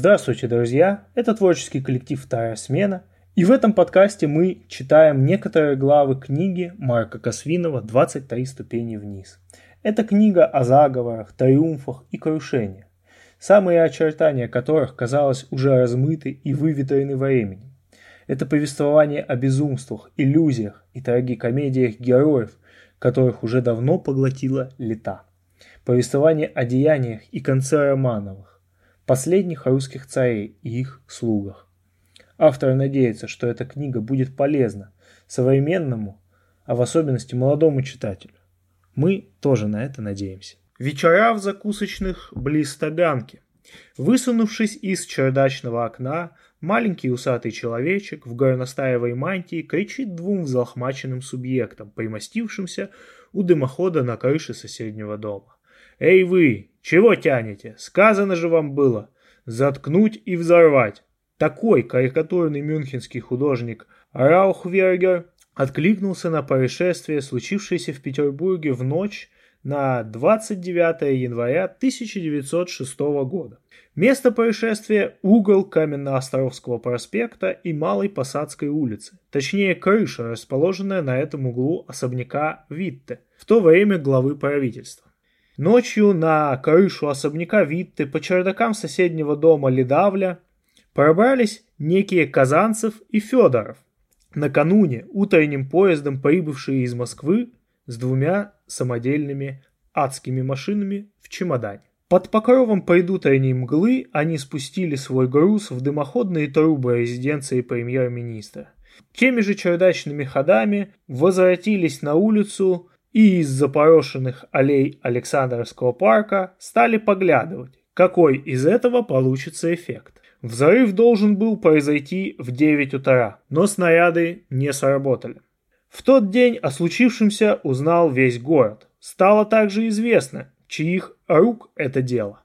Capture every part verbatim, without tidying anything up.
Здравствуйте, друзья! Это творческий коллектив «Вторая смена», и в этом подкасте мы читаем некоторые главы книги Марка Касвинова «двадцать три ступени вниз». Это книга о заговорах, триумфах и крушениях, самые очертания которых, казалось, уже размыты и выветрены временем. Это повествование о безумствах, иллюзиях и трагикомедиях героев, которых уже давно поглотила лета. Повествование о деяниях и конце Романовых, последних русских царей и их слугах. Автор надеется, что эта книга будет полезна современному, а в особенности молодому читателю. Мы тоже на это надеемся. Вечера в закусочных близ Таганки. Высунувшись из чердачного окна, маленький усатый человечек в горностаевой мантии кричит двум взлохмаченным субъектам, примостившимся у дымохода на крыше соседнего дома. «Эй вы, чего тянете? Сказано же вам было! Заткнуть и взорвать!» Такой карикатурный мюнхенский художник Раухвергер откликнулся на происшествие, случившееся в Петербурге в ночь на двадцать девятое января тысяча девятьсот шестого года. Место происшествия – угол Каменно-Островского проспекта и Малой Посадской улицы, точнее крыша, расположенная на этом углу особняка Витте, в то время главы правительства. Ночью на крышу особняка Витте по чердакам соседнего дома Ледавля пробрались некие Казанцев и Федоров, накануне утренним поездом прибывшие из Москвы с двумя самодельными адскими машинами в чемодане. Под покровом предутренней мглы они спустили свой груз в дымоходные трубы резиденции премьер-министра. Теми же чердачными ходами возвратились на улицу и из запорошенных аллей Александровского парка стали поглядывать, какой из этого получится эффект. Взрыв должен был произойти в девять утра, но снаряды не сработали. В тот день о случившемся узнал весь город. Стало также известно, чьих рук это дело.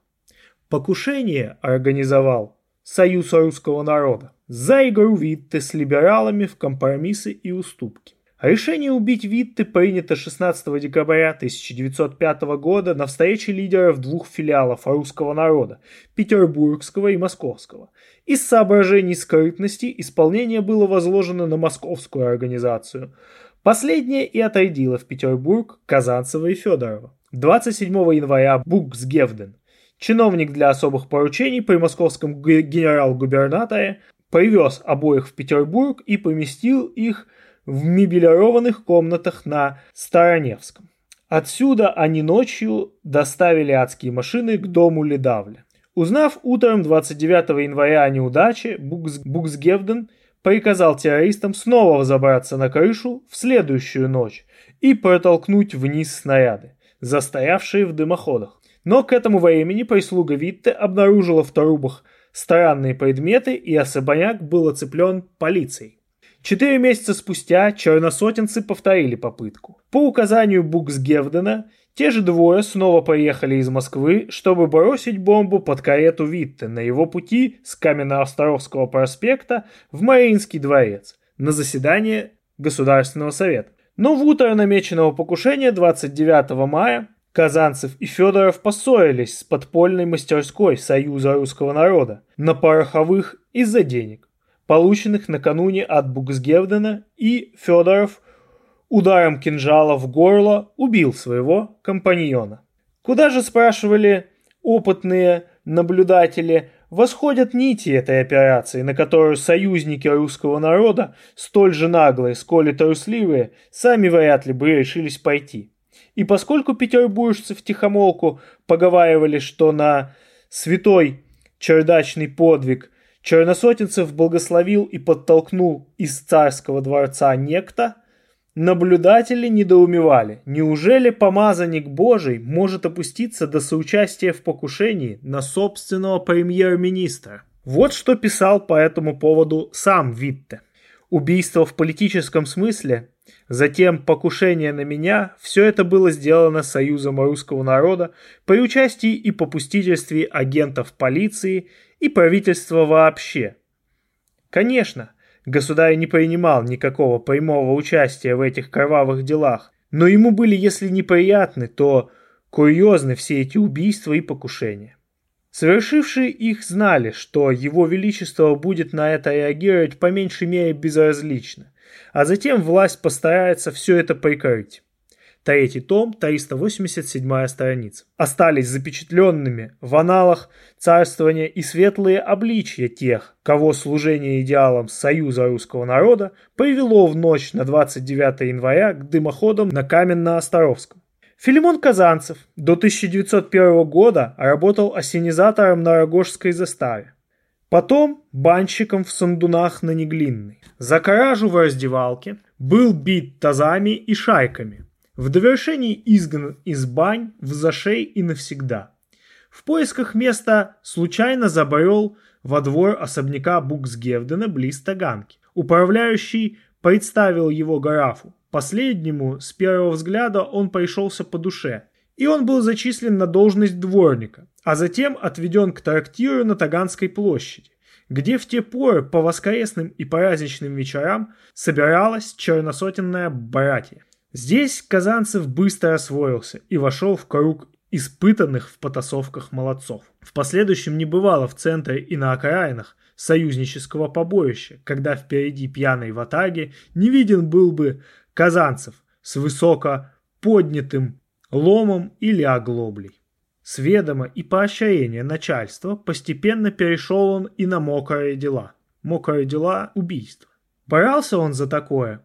Покушение организовал Союз Русского народа за игру Витте с либералами в компромиссы и уступки. Решение убить Витте принято шестнадцатого декабря тысяча девятьсот пятого года на встрече лидеров двух филиалов Русского народа – петербургского и московского. Из соображений скрытности исполнение было возложено на московскую организацию. Последняя и отрядила в Петербург Казанцева и Федорова. двадцать седьмого января Буксгевден, чиновник для особых поручений при московском генерал-губернаторе, привез обоих в Петербург и поместил их в мебелированных комнатах на Староневском. Отсюда они ночью доставили адские машины к дому Ледавля. Узнав утром двадцать девятого января о неудаче, Букс... Буксгевден приказал террористам снова взобраться на крышу в следующую ночь и протолкнуть вниз снаряды, застоявшие в дымоходах. Но к этому времени прислуга Витте обнаружила в трубах странные предметы, и особняк был оцеплен полицией. Четыре месяца спустя черносотенцы повторили попытку. По указанию Буксгевдена, те же двое снова поехали из Москвы, чтобы бросить бомбу под карету Витте на его пути с Каменно-Островского проспекта в Мариинский дворец на заседание Государственного совета. Но в утро намеченного покушения двадцать девятого мая Казанцев и Федоров поссорились с подпольной мастерской Союза Русского народа на пороховых из-за денег, полученных накануне от Буксгевдена, и Федоров ударом кинжала в горло убил своего компаньона. Куда же, спрашивали опытные наблюдатели, восходят нити этой операции, на которую союзники русского народа, столь же наглые, сколь и трусливые, сами вряд ли бы решились пойти. И поскольку петербуржцы втихомолку поговаривали, что на святой чердачный подвиг черносотенцев благословил и подтолкнул из царского дворца некто, наблюдатели недоумевали, неужели помазанник Божий может опуститься до соучастия в покушении на собственного премьер-министра? Вот что писал по этому поводу сам Витте. «Убийство в политическом смысле, затем покушение на меня – все это было сделано Союзом Русского народа при участии и попустительстве агентов полиции и правительства вообще. Конечно, государь не принимал никакого прямого участия в этих кровавых делах, но ему были, если неприятны, то курьезны все эти убийства и покушения. Совершившие их знали, что его величество будет на это реагировать по меньшей мере безразлично, а затем власть постарается все это прикрыть. Третий том, триста восемьдесят седьмая страница. Остались запечатленными в аналах царствования и светлые обличья тех, кого служение идеалам Союза Русского народа привело в ночь на двадцать девятое января к дымоходам на Каменно-Островском. Филимон Казанцев до тысяча девятьсот первого года работал осенизатором на Рогожской заставе. Потом банщиком в Сандунах на Неглинной. За кражу в раздевалке был бит тазами и шайками. В довершении изгнан из бань в зашей и навсегда. В поисках места случайно забрел во двор особняка Буксгевдена близ Таганки. Управляющий представил его графу. Последнему с первого взгляда он пришелся по душе, и он был зачислен на должность дворника, а затем отведен к трактиру на Таганской площади, где в те поры по воскресным и праздничным вечерам собиралась черносотенная братья. Здесь Казанцев быстро освоился и вошел в круг испытанных в потасовках молодцов. В последующем не бывало в центре и на окраинах союзнического побоища, когда впереди пьяной ватаги не виден был бы Казанцев с высоко поднятым ломом или оглоблей. С ведома и поощрения начальства постепенно перешел он и на мокрые дела. Мокрые дела – убийство. Боролся он за такое,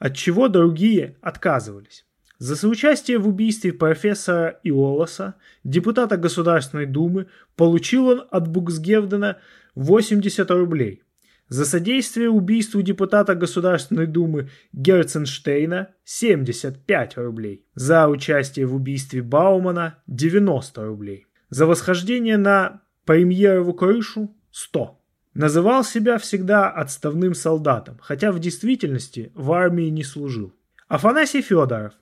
от чего другие отказывались. За соучастие в убийстве профессора Иолоса, депутата Государственной Думы, получил он от Буксгевдена восемьдесят рублей. За содействие убийству депутата Государственной Думы Герценштейна семьдесят пять рублей. За участие в убийстве Баумана девяносто рублей. За восхождение на премьерову крышу сто. Называл себя всегда отставным солдатом, хотя в действительности в армии не служил. Афанасий Федоров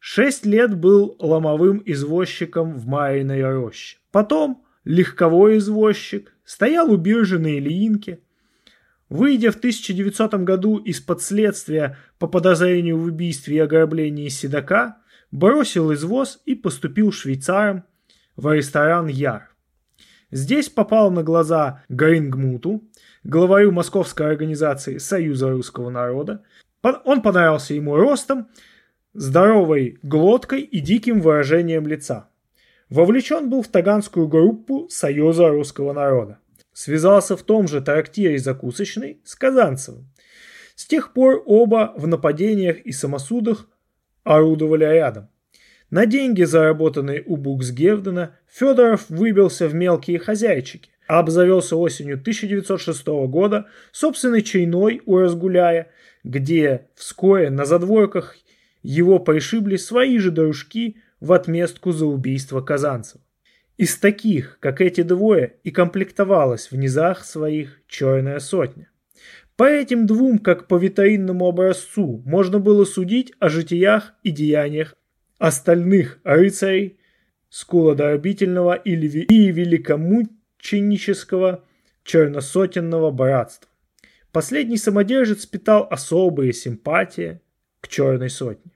шесть лет был ломовым извозчиком в Мариной роще. Потом легковой извозчик, стоял у биржи на Ильинке. Выйдя в тысяча девятисотом году из-под следствия по подозрению в убийстве и ограблении седока, бросил извоз и поступил швейцаром в ресторан «Яр». Здесь попал на глаза Горингмуту, главарю московской организации Союза Русского народа. Он понравился ему ростом, здоровой глоткой и диким выражением лица. Вовлечен был в таганскую группу Союза Русского народа. Связался в том же трактире закусочной с Казанцевым. С тех пор оба в нападениях и самосудах орудовали рядом. На деньги, заработанные у Буксгевдена, Федоров выбился в мелкие хозяйчики, а обзавелся осенью тысяча девятьсот шестого года собственной чайной у Разгуляя, где вскоре на задворках его пришибли свои же дружки в отместку за убийство Казанцева. Из таких, как эти двое, и комплектовалась в низах своих черная сотня. По этим двум, как по витаинному образцу, можно было судить о житиях и деяниях остальных рыцарей скулодоробительного и великомученического черносотенного братства. Последний самодержец питал особые симпатии к черной сотне.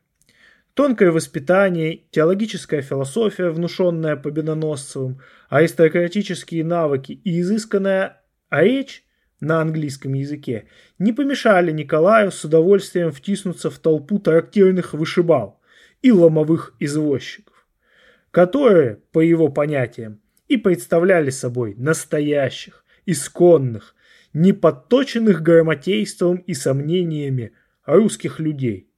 Тонкое воспитание, теологическая философия, внушенная Победоносцевым, аристократические навыки и изысканная речь на английском языке не помешали Николаю с удовольствием втиснуться в толпу трактирных вышибал и ломовых извозчиков, которые, по его понятиям, и представляли собой настоящих, исконных, неподточенных грамотейством и сомнениями русских людей.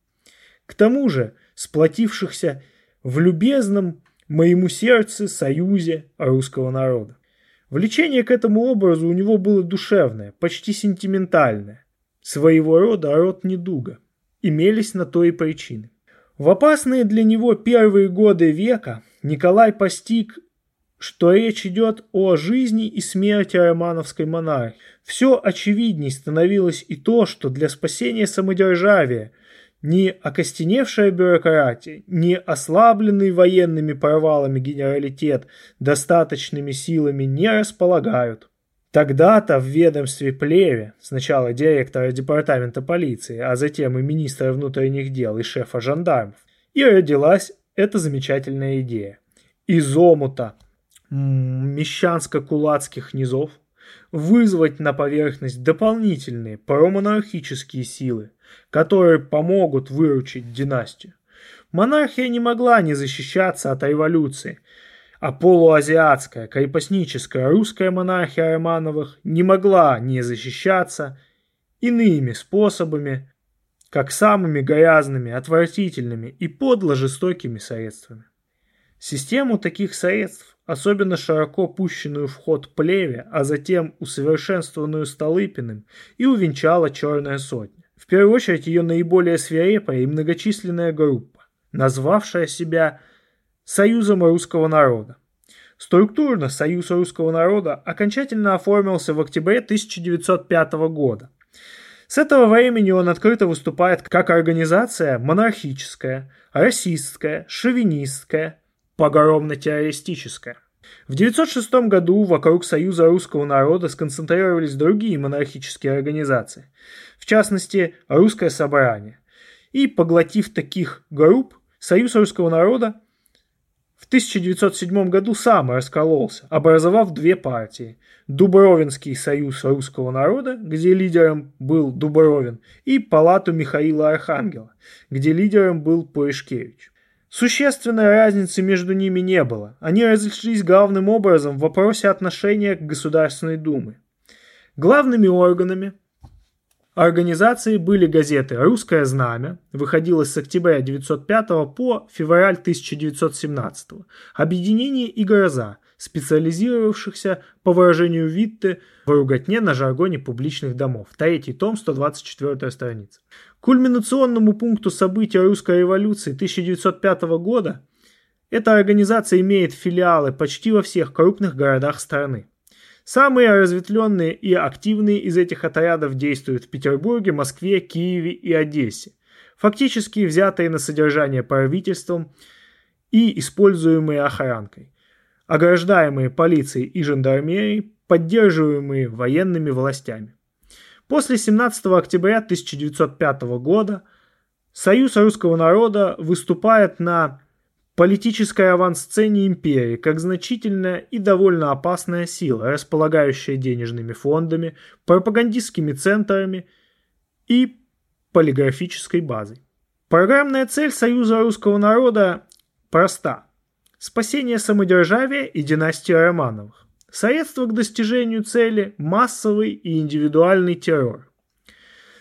К тому же, сплотившихся в любезном моему сердце союзе русского народа. Влечение к этому образу у него было душевное, почти сентиментальное, своего рода род недуга. Имелись на то и причины. В опасные для него первые годы века Николай постиг, что речь идет о жизни и смерти романовской монархии. Все очевидней становилось и то, что для спасения самодержавия ни окостеневшая бюрократия, ни ослабленный военными провалами генералитет достаточными силами не располагают. Тогда-то в ведомстве Плеве, сначала директора департамента полиции, а затем и министра внутренних дел и шефа жандармов, и родилась эта замечательная идея. Из омута мещанско-кулацких низов, вызвать на поверхность дополнительные промонархические силы, которые помогут выручить династию. Монархия не могла не защищаться от революции, а полуазиатская, крепостническая русская монархия Романовых не могла не защищаться иными способами, как самыми грязными, отвратительными и подло жестокими средствами. Систему таких средств, особенно широко пущенную в ход Плеве, а затем усовершенствованную Столыпиным, и увенчала Черная сотня. В первую очередь ее наиболее свирепая и многочисленная группа, назвавшая себя Союзом Русского народа. Структурно Союз Русского народа окончательно оформился в октябре тысяча девятьсот пятого года. С этого времени он открыто выступает как организация монархическая, расистская, шовинистская, погромно-террористическая. В девятьсот шестом году вокруг Союза Русского народа сконцентрировались другие монархические организации, в частности, Русское собрание. И, поглотив таких групп, Союз Русского народа в тысяча девятьсот седьмом году сам раскололся, образовав две партии – Дубровинский союз русского народа, где лидером был Дубровин, и Палату Михаила Архангела, где лидером был Пуришкевич. Существенной разницы между ними не было. Они разошлись главным образом в вопросе отношения к Государственной Думе. Главными органами организации были газеты «Русское знамя», выходила с октября тысяча девятьсот пятого по февраль тысяча девятьсот семнадцатого, «Объединение и гроза», специализировавшихся, по выражению Витте, в руготне на жаргоне публичных домов, третий том, сто двадцать четвёртая страница. К кульминационному пункту событий русской революции тысяча девятьсот пятого года эта организация имеет филиалы почти во всех крупных городах страны. Самые разветвленные и активные из этих отрядов действуют в Петербурге, Москве, Киеве и Одессе. Фактически взятые на содержание правительством и используемые охранкой, ограждаемые полицией и жандармерией, поддерживаемые военными властями. После семнадцатого октября тысяча девятьсот пятого года Союз Русского народа выступает на политической авансцене империи как значительная и довольно опасная сила, располагающая денежными фондами, пропагандистскими центрами и полиграфической базой. Программная цель Союза Русского народа проста – спасение самодержавия и династии Романовых. Средства к достижению цели – массовый и индивидуальный террор.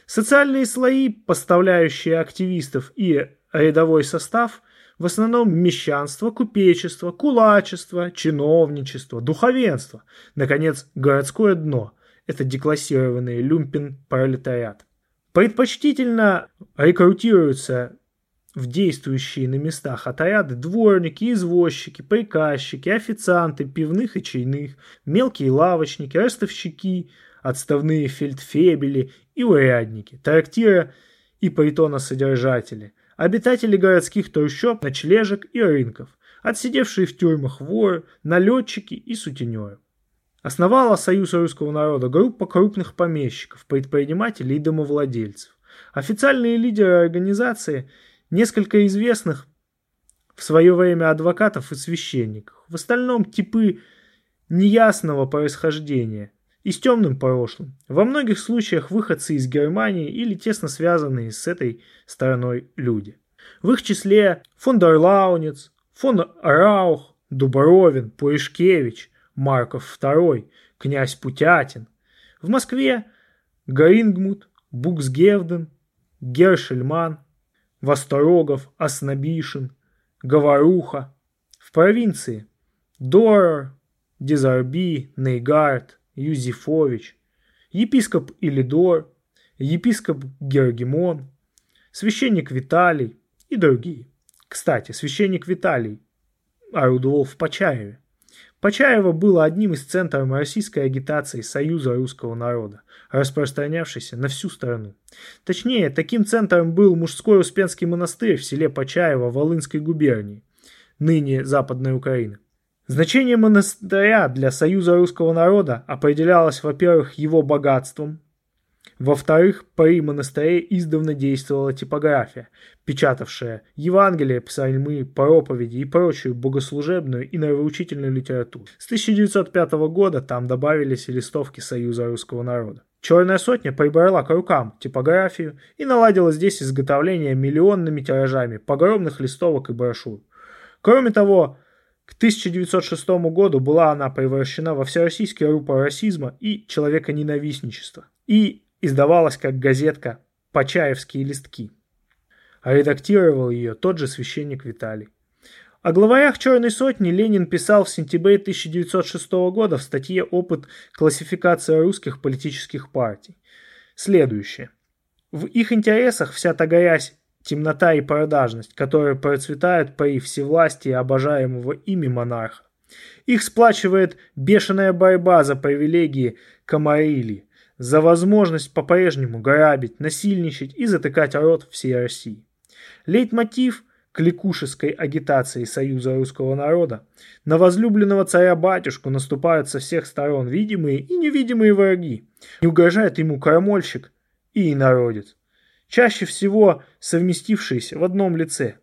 Социальные слои, поставляющие активистов и рядовой состав – в основном мещанство, купечество, кулачество, чиновничество, духовенство. Наконец, городское дно – это деклассированный люмпен-пролетариат. Предпочтительно рекрутируются в действующие на местах отряды дворники, извозчики, приказчики, официанты пивных и чайных, мелкие лавочники, ростовщики, отставные фельдфебели и урядники, трактира и притоносодержатели, обитатели городских трущоб, ночлежек и рынков, отсидевшие в тюрьмах воры, налетчики и сутенеры. Основала Союз Русского народа группа крупных помещиков, предпринимателей и домовладельцев. Официальные лидеры организации – несколько известных в свое время адвокатов и священников, в остальном типы неясного происхождения и с темным прошлым, во многих случаях выходцы из Германии или тесно связанные с этой страной люди. В их числе фон Дорлаунец, фон Раух, Дубровин, Пуришкевич, Марков второй, князь Путятин. В Москве Горингмут, Буксгевден, Гершельман, Восторогов, Оснобишин, Говоруха. В провинции Дорор, Дезорби, Нейгард, Юзефович, епископ Илидор, епископ Гергимон, священник Виталий и другие. Кстати, священник Виталий орудовал в Почаеве. Почаево было одним из центров российской агитации Союза Русского народа, распространявшейся на всю страну. Точнее, таким центром был мужской Успенский монастырь в селе Почаево Волынской губернии, ныне Западной Украины. Значение монастыря для Союза Русского народа определялось, во-первых, его богатством, Во-вторых, при монастыре издавна действовала типография, печатавшая Евангелие, псалмы, проповеди и прочую богослужебную и нравоучительную литературу. С тысяча девятьсот пятого года там добавились и листовки Союза Русского народа. Черная сотня прибрала к рукам типографию и наладила здесь изготовление миллионными тиражами погромных листовок и брошюр. Кроме того, к тысяча девятьсот шестому году была она превращена во всероссийский рупор расизма и человеконенавистничества и издавалась как газетка «Почаевские листки». А редактировал ее тот же священник Виталий. О главарях «Черной сотни» Ленин писал в сентябре тысяча девятьсот шестого года в статье «Опыт классификации русских политических партий». Следующее. В их интересах вся та грязь, темнота и продажность, которые процветают при всевластии обожаемого ими монарха. Их сплачивает бешеная борьба за привилегии комарили, за возможность по-прежнему грабить, насильничать и затыкать рот всей России. Лейтмотив к ликушеской агитации Союза Русского народа: на возлюбленного царя-батюшку наступают со всех сторон видимые и невидимые враги, и угрожает ему крамольщик и инородец, чаще всего совместившиеся в одном лице.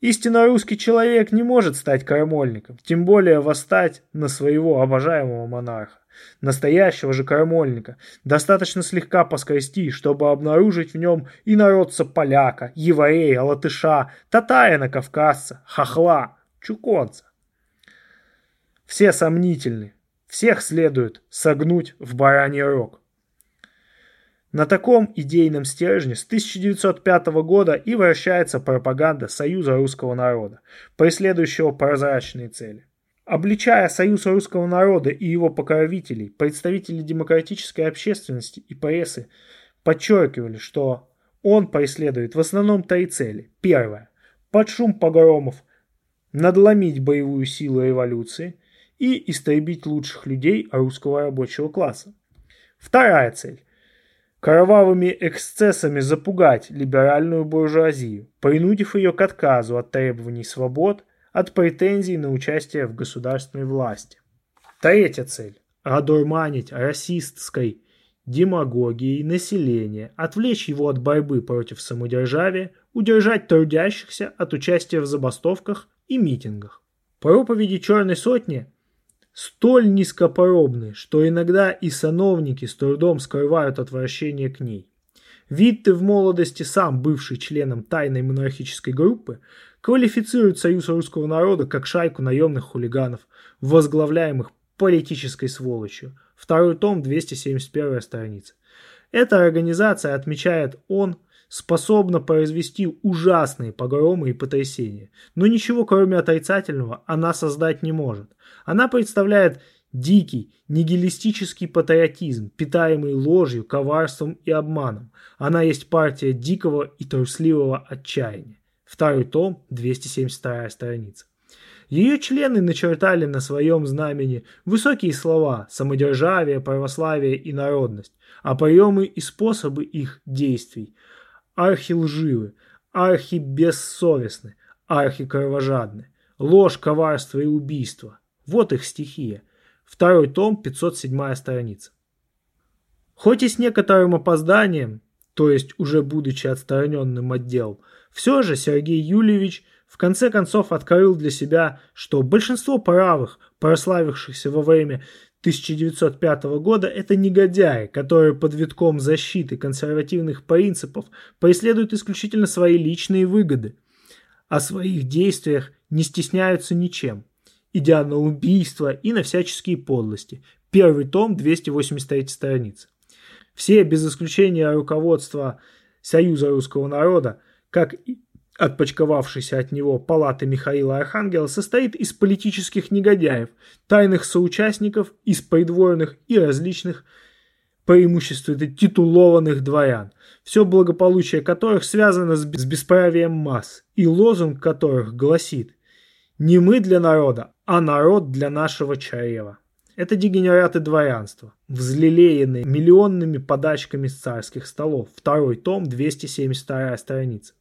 Истинно русский человек не может стать крамольником, тем более восстать на своего обожаемого монарха. Настоящего же крамольника достаточно слегка поскрести, чтобы обнаружить в нем инородца поляка, еврея, латыша, татарина-кавказца, хохла, чуконца. Все сомнительны, всех следует согнуть в бараний рог. На таком идейном стержне с тысяча девятьсот пятого года и вращается пропаганда Союза Русского народа, преследующего прозрачные цели. Обличая Союз Русского народа и его покровителей, представители демократической общественности и прессы подчеркивали, что он преследует в основном три цели. Первое. Под шум погромов надломить боевую силу революции и истребить лучших людей русского рабочего класса. Вторая цель. Кровавыми эксцессами запугать либеральную буржуазию, принудив ее к отказу от требований свобод, от претензий на участие в государственной власти. Третья цель – одурманить расистской демагогией население, отвлечь его от борьбы против самодержавия, удержать трудящихся от участия в забастовках и митингах. Проповеди «Черной сотни» столь низкопробны, что иногда и сановники с трудом скрывают отвращение к ней. Витте, в молодости сам бывший членом тайной монархической группы, квалифицирует Союз Русского народа как шайку наемных хулиганов, возглавляемых политической сволочью. Второй том, двести семьдесят первая страница. Эта организация, отмечает он, способна произвести ужасные погромы и потрясения, но ничего кроме отрицательного она создать не может. Она представляет дикий, нигилистический патриотизм, питаемый ложью, коварством и обманом. Она есть партия дикого и трусливого отчаяния. Второй том, двести семьдесят вторая страница. Ее члены начертали на своем знамени высокие слова: самодержавие, православие и народность, а приемы и способы их действий архилживы, архибессовестны, архикровожадны, ложь, коварство и убийство. Вот их стихия. Второй том, пятьсот седьмая страница. Хоть и с некоторым опозданием, то есть уже будучи отстраненным от дел, все же Сергей Юльевич в конце концов открыл для себя, что большинство правых, прославившихся во время тысяча девятьсот пятого года, это негодяи, которые под витком защиты консервативных принципов преследуют исключительно свои личные выгоды, о своих действиях не стесняются ничем, идя на убийства и на всяческие подлости. Первый том, двести восемьдесят третья страница. Все, без исключения руководства Союза Русского народа, как и отпочковавшейся от него Палаты Михаила Архангела, состоит из политических негодяев, тайных соучастников, из придворных и различных преимущественно титулованных дворян, все благополучие которых связано с бесправием масс, и лозунг которых гласит: «Не мы для народа, а народ для нашего чрева». Это дегенераты дворянства, взлелеенные миллионными подачками с царских столов. Второй том, двести семьдесят вторая страница.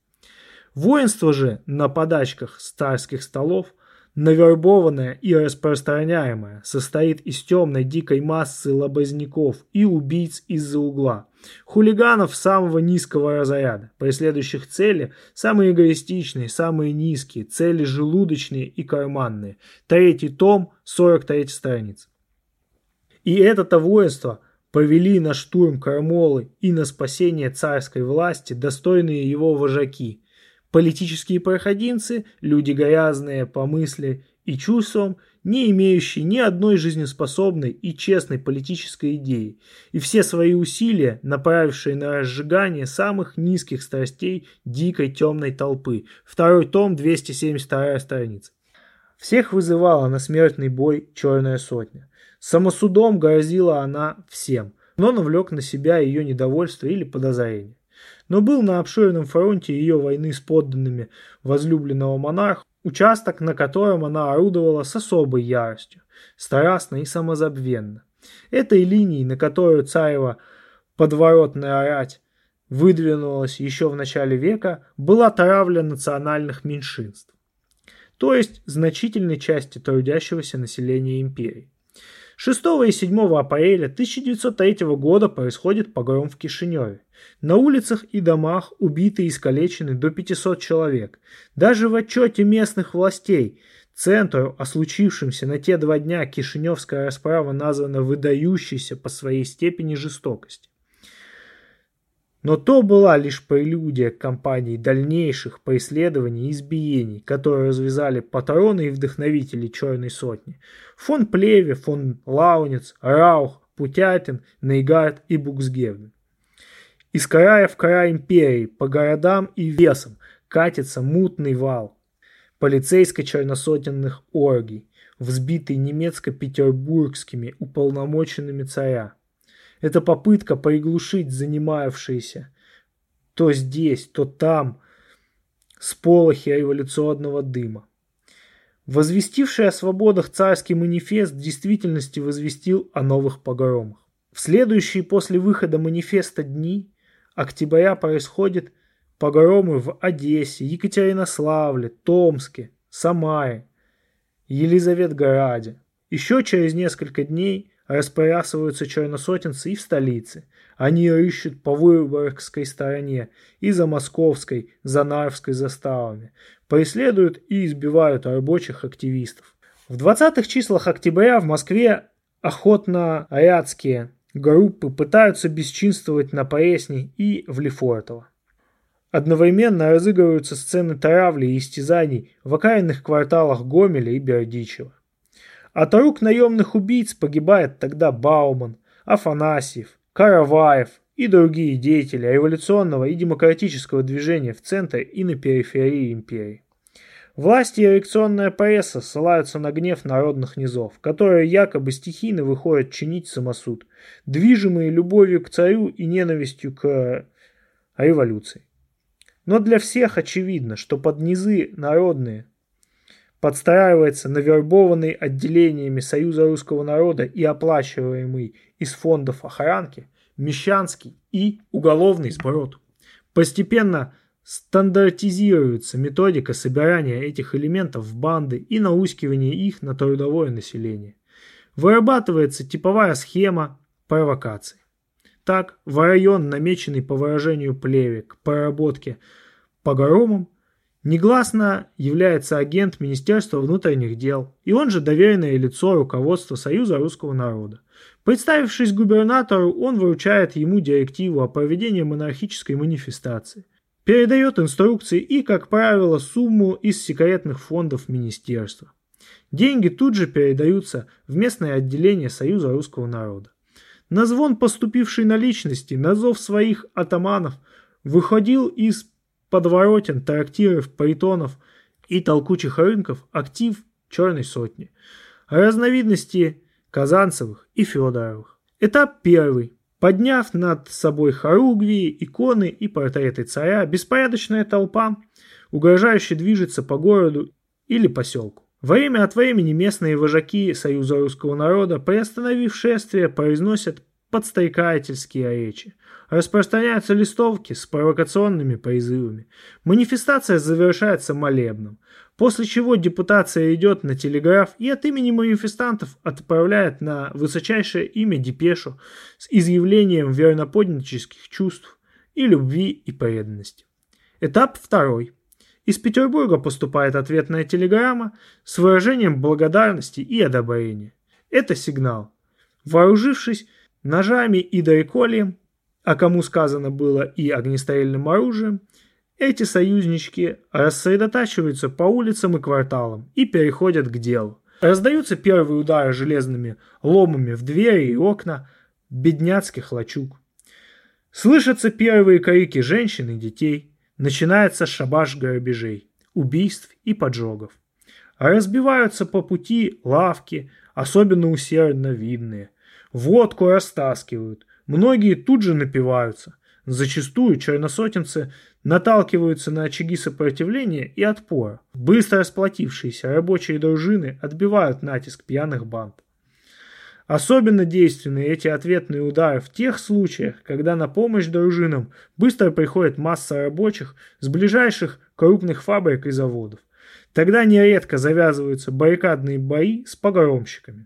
Воинство же на подачках с царских столов навербованное и распространяемое, состоит из темной дикой массы лобозняков и убийц из-за угла, хулиганов самого низкого разряда, преследующих цели самые эгоистичные, самые низкие, цели желудочные и карманные. Третий том, сорок третья страница. И это-то воинство повели на штурм Кормолы и на спасение царской власти достойные его вожаки, политические проходимцы, люди грязные по мысли и чувствам, не имеющие ни одной жизнеспособной и честной политической идеи, и все свои усилия, направившие на разжигание самых низких страстей дикой темной толпы. Второй том, двести семьдесят вторая страница. Всех вызывала на смертный бой черная сотня. Самосудом грозила она всем, но навлек на себя ее недовольство или подозрение. Но был на обширном фронте ее войны с подданными возлюбленного монарха участок, на котором она орудовала с особой яростью, страстно и самозабвенно. Этой линией, на которую царева подворотная рать выдвинулась еще в начале века, была травля национальных меньшинств, то есть значительной части трудящегося населения империи. шестого и седьмого апреля тысяча девятьсот третьего года происходит погром в Кишиневе. На улицах и домах убиты и искалечены до пятисот человек. Даже в отчете местных властей центру о случившемся на те два дня Кишиневская расправа названа выдающейся по своей степени жестокости. Но то была лишь прелюдия к кампании дальнейших преследований и избиений, которые развязали патроны и вдохновители черной сотни. Фон Плеве, фон Лаунец, Раух, Путятин, Нейгард и Буксгевден. Из края в край империи, по городам и весам катится мутный вал полицейско-черносотенных оргий, взбитый немецко-петербургскими уполномоченными царя. Это попытка приглушить занимавшиеся то здесь, то там сполохи революционного дыма. Возвестивший о свободах царский манифест в действительности возвестил о новых погромах. В следующие после выхода манифеста дни октября происходят погромы в Одессе, Екатеринославле, Томске, Самаре, Елизаветграде. Еще через несколько дней распоясываются черносотенцы и в столице. Они ищут по Выборгской стороне и за Московской, за Нарвской заставами. Преследуют и избивают рабочих активистов. В двадцатых числах октября в Москве охотно-рядские группы пытаются бесчинствовать на Пресне и в Лефортово. Одновременно разыгрываются сцены травли и истязаний в окраинных кварталах Гомеля и Бердичева. От рук наемных убийц погибает тогда Бауман, Афанасьев, Караваев и другие деятели революционного и демократического движения в центре и на периферии империи. Власти и реакционная пресса ссылаются на гнев народных низов, которые якобы стихийно выходят чинить самосуд, движимые любовью к царю и ненавистью к революции. Но для всех очевидно, что под низы народные подстраивается навербованный отделениями Союза Русского народа и оплачиваемый из фондов охранки мещанский и уголовный сброд. Постепенно стандартизируется методика собирания этих элементов в банды и наускивания их на трудовое население. Вырабатывается типовая схема провокаций. Так, в район, намеченный по выражению Плеве к проработке погромом, негласно является агент Министерства внутренних дел, и он же доверенное лицо руководства Союза Русского народа. Представившись губернатору, он вручает ему директиву о проведении монархической манифестации, передает инструкции и, как правило, сумму из секретных фондов министерства. Деньги тут же передаются в местное отделение Союза Русского народа. На звон поступившей наличности, на зов своих атаманов, выходил из подворотен, трактиров, притонов и толкучих рынков актив черной сотни. Разновидности Казанцевых и Федоровых. Этап первый. Подняв над собой хоругви, иконы и портреты царя, беспорядочная толпа, угрожающе движется по городу или поселку. Время от времени местные вожаки Союза Русского народа, приостановив шествие, произносят подстрекательские речи. Распространяются листовки с провокационными призывами. Манифестация завершается молебном, после чего депутация идет на телеграф и от имени манифестантов отправляет на высочайшее имя депешу с изъявлением верноподнических чувств и любви и преданности. Этап второй. Из Петербурга поступает ответная телеграмма с выражением благодарности и одобрения. Это сигнал. Вооружившись ножами и дайколием, а кому сказано было и огнестрельным оружием, эти союзнички рассредотачиваются по улицам и кварталам и переходят к делу. Раздаются первые удары железными ломами в двери и окна бедняцких лачуг. Слышатся первые крики женщин и детей. Начинается шабаш грабежей, убийств и поджогов. Разбиваются по пути лавки, особенно усердно видные. Водку растаскивают, многие тут же напиваются. Зачастую черносотенцы наталкиваются на очаги сопротивления и отпора. Быстро сплотившиеся рабочие дружины отбивают натиск пьяных банд. Особенно действенны эти ответные удары в тех случаях, когда на помощь дружинам быстро приходит масса рабочих с ближайших крупных фабрик и заводов. Тогда нередко завязываются баррикадные бои с погромщиками.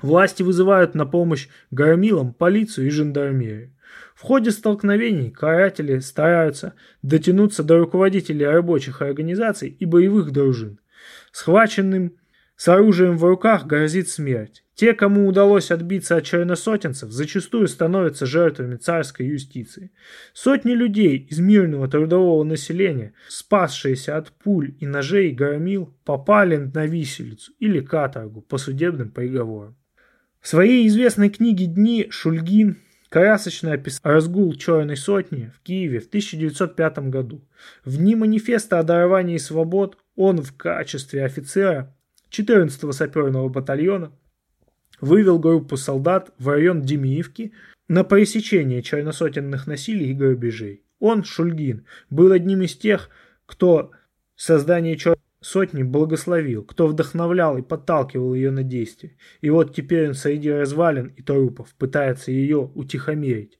Власти вызывают на помощь громилам, полицию и жандармерию. В ходе столкновений каратели стараются дотянуться до руководителей рабочих организаций и боевых дружин. Схваченным с оружием в руках грозит смерть. Те, кому удалось отбиться от черносотенцев, зачастую становятся жертвами царской юстиции. Сотни людей из мирного трудового населения, спасшиеся от пуль и ножей громил, попали на виселицу или каторгу по судебным приговорам. В своей известной книге «Дни» Шульгин красочно описал разгул черной сотни в Киеве в тысяча девятьсот пятом году. В дни манифеста о даровании свобод он в качестве офицера четырнадцатого саперного батальона вывел группу солдат в район Демиевки на пересечение черносотенных насилий и грабежей. Он, Шульгин, был одним из тех, кто создание черной сотни благословил, кто вдохновлял и подталкивал ее на действие. И вот теперь он среди развалин и трупов пытается ее утихомирить.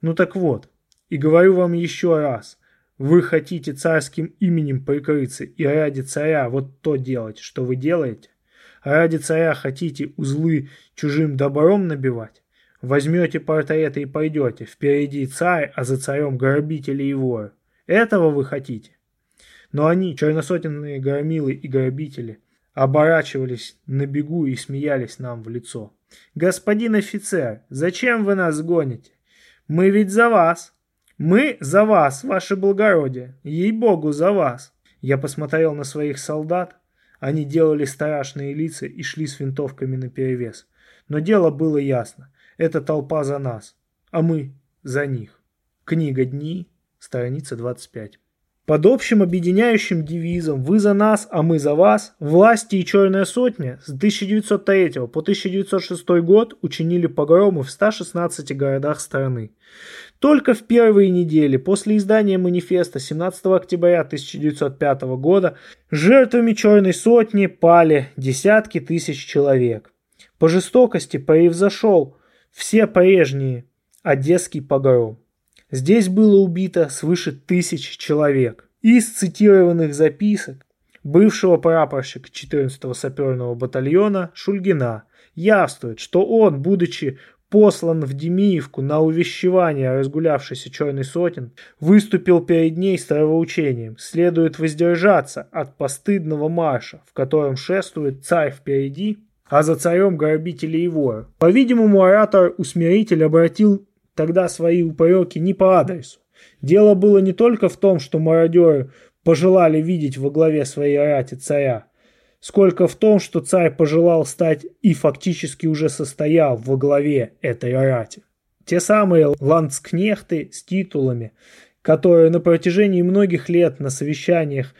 Ну так вот, и говорю вам еще раз, вы хотите царским именем прикрыться и ради царя вот то делать, что вы делаете? Ради царя хотите узлы чужим добром набивать? Возьмете портреты и пойдете, впереди царь, а за царем грабители и воры. Этого вы хотите? Но они, черносотенные громилы и грабители, оборачивались на бегу и смеялись нам в лицо. «Господин офицер, зачем вы нас гоните? Мы ведь за вас! Мы за вас, ваше благородие! Ей-богу, за вас!» Я посмотрел на своих солдат. Они делали страшные лица и шли с винтовками наперевес. Но дело было ясно. Эта толпа за нас, а мы за них. Книга «Дни», страница двадцать пять. Под общим объединяющим девизом «Вы за нас, а мы за вас» власти и черная сотня с тысяча девятьсот третьего по тысяча девятьсот шестой год учинили погромы в ста шестнадцати городах страны. Только в первые недели после издания манифеста семнадцатого октября тысяча девятьсот пятого года жертвами черной сотни пали десятки тысяч человек. По жестокости превзошел все прежние одесский погром. Здесь было убито свыше тысяч человек. Из цитированных записок бывшего прапорщика четырнадцатого саперного батальона Шульгина явствует, что он, будучи послан в Демиевку на увещевание разгулявшейся черной сотен, выступил перед ней с травоучением: следует воздержаться от постыдного марша, в котором шествует царь впереди, а за царем грабители и воры. По-видимому, оратор-усмиритель обратил тогда свои упреки не по адресу. Дело было не только в том, что мародеры пожелали видеть во главе своей рати царя, сколько в том, что царь пожелал стать и фактически уже состоял во главе этой рати. Те самые ландскнехты с титулами, которые на протяжении многих лет на совещаниях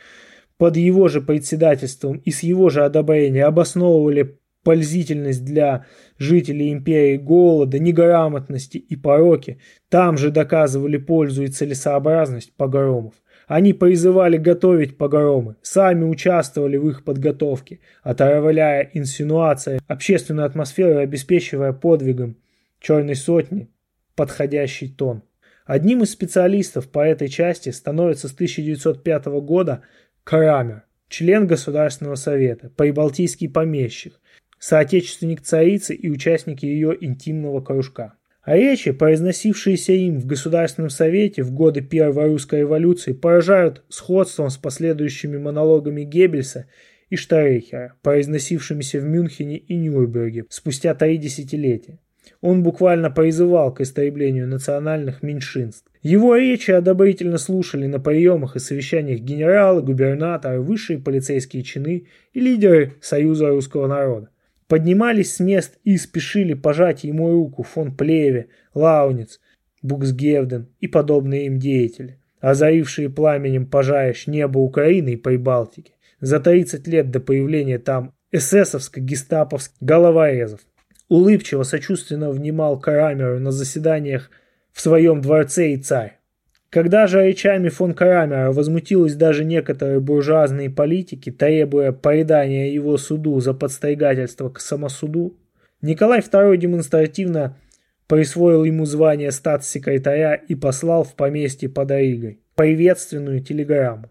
под его же председательством и с его же одобрения обосновывали пользительность для жителей империи голода, неграмотности и пороки, там же доказывали пользу и целесообразность погромов. Они призывали готовить погромы, сами участвовали в их подготовке, отравляя инсинуации общественную атмосферу и обеспечивая подвигом черной сотни подходящий тон. Одним из специалистов по этой части становится с тысяча девятьсот пятого года Крамер, член Государственного совета, прибалтийский помещик, соотечественник царицы и участник ее интимного кружка. А речи, произносившиеся им в Государственном совете в годы Первой русской революции, поражают сходством с последующими монологами Геббельса и Штрейхера, произносившимися в Мюнхене и Нюрнберге спустя три десятилетия. Он буквально призывал к истреблению национальных меньшинств. Его речи одобрительно слушали на приемах и совещаниях генералы, губернаторы, высшие полицейские чины и лидеры Союза Русского народа. Поднимались с мест и спешили пожать ему руку фон Плеве, Лаунец, Буксгевден и подобные им деятели, озарившие пламенем пожарищ небо Украины и Прибалтики за тридцать лет до появления там эсэсовско-гестаповских головорезов. Улыбчиво, сочувственно внимал Крамеру на заседаниях в своем дворце и царь. Когда же речами фон Крамера возмутились даже некоторые буржуазные политики, требуя предания его суду за подстригательство к самосуду, Николай второй демонстративно присвоил ему звание статс-секретаря и послал в поместье под Ригой приветственную телеграмму.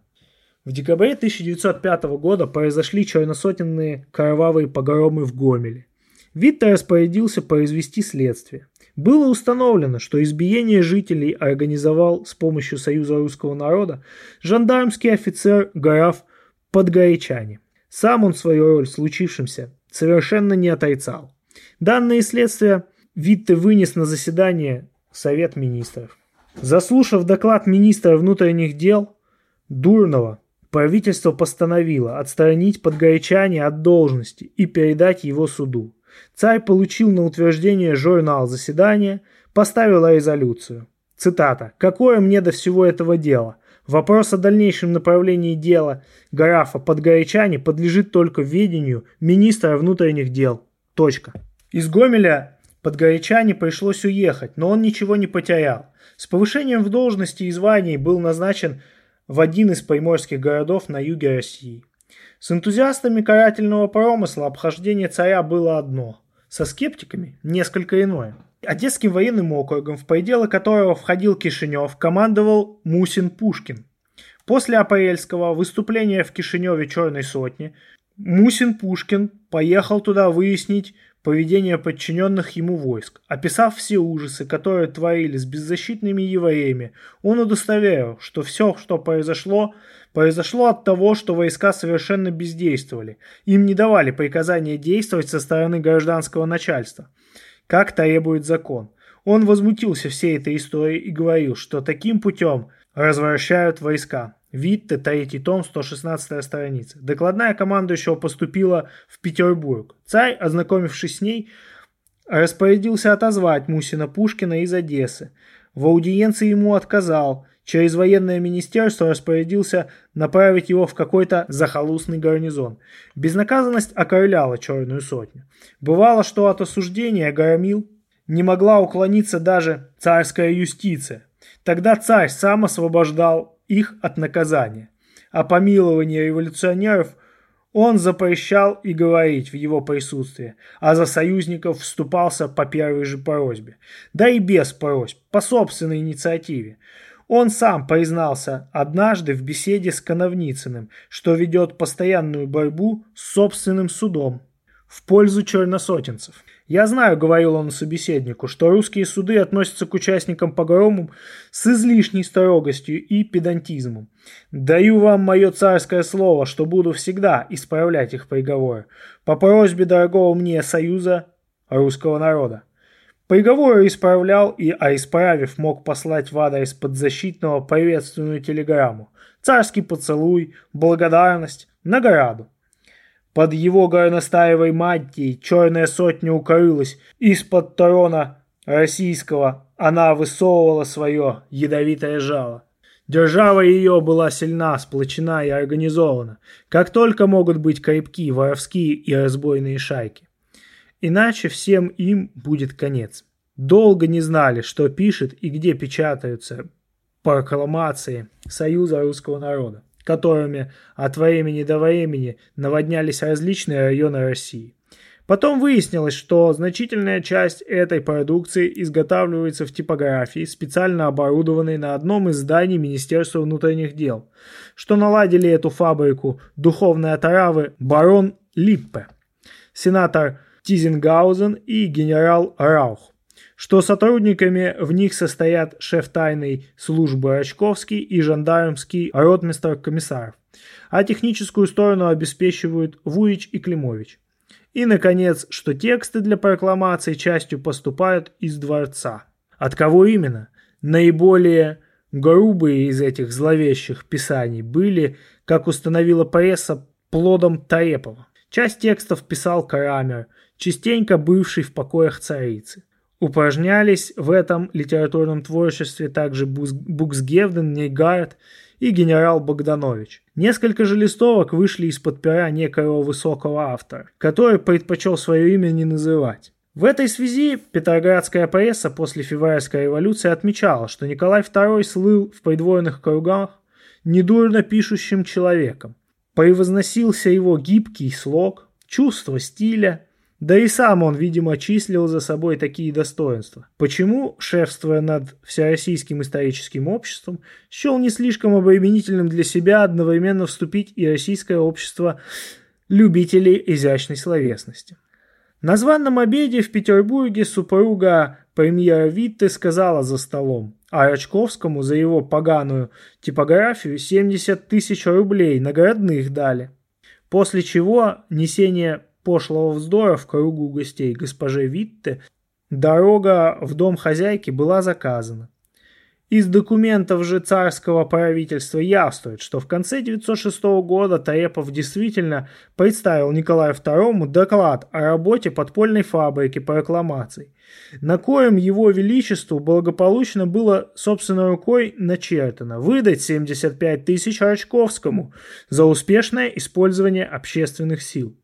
В декабре тысяча девятьсот пятого года произошли черносотенные кровавые погромы в Гомеле. Витте распорядился произвести следствие. Было установлено, что избиение жителей организовал с помощью Союза Русского народа жандармский офицер граф Подгорячани. Сам он свою роль в случившемся совершенно не отрицал. Данные следствия Витте вынес на заседание Совет министров. Заслушав доклад министра внутренних дел Дурнова, правительство постановило отстранить Подгорячани от должности и передать его суду. Царь получил на утверждение журнал заседания, поставил резолюцию. Цитата. «Какое мне до всего этого дело? Вопрос о дальнейшем направлении дела графа Подгорячани подлежит только ведению министра внутренних дел. Точка». Из Гомеля Подгорячани пришлось уехать, но он ничего не потерял. С повышением в должности и звании был назначен в один из приморских городов на юге России. С энтузиастами карательного промысла обхождение царя было одно, со скептиками несколько иное. Одесским военным округом, в пределы которого входил Кишинев, командовал Мусин Пушкин. После апрельского выступления в Кишиневе Черной сотни Мусин Пушкин поехал туда выяснить поведение подчиненных ему войск. Описав все ужасы, которые творили с беззащитными евреями, он удостоверил, что все, что произошло, произошло от того, что войска совершенно бездействовали. Им не давали приказания действовать со стороны гражданского начальства, как требует закон. Он возмутился всей этой историей и говорил, что таким путем развращают войска. Витте, третий том, сто шестнадцатая страница. Докладная командующего поступила в Петербург. Царь, ознакомившись с ней, распорядился отозвать Мусина Пушкина из Одессы. В аудиенции ему отказал. Через военное министерство распорядился направить его в какой-то захолустный гарнизон. Безнаказанность окрыляла Черную сотню. Бывало, что от осуждения громил не могла уклониться даже царская юстиция. Тогда царь сам освобождал их от наказания. О помиловании революционеров он запрещал и говорить в его присутствии, а за союзников вступался по первой же просьбе, да и без просьб, по собственной инициативе. Он сам признался однажды в беседе с Коновницыным, что ведет постоянную борьбу с собственным судом в пользу черносотенцев. «Я знаю, — говорил он собеседнику, — что русские суды относятся к участникам погромов с излишней строгостью и педантизмом. Даю вам мое царское слово, что буду всегда исправлять их приговоры по просьбе дорогого мне Союза Русского народа». Приговоры исправлял и, а исправив, мог послать в адрес подзащитного приветственную телеграмму, царский поцелуй, благодарность, награду. Под его горностаевой мантией черная сотня укрылась, из-под трона российского она высовывала свое ядовитое жало. Держава ее была сильна, сплочена и организована, как только могут быть крепки воровские и разбойные шайки. Иначе всем им будет конец. Долго не знали, что пишет и где печатаются прокламации Союза Русского народа, которыми от времени до времени наводнялись различные районы России. Потом выяснилось, что значительная часть этой продукции изготавливается в типографии, специально оборудованной на одном из зданий Министерства внутренних дел, что наладили эту фабрику духовной отравы барон Липпе, сенатор Тизенгаузен и генерал Раух, что сотрудниками в них состоят шеф тайной службы Рачковский и жандармский ротмистр Комиссаров, а техническую сторону обеспечивают Вурич и Климович. И, наконец, что тексты для прокламации частью поступают из дворца. От кого именно? Наиболее грубые из этих зловещих писаний были, как установила пресса, плодом Тарепова. Часть текстов писал Крамер, частенько бывший в покоях царицы. Упражнялись в этом литературном творчестве также Буксгевден, Нейгард и генерал Богданович. Несколько же листовок вышли из-под пера некоего высокого автора, который предпочел свое имя не называть. В этой связи петроградская пресса после февральской революции отмечала, что Николай второй слыл в придворных кругах недурно пишущим человеком. Превозносился его гибкий слог, чувство стиля, да и сам он, видимо, числил за собой такие достоинства. Почему, шефствуя над Всероссийским историческим обществом, счел не слишком обременительным для себя одновременно вступить и Российское общество любителей изящной словесности? На званом обеде в Петербурге супруга премьера Витте сказала за столом: а Рачковскому за его поганую типографию семьдесят тысяч рублей наградных дали. После чего несение пошлого вздора в кругу гостей госпоже Витте дорога в дом хозяйки была заказана. Из документов же царского правительства явствует, что в конце девятьсот шестого года Тарепов действительно представил Николаю второму доклад о работе подпольной фабрики по рекламации, на коем его величеству благополучно было собственной рукой начертано выдать семьдесят пять тысяч Рачковскому за успешное использование общественных сил.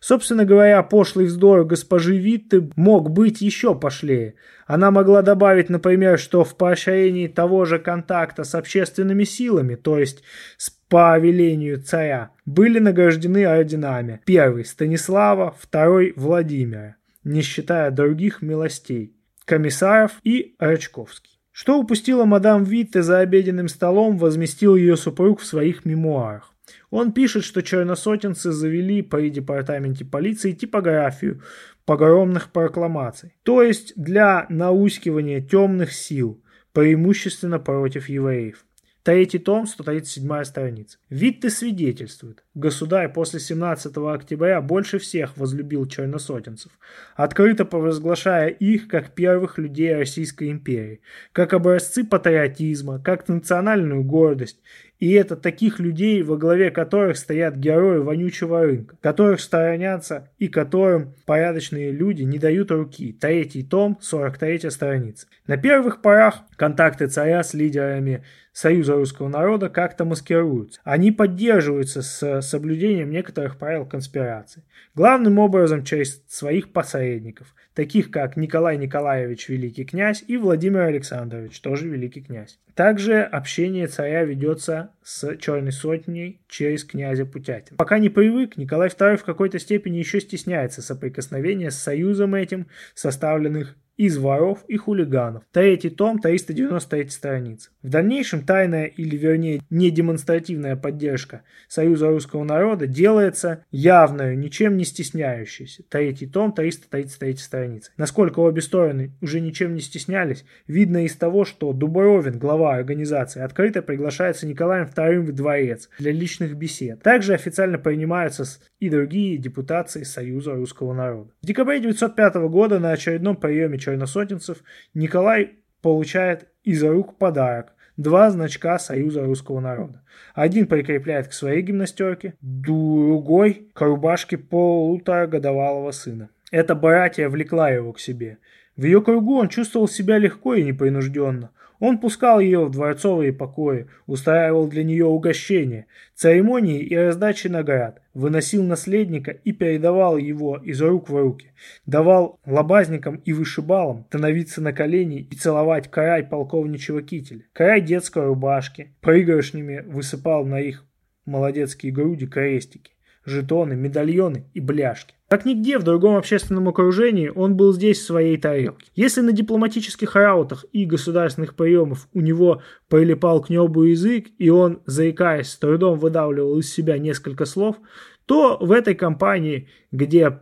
Собственно говоря, пошлый вздор госпожи Витте мог быть еще пошлее. Она могла добавить, например, что в поощрении того же контакта с общественными силами, то есть с по велению царя, были награждены орденами: первый Станислава, второй Владимира, не считая других милостей, Комиссаров и Рачковский. Что упустила мадам Витте за обеденным столом, возместил ее супруг в своих мемуарах. Он пишет, что черносотенцы завели при департаменте полиции типографию погромных прокламаций, то есть для наускивания темных сил, преимущественно против евреев. Третий том, сто тридцать седьмая страница. Витте свидетельствует: государь после семнадцатого октября больше всех возлюбил черносотенцев, открыто провозглашая их как первых людей Российской империи, как образцы патриотизма, как национальную гордость. И это таких людей, во главе которых стоят герои вонючего рынка, которых сторонятся и которым порядочные люди не дают руки. Третий том, сорок третья страница. На первых порах контакты царя с лидерами Союза Русского народа как-то маскируются. Они поддерживаются с соблюдением некоторых правил конспирации, главным образом через своих посредников, таких как Николай Николаевич, великий князь, и Владимир Александрович, тоже великий князь. Также общение царя ведется с Черной сотней через князя Путятина. Пока не привык, Николай второй в какой-то степени еще стесняется соприкосновения с союзом этим, составленных из воров и хулиганов. Третий том, триста девяносто третья страница. В дальнейшем тайная, или вернее недемонстративная поддержка Союза Русского народа делается явною, ничем не стесняющейся. Третий том, триста тридцать третья страница. Насколько обе стороны уже ничем не стеснялись, видно из того, что Дубровин, глава организации, открыто приглашается Николаем вторым в дворец для личных бесед. Также официально принимаются и другие депутации Союза Русского народа. В декабре девятьсот пятого года на очередном приеме черносотенцев Николай получает из рук подарок: два значка Союза Русского народа. Один прикрепляет к своей гимнастерке, другой к рубашке полуторагодовалого сына. Эта братья влекла его к себе. В ее кругу он чувствовал себя легко и непринужденно. Он пускал ее в дворцовые покои, устраивал для нее угощения, церемонии и раздачи наград, выносил наследника и передавал его из рук в руки, давал лобазникам и вышибалам становиться на колени и целовать край полковничьего кителя, край детской рубашки, пригоршнями высыпал на их молодецкие груди крестики. жетоны, медальоны и бляшки. Как нигде в другом общественном окружении он был здесь в своей тарелке. Если на дипломатических раутах и государственных приемов у него прилипал к небу язык, и он, заикаясь, с трудом выдавливал из себя несколько слов, то в этой компании, где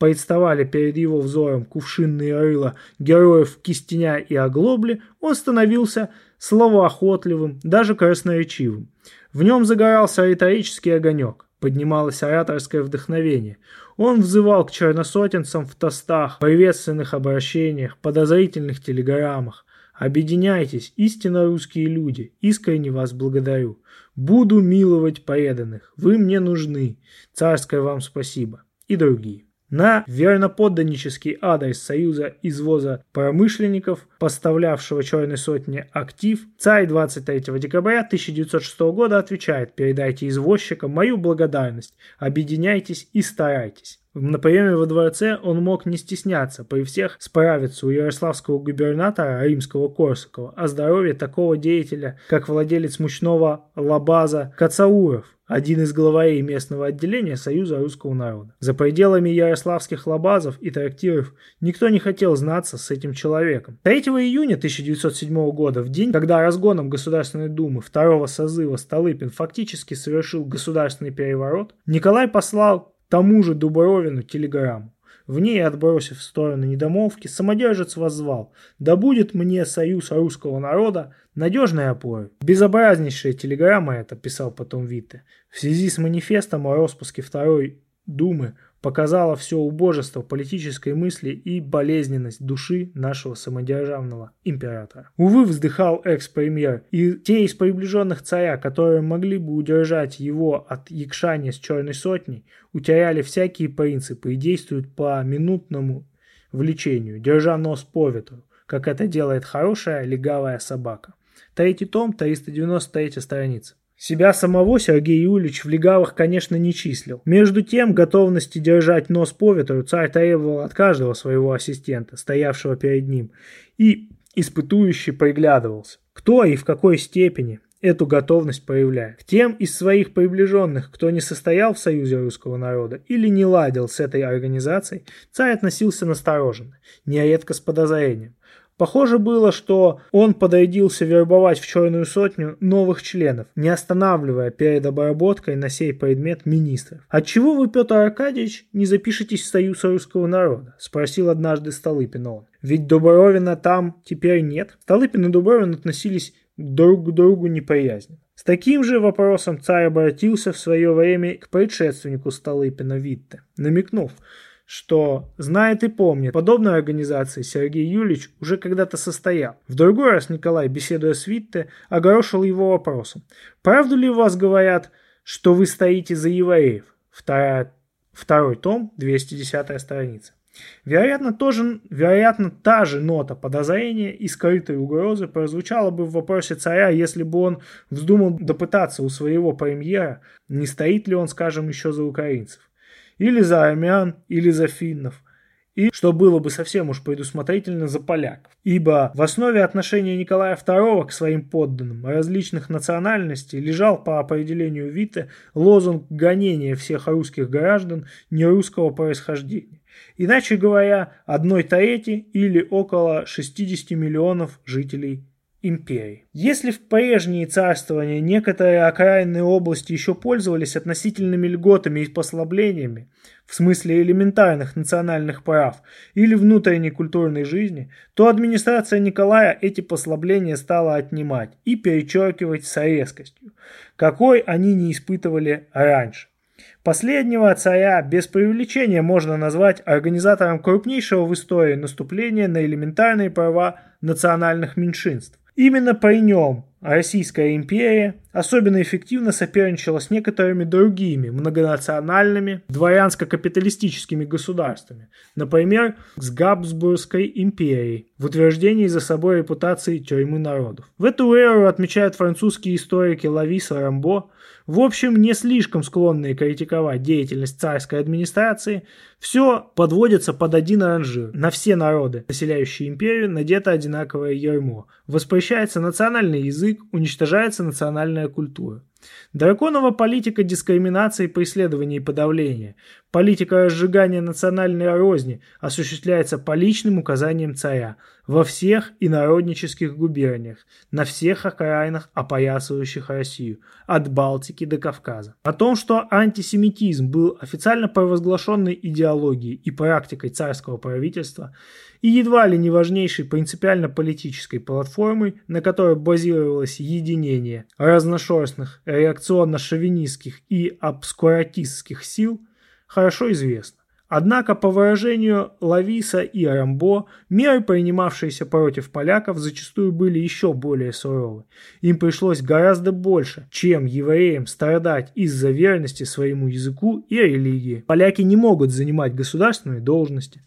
представали перед его взором кувшинные рыла героев Кистеня и Оглобли, он становился словоохотливым, даже красноречивым. В нем загорался риторический огонек, поднималось ораторское вдохновение. Он взывал к черносотенцам в тостах, приветственных обращениях, подозрительных телеграммах. «Объединяйтесь, истинно русские люди, искренне вас благодарю. Буду миловать преданных, вы мне нужны, царское вам спасибо» и другие. На верноподданнический адрес Союза извоза промышленников, поставлявшего Черной сотне актив, царь двадцать третьего декабря тысяча девятьсот шестого года отвечает: «Передайте извозчикам мою благодарность, объединяйтесь и старайтесь». На приеме во дворце он мог не стесняться, при всех справиться у ярославского губернатора римского Корсакова о здоровье такого деятеля, как владелец мучного лабаза Кацауров, один из главарей местного отделения Союза Русского народа. За пределами ярославских лабазов и трактиров никто не хотел знаться с этим человеком. третьего июня тысяча девятьсот седьмого года, в день, когда разгоном Государственной Думы второго созыва Столыпин фактически совершил государственный переворот, Николай послал тому же Дубровину телеграмму. В ней, отбросив в сторону недомолвки, самодержец воззвал: «Да будет мне Союз Русского народа надежной опорой». Безобразнейшая телеграмма эта, писал потом Витте, в связи с манифестом о распуске Второй Думы показала все убожество политической мысли и болезненность души нашего самодержавного императора. Увы, вздыхал экс-премьер, и те из приближенных царя, которые могли бы удержать его от якшания с Черной сотней, утеряли всякие принципы и действуют по минутному влечению, держа нос по ветру, как это делает хорошая легавая собака. Третий том, триста девяносто третья страница. Себя самого Сергей Юлич в легавых, конечно, не числил. Между тем, готовности держать нос по ветру царь требовал от каждого своего ассистента, стоявшего перед ним, и испытующе приглядывался, кто и в какой степени эту готовность проявляет. К тем из своих приближенных, кто не состоял в Союзе Русского народа или не ладил с этой организацией, царь относился настороженно, нередко с подозрением. Похоже было, что он подрядился вербовать в Черную сотню новых членов, не останавливая перед обработкой на сей предмет министров. «Отчего вы, Петр Аркадьевич, не запишетесь в Союз Русского народа?» – спросил однажды Столыпин он. «Ведь Дубровина там теперь нет». Столыпин и Дубровин относились друг к другу неприязненно. С таким же вопросом царь обратился в свое время к предшественнику Столыпина Витте, намекнув, что знает и помнит. Подобной организации Сергей Юлич уже когда-то состоял. В другой раз Николай, беседуя с Витте, огорошил его вопросом: «Правду ли у вас говорят, что вы стоите за евреев?» Вторая, второй том, двести десятая страница. Вероятно, тоже, вероятно, та же нота подозрения и скрытой угрозы прозвучала бы в вопросе царя, если бы он вздумал допытаться у своего премьера, не стоит ли он, скажем, еще за украинцев, или за армян, или за финнов, и, что было бы совсем уж предусмотрительно, за поляков. Ибо в основе отношения Николая второго к своим подданным различных национальностей лежал, по определению Витте, лозунг гонения всех русских граждан нерусского происхождения. Иначе говоря, одной трети или около шестьдесят миллионов жителей империи. Если в прежние царствования некоторые окраинные области еще пользовались относительными льготами и послаблениями в смысле элементарных национальных прав или внутренней культурной жизни, то администрация Николая эти послабления стала отнимать и перечеркивать с резкостью, какой они не испытывали раньше. Последнего царя без преувеличения можно назвать организатором крупнейшего в истории наступления на элементарные права национальных меньшинств. Именно при нем Российская империя особенно эффективно соперничала с некоторыми другими многонациональными дворянско-капиталистическими государствами, например, с Габсбургской империей, в утверждении за собой репутации тюрьмы народов. В эту эру отмечают французские историки Лавис и Рамбо, в общем, не слишком склонные критиковать деятельность царской администрации, все подводится под один ранжир. На все народы, населяющие империю, надето одинаковое ярмо. Воспрещается национальный язык, уничтожается национальная культура. Драконова политика дискриминации, преследования и подавления, политика разжигания национальной розни осуществляется по личным указаниям царя во всех инороднических губерниях, на всех окраинах, опоясывающих Россию, от Балтики до Кавказа. О том, что антисемитизм был официально провозглашенной идеологией и практикой царского правительства и едва ли не важнейшей принципиально-политической платформой, на которой базировалось единение разношерстных, реакционно-шовинистских и обскуратистских сил, хорошо известно. Однако, по выражению Лависа и Рамбо, меры, принимавшиеся против поляков, зачастую были еще более суровы. Им пришлось гораздо больше, чем евреям, страдать из-за верности своему языку и религии. Поляки не могут занимать государственные должности.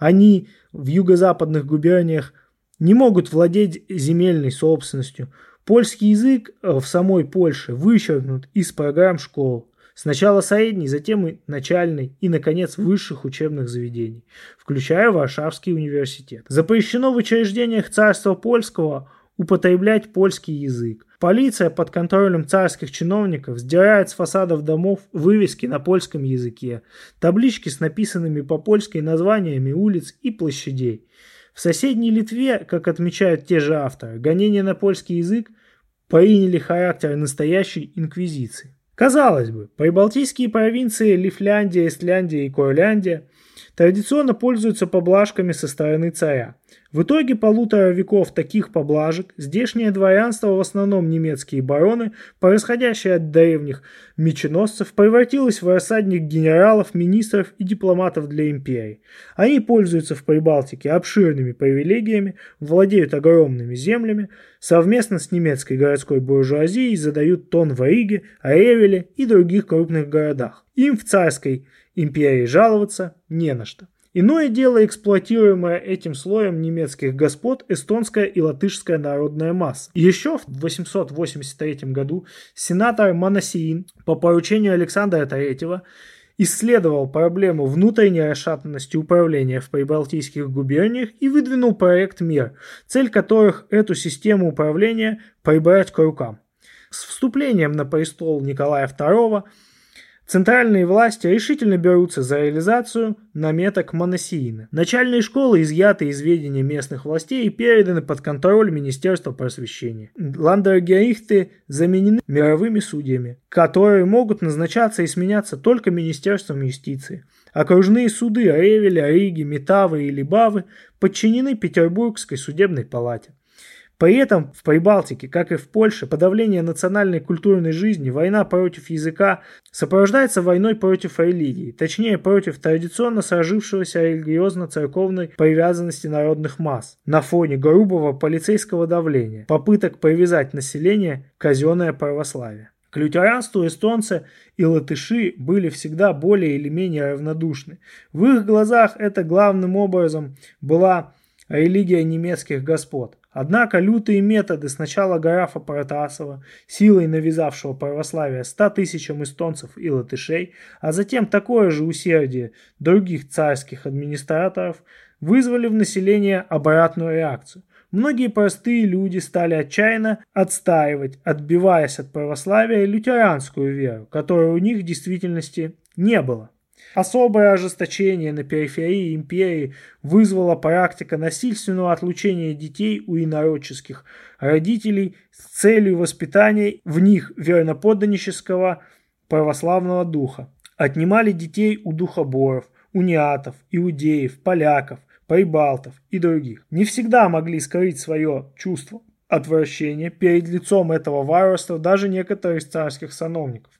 Они в юго-западных губерниях не могут владеть земельной собственностью. Польский язык в самой Польше вычеркнут из программ школ. Сначала средней, затем и начальной, и, наконец, высших учебных заведений, включая Варшавский университет. Запрещено в учреждениях царства польского употреблять польский язык. Полиция под контролем царских чиновников сдирает с фасадов домов вывески на польском языке, таблички с написанными по-польски названиями улиц и площадей. В соседней Литве, как отмечают те же авторы, гонения на польский язык приняли характер настоящей инквизиции. Казалось бы, прибалтийские провинции Лифляндия, Эстляндия и Курляндия традиционно пользуются поблажками со стороны царя. В итоге полутора веков таких поблажек здешнее дворянство, в основном немецкие бароны, происходящие от древних меченосцев, превратилось в рассадник генералов, министров и дипломатов для империи. Они пользуются в Прибалтике обширными привилегиями, владеют огромными землями, совместно с немецкой городской буржуазией задают тон в Риге, Ревеле и других крупных городах. Им в царской империи жаловаться не на что. Иное дело эксплуатируемая этим слоем немецких господ эстонская и латышская народная масса. Еще в восемьсот восемьдесят третьем году сенатор Манасиин по поручению Александра третьего исследовал проблему внутренней расшатанности управления в прибалтийских губерниях и выдвинул проект мер, цель которых эту систему управления прибрать к рукам. С вступлением на престол Николая второго центральные власти решительно берутся за реализацию наметок Манасиина. Начальные школы изъяты из ведения местных властей и переданы под контроль Министерства просвещения. Ландергерихты заменены мировыми судьями, которые могут назначаться и сменяться только Министерством юстиции. Окружные суды Ревеля, Риги, Метавы и Либавы подчинены Петербургской судебной палате. При этом в Прибалтике, как и в Польше, подавление национальной культурной жизни, война против языка сопровождается войной против религии, точнее против традиционно сложившегося религиозно-церковной привязанности народных масс на фоне грубого полицейского давления, попыток привязать население к казенное православие. К лютеранству эстонцы и латыши были всегда более или менее равнодушны. В их глазах это главным образом была религия немецких господ. Однако лютые методы сначала графа Протасова, силой навязавшего православие ста тысячам эстонцев и латышей, а затем такое же усердие других царских администраторов, вызвали в население обратную реакцию. Многие простые люди стали отчаянно отстаивать, отбиваясь от православия, лютеранскую веру, которой у них в действительности не было. Особое ожесточение на периферии империи вызвала практика насильственного отлучения детей у инородческих родителей с целью воспитания в них верноподданнического православного духа. Отнимали детей у духоборов, униатов, иудеев, поляков, прибалтов и других. Не всегда могли скрыть свое чувство отвращения перед лицом этого варварства даже некоторые из царских сановников.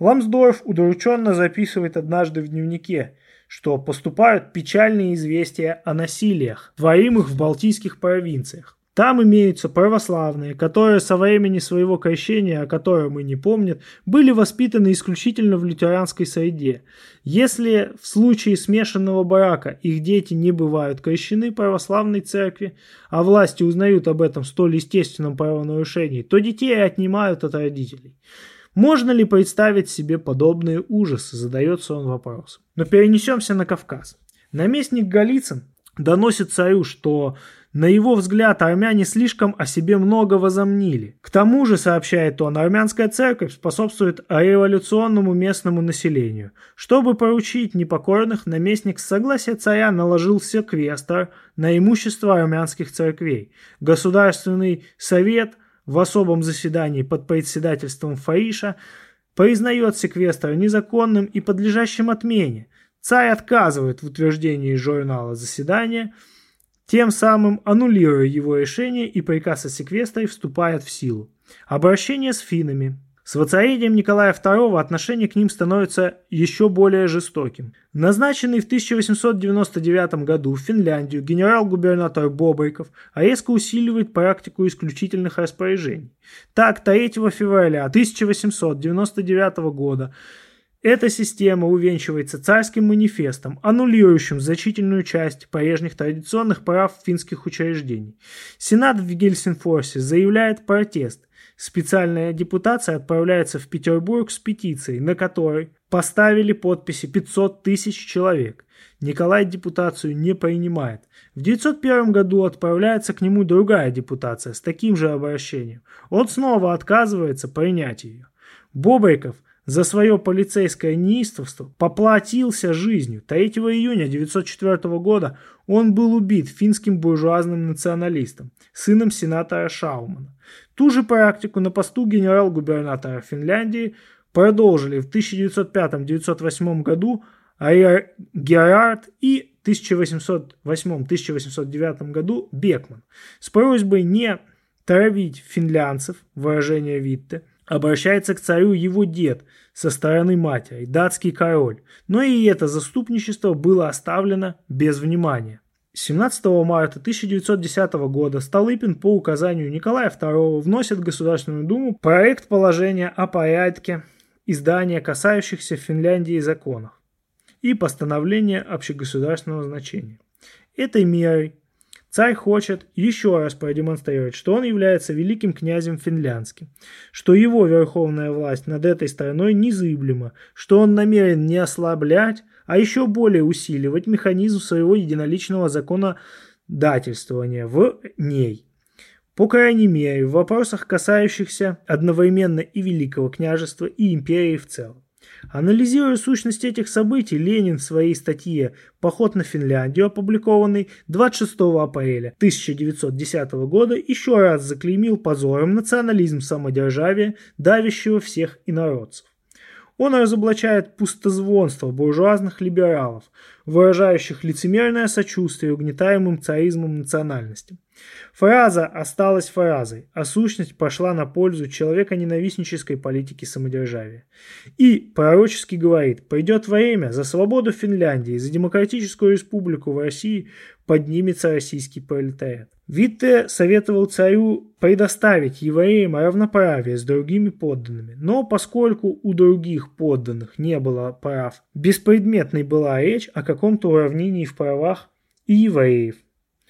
Ламсдорф удрученно записывает однажды в дневнике, что поступают печальные известия о насилиях, творимых в балтийских провинциях. Там имеются православные, которые со времени своего крещения, о котором и не помнят, были воспитаны исключительно в лютеранской среде. Если в случае смешанного брака их дети не бывают крещены православной церкви, а власти узнают об этом столь естественном правонарушении, то детей отнимают от родителей. Можно ли представить себе подобные ужасы, задается он вопросом. Но перенесемся на Кавказ. Наместник Голицын доносит царю, что, на его взгляд, армяне слишком о себе много возомнили. К тому же, сообщает он, армянская церковь способствует революционному местному населению. Чтобы поручить непокорных, наместник с согласия царя наложил секвестр на имущество армянских церквей. Государственный совет в особом заседании под председательством Фаиша признает секвестр незаконным и подлежащим отмене. Царь отказывает в утверждении журнала заседания, тем самым аннулируя его решение, и приказ о секвестре вступает в силу. Обращение с финнами. С воцарением Николая Второго отношение к ним становится еще более жестоким. Назначенный в тысяча восемьсот девяносто девятом году в Финляндию генерал-губернатор Бобриков резко усиливает практику исключительных распоряжений. Так, третьего февраля тысяча восемьсот девяносто девятого года эта система увенчивается царским манифестом, аннулирующим значительную часть прежних традиционных прав финских учреждений. Сенат в Гельсингфорсе заявляет протест. Специальная депутация отправляется в Петербург с петицией, на которой поставили подписи пятьсот тысяч человек. Николай депутацию не принимает. В девятьсот первом году отправляется к нему другая депутация с таким же обращением. Он снова отказывается принять ее. Бобриков за свое полицейское неистовство поплатился жизнью. третьего июня тысяча девятьсот четвёртого года он был убит финским буржуазным националистом, сыном сенатора Шаумана. Ту же практику на посту генерал-губернатора Финляндии продолжили в тысяча девятьсот пятом — тысяча девятьсот восьмом году Айр Герард и в тысяча восемьсот восьмом — тысяча восемьсот девятом году Бекман с просьбой не травить финлянцев, выражение Витте. Обращается к царю его дед со стороны матери, датский король, но и это заступничество было оставлено без внимания. семнадцатого марта тысяча девятьсот десятого года Столыпин по указанию Николая Второго вносит в Государственную Думу проект положения о порядке издания касающихся Финляндии законов и постановления общегосударственного значения. Этой мерой царь хочет еще раз продемонстрировать, что он является великим князем финляндским, что его верховная власть над этой страной незыблема, что он намерен не ослаблять, а еще более усиливать механизм своего единоличного законодательствования в ней. По крайней мере, в вопросах, касающихся одновременно и Великого княжества, и империи в целом. Анализируя сущность этих событий, Ленин в своей статье «Поход на Финляндию», опубликованной двадцать шестого апреля тысяча девятьсот десятого года, еще раз заклеймил позором национализм самодержавия, давящего всех инородцев. Он разоблачает пустозвонство буржуазных либералов, выражающих лицемерное сочувствие угнетаемым царизмом национальностям. Фраза осталась фразой, а сущность пошла на пользу человеконенавистнической политики самодержавия. И пророчески говорит: придет время, за свободу Финляндии, за демократическую республику в России поднимется российский пролетариат. Витте советовал царю предоставить евреям равноправие с другими подданными, но поскольку у других подданных не было прав, беспредметной была речь о каком-то уравнении в правах и евреев.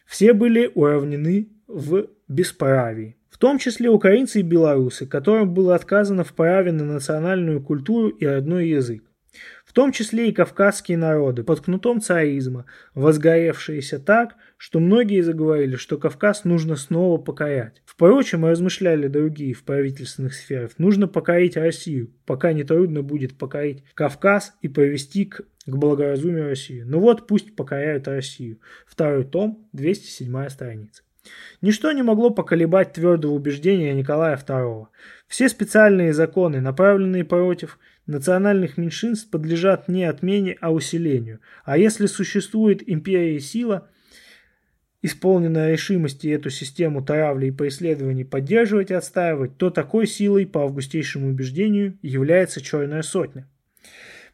Все были уравнены в бесправии, в том числе украинцы и белорусы, которым было отказано в праве на национальную культуру и родной язык, в том числе и кавказские народы, под кнутом царизма, возгоревшиеся так, что многие заговорили, что Кавказ нужно снова покорять. Впрочем, размышляли другие в правительственных сферах, нужно покорить Россию, пока не трудно будет покорить Кавказ и привести к к благоразумию России. Ну вот, пусть покоряют Россию. Второй том, двести седьмая страница. Ничто не могло поколебать твердого убеждения Николая Второго. Все специальные законы, направленные против национальных меньшинств, подлежат не отмене, а усилению. А если существует империя и сила, исполненная решимости эту систему травли и преследований поддерживать и отстаивать, то такой силой, по августейшему убеждению, является Черная сотня.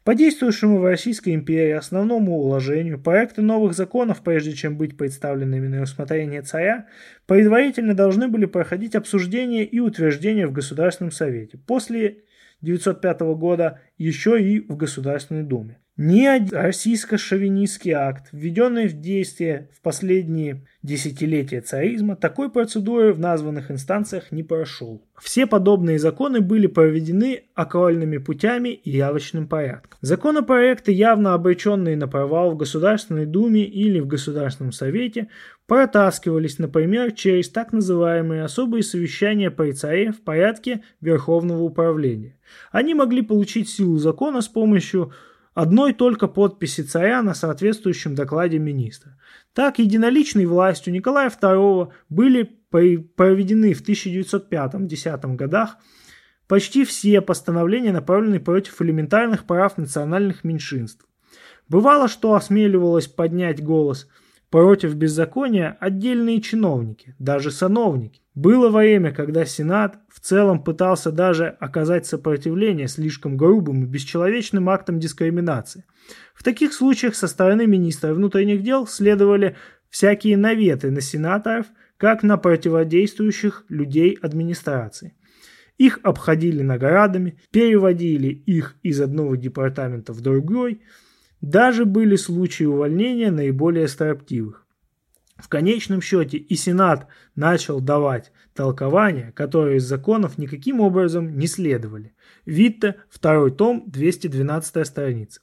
По действующему в Российской империи основному уложению проекты новых законов, прежде чем быть представленными на рассмотрение царя, предварительно должны были проходить обсуждение и утверждение в Государственном Совете, после девятьсот пятого года еще и в Государственной Думе. Ни один российско-шовинистский акт, введенный в действие в последние десятилетия царизма, такой процедуры в названных инстанциях не прошел. Все подобные законы были проведены окольными путями и явочным порядком. Законопроекты, явно обреченные на провал в Государственной Думе или в Государственном Совете, протаскивались, например, через так называемые особые совещания при царе в порядке Верховного Управления. Они могли получить силу закона с помощью одной только подписи царя на соответствующем докладе министра. Так, единоличной властью Николая Второго были проведены в тысяча девятьсот пятом — десятом годах почти все постановления, направленные против элементарных прав национальных меньшинств. Бывало, что осмеливалось поднять голос против беззакония отдельные чиновники, даже сановники. Было время, когда Сенат в целом пытался даже оказать сопротивление слишком грубым и бесчеловечным актам дискриминации. В таких случаях со стороны министра внутренних дел следовали всякие наветы на сенаторов, как на противодействующих людей администрации. Их обходили наградами, переводили их из одного департамента в другой. Даже были случаи увольнения наиболее строптивых. В конечном счете и Сенат начал давать толкования, которые из законов никаким образом не следовали. Витте, второй том, двести двенадцатая страница.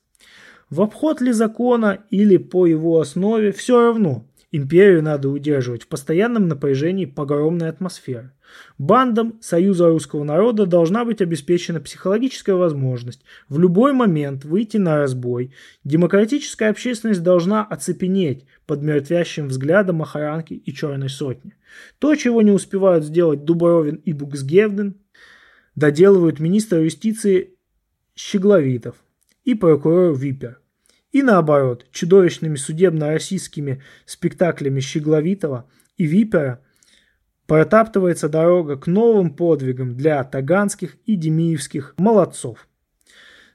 В обход ли закона или по его основе все равно. Империю надо удерживать в постоянном напряжении погромной атмосферы. Бандам Союза Русского народа должна быть обеспечена психологическая возможность в любой момент выйти на разбой. Демократическая общественность должна оцепенеть под мертвящим взглядом охранки и черной сотни. То, чего не успевают сделать Дубровин и Буксгевден, доделывают министр юстиции Щегловитов и прокурор Випер. И наоборот, чудовищными судебно-российскими спектаклями Щегловитова и Випера протаптывается дорога к новым подвигам для таганских и демиевских молодцов.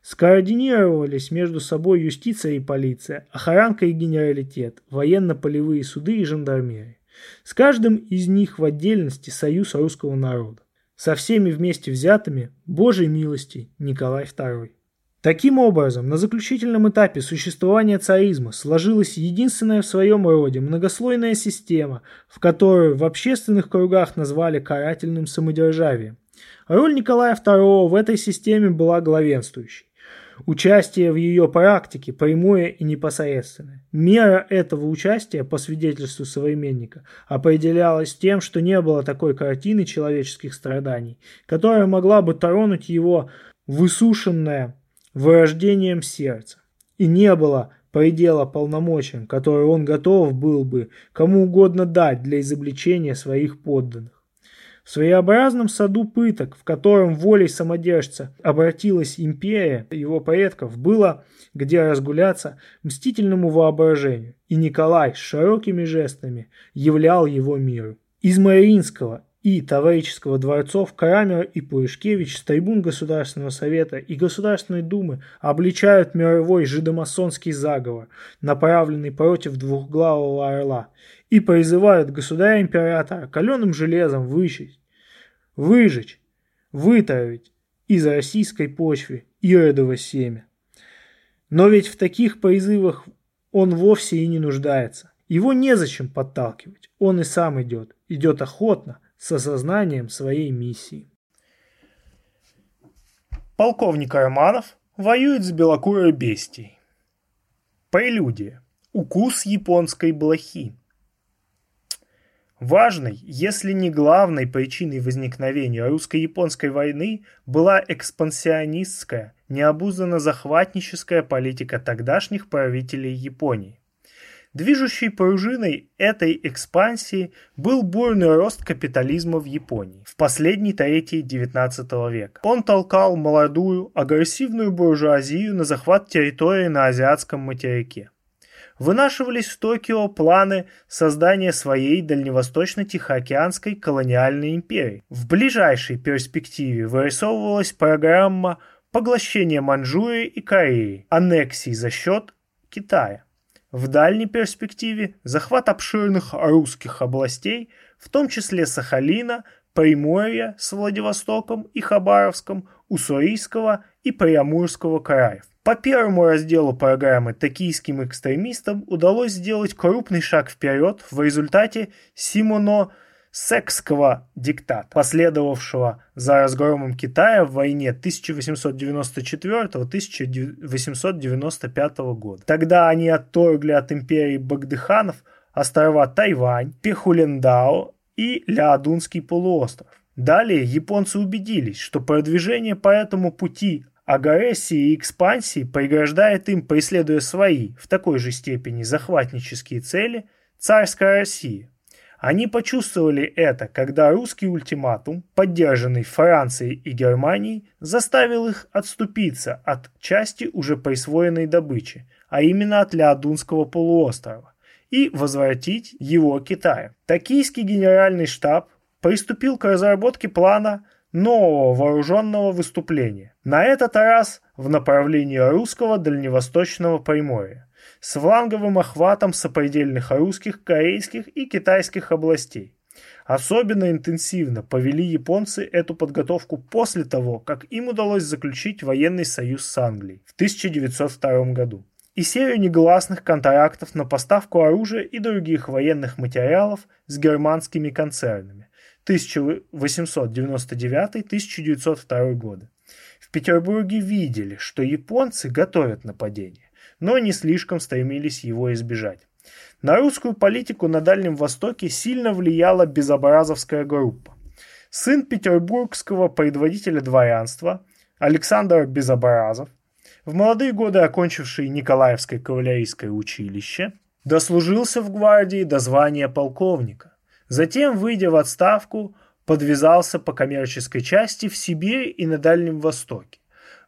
Скоординировались между собой юстиция и полиция, охранка и генералитет, военно-полевые суды и жандармерии. С каждым из них в отдельности Союз Русского народа. Со всеми вместе взятыми, Божьей милости, Николай Второй. Таким образом, на заключительном этапе существования царизма сложилась единственная в своем роде многослойная система, в которую в общественных кругах назвали карательным самодержавием. Роль Николая Второго в этой системе была главенствующей. Участие в ее практике прямое и непосредственное. Мера этого участия, по свидетельству современника, определялась тем, что не было такой картины человеческих страданий, которая могла бы тронуть его высушенное вырождением сердца, и не было предела полномочиям, которые он готов был бы кому угодно дать для изобличения своих подданных. В своеобразном саду пыток, в котором волей самодержца обратилась империя его предков, было где разгуляться мстительному воображению, и Николай с широкими жестами являл его миру. Из Мариинского и товарищеского дворцов Крамер и Пуришкевич с трибун Государственного Совета и Государственной Думы обличают мировой жидомасонский заговор, направленный против двухглавого орла, и призывают государя-императора каленым железом вычесть, выжечь, вытравить из российской почвы иродово семя. Но ведь в таких призывах он вовсе и не нуждается. Его незачем подталкивать, он и сам идет, идет охотно, с осознанием своей миссии. Полковник Романов воюет с белокурой бестией. Прелюдия. Укус японской блохи. Важной, если не главной причиной возникновения русско-японской войны была экспансионистская, необузданно захватническая политика тогдашних правителей Японии. Движущей пружиной этой экспансии был бурный рост капитализма в Японии в последней трети девятнадцатого века. Он толкал молодую, агрессивную буржуазию на захват территории на азиатском материке. Вынашивались в Токио планы создания своей дальневосточно-тихоокеанской колониальной империи. В ближайшей перспективе вырисовывалась программа поглощения Маньчжурии и Кореи, аннексий за счет Китая. В дальней перспективе захват обширных русских областей, в том числе Сахалина, Приморья с Владивостоком и Хабаровском, Уссурийского и Приамурского краев. По первому разделу программы токийским экстремистам удалось сделать крупный шаг вперед в результате Симоносекского диктата, последовавшего за разгромом Китая в войне тысяча восемьсот девяносто четвёртого — тысяча восемьсот девяносто пятого года. Тогда они отторгли от империи богдыханов острова Тайвань, Пихулендао и Ляодунский полуостров. Далее японцы убедились, что продвижение по этому пути агрессии и экспансии преграждает им, преследуя свои, в такой же степени захватнические цели, царская Россия. Они почувствовали это, когда русский ультиматум, поддержанный Францией и Германией, заставил их отступиться от части уже присвоенной добычи, а именно от Ляодунского полуострова, и возвратить его Китаю. Токийский генеральный штаб приступил к разработке плана нового вооруженного выступления, на этот раз в направлении русского дальневосточного Приморья, с фланговым охватом сопредельных русских, корейских и китайских областей. Особенно интенсивно повели японцы эту подготовку после того, как им удалось заключить военный союз с Англией в тысяча девятьсот втором году и серию негласных контрактов на поставку оружия и других военных материалов с германскими концернами тысяча восемьсот девяносто девятого — тысяча девятьсот второго годы. В Петербурге видели, что японцы готовят нападение, но не слишком стремились его избежать. На русскую политику на Дальнем Востоке сильно влияла Безобразовская группа. Сын петербургского предводителя дворянства Александр Безобразов, в молодые годы окончивший Николаевское кавалерийское училище, дослужился в гвардии до звания полковника. Затем, выйдя в отставку, подвязался по коммерческой части в Сибири и на Дальнем Востоке.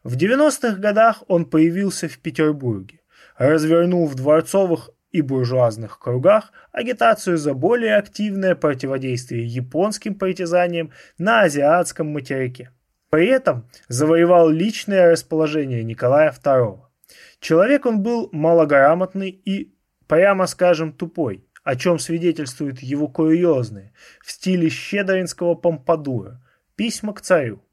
В девяностых годах он появился в Петербурге, развернул в дворцовых и буржуазных кругах агитацию за более активное противодействие японским притязаниям на азиатском материке. При этом завоевал личное расположение Николая второго. Человек он был малограмотный и, прямо скажем, тупой, о чем свидетельствуют его курьезные, в стиле щедринского помпадура, письма к царю.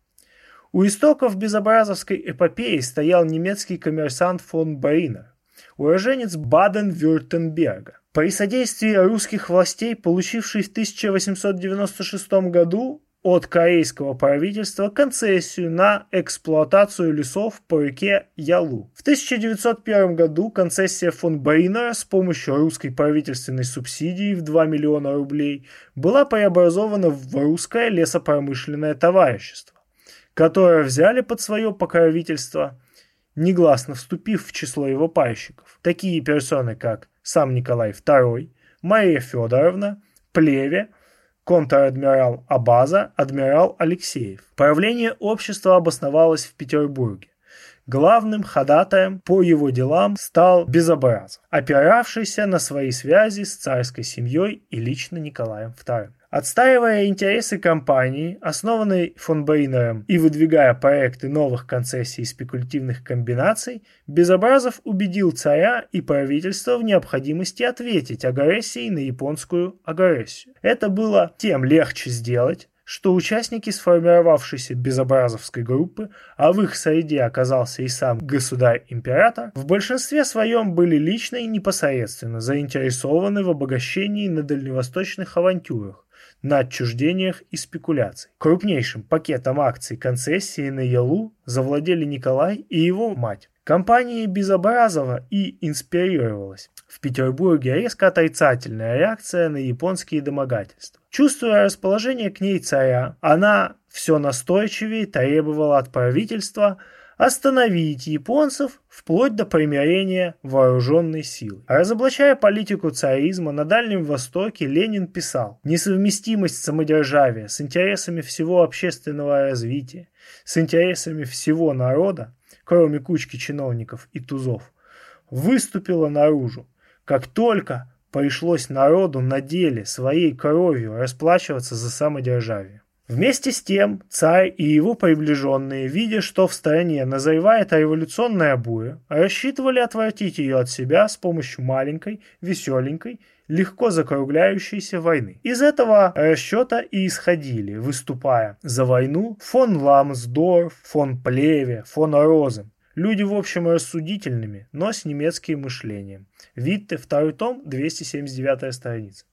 У истоков безобразовской эпопеи стоял немецкий коммерсант фон Барина, уроженец Баден-Вюртемберга, при содействии русских властей, получивший в тысяча восемьсот девяносто шестом году от корейского правительства концессию на эксплуатацию лесов по реке Ялу. В тысяча девятьсот первом году концессия фон Баринера с помощью русской правительственной субсидии в два миллиона рублей была преобразована в Русское лесопромышленное товарищество, которое взяли под свое покровительство, негласно вступив в число его пайщиков, такие персоны, как сам Николай второй, Мария Федоровна, Плеве, контр-адмирал Абаза, адмирал Алексеев. Правление общества обосновалось в Петербурге. Главным ходатаем по его делам стал Безобразов, опиравшийся на свои связи с царской семьей и лично Николаем вторым. Отстаивая интересы компании, основанной фон Баринером, и выдвигая проекты новых концессий и спекулятивных комбинаций, Безобразов убедил царя и правительство в необходимости ответить агрессией на японскую агрессию. Это было тем легче сделать, что участники сформировавшейся Безобразовской группы, а в их среде оказался и сам государь-император, в большинстве своем были лично и непосредственно заинтересованы в обогащении на дальневосточных авантюрах, на отчуждениях и спекуляций. Крупнейшим пакетом акций концессии на Ялу завладели Николай и его мать. Компания Безобразова и инспирировалась. В Петербурге резко отрицательная реакция на японские домогательства. Чувствуя расположение к ней царя, она все настойчивее требовала от правительства остановить японцев вплоть до примирения вооруженной силы. Разоблачая политику царизма на Дальнем Востоке, Ленин писал: «Несовместимость самодержавия с интересами всего общественного развития, с интересами всего народа, кроме кучки чиновников и тузов, выступила наружу, как только пришлось народу на деле своей кровью расплачиваться за самодержавие». Вместе с тем царь и его приближенные, видя, что в стране назревает революционная буря, рассчитывали отвратить ее от себя с помощью маленькой, веселенькой, легко закругляющейся войны. Из этого расчета и исходили, выступая за войну, фон Ламсдорф, фон Плеве, фон Розен, Люди, в общем, рассудительными, но с немецким мышлением. Витте, второй том, двести семьдесят девятая страница.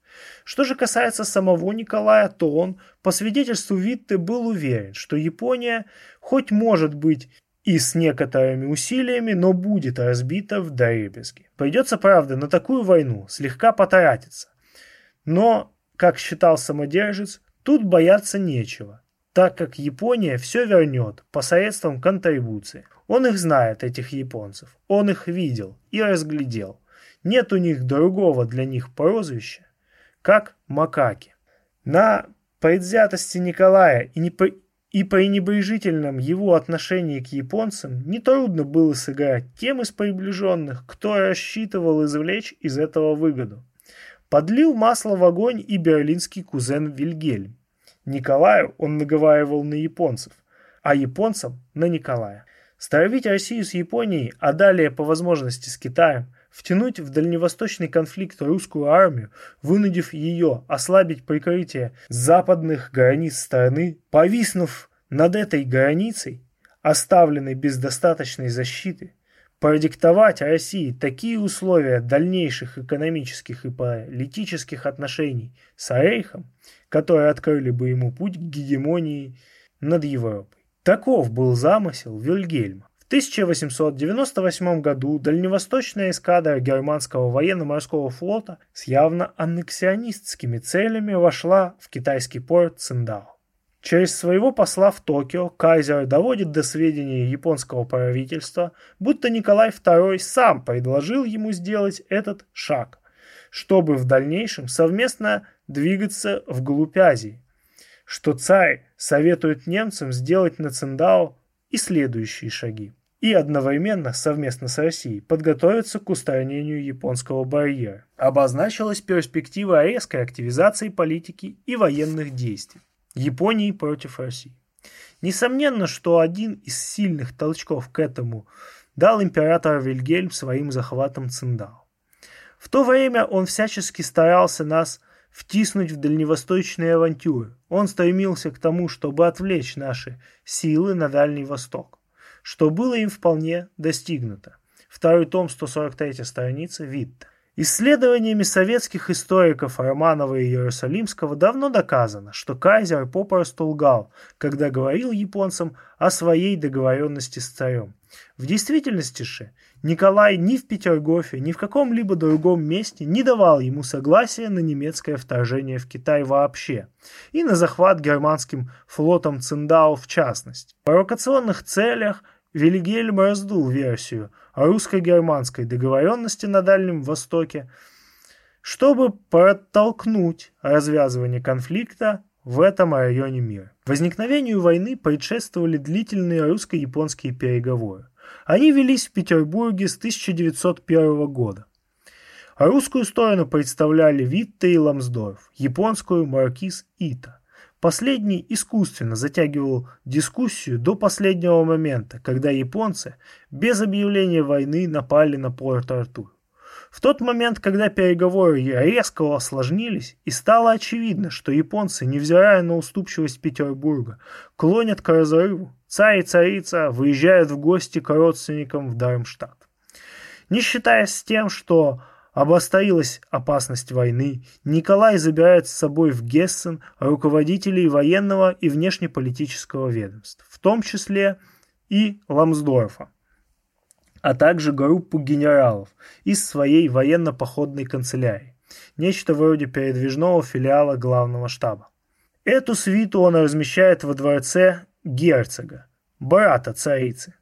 Что же касается самого Николая, то он, по свидетельству Витте, был уверен, что Япония, хоть может быть и с некоторыми усилиями, но будет разбита вдребезги. Придется, правда, на такую войну слегка потратиться. Но, как считал самодержец, тут бояться нечего, так как Япония все вернет посредством контрибуции. Он их знает, этих японцев, он их видел и разглядел. Нет у них другого для них прозвища, как макаки. На предвзятости Николая и, непри... и пренебрежительном его отношении к японцам нетрудно было сыграть тем из приближенных, кто рассчитывал извлечь из этого выгоду. Подлил масло в огонь и берлинский кузен Вильгельм. Николаю он наговаривал на японцев, а японцам на Николая. Стравить Россию с Японией, а далее по возможности с Китаем, втянуть в дальневосточный конфликт русскую армию, вынудив ее ослабить прикрытие западных границ страны, повиснув над этой границей, оставленной без достаточной защиты, продиктовать России такие условия дальнейших экономических и политических отношений с Рейхом, которые открыли бы ему путь к гегемонии над Европой. Таков был замысел Вильгельма. В тысяча восемьсот девяносто восьмом году дальневосточная эскадра германского военно-морского флота с явно аннексионистскими целями вошла в китайский порт Циндао. Через своего посла в Токио кайзер доводит до сведения японского правительства, будто Николай второй сам предложил ему сделать этот шаг, чтобы в дальнейшем совместно двигаться вглубь Азии, что царь советует немцам сделать на Циндао и следующие шаги, и одновременно совместно с Россией подготовиться к устранению японского барьера. Обозначилась перспектива резкой активизации политики и военных действий Японии против России. Несомненно, что один из сильных толчков к этому дал император Вильгельм своим захватом Циндао. В то время он всячески старался нас втиснуть в дальневосточные авантюры. Он стремился к тому, чтобы отвлечь наши силы на Дальний Восток, что было им вполне достигнуто. Второй том, сто сорок третья страница, Витте. Исследованиями советских историков Романова и Иерусалимского давно доказано, что кайзер попросту лгал, когда говорил японцам о своей договоренности с царем. В действительности же Николай ни в Петергофе, ни в каком-либо другом месте не давал ему согласия на немецкое вторжение в Китай вообще и на захват германским флотом Циндао в частности. В провокационных целях Вильгельм раздул версию о русско-германской договоренности на Дальнем Востоке, чтобы протолкнуть развязывание конфликта в этом районе мира. Возникновению войны предшествовали длительные русско-японские переговоры. Они велись в Петербурге с тысяча девятьсот первого года. Русскую сторону представляли Витте и Ламсдорф, японскую — маркиз Ита. Последний искусственно затягивал дискуссию до последнего момента, когда японцы без объявления войны напали на Порт-Артур. В тот момент, когда переговоры резко осложнились и стало очевидно, что японцы, невзирая на уступчивость Петербурга, клонят к разрыву, царь и царица выезжают в гости к родственникам в Дармштадт. Не считаясь с тем, что обострилась опасность войны, Николай забирает с собой в Гессен руководителей военного и внешнеполитического ведомств, в том числе и Ламсдорфа, а также группу генералов из своей военно-походной канцелярии, нечто вроде передвижного филиала главного штаба. Эту свиту он размещает во дворце герцога, брата царицы,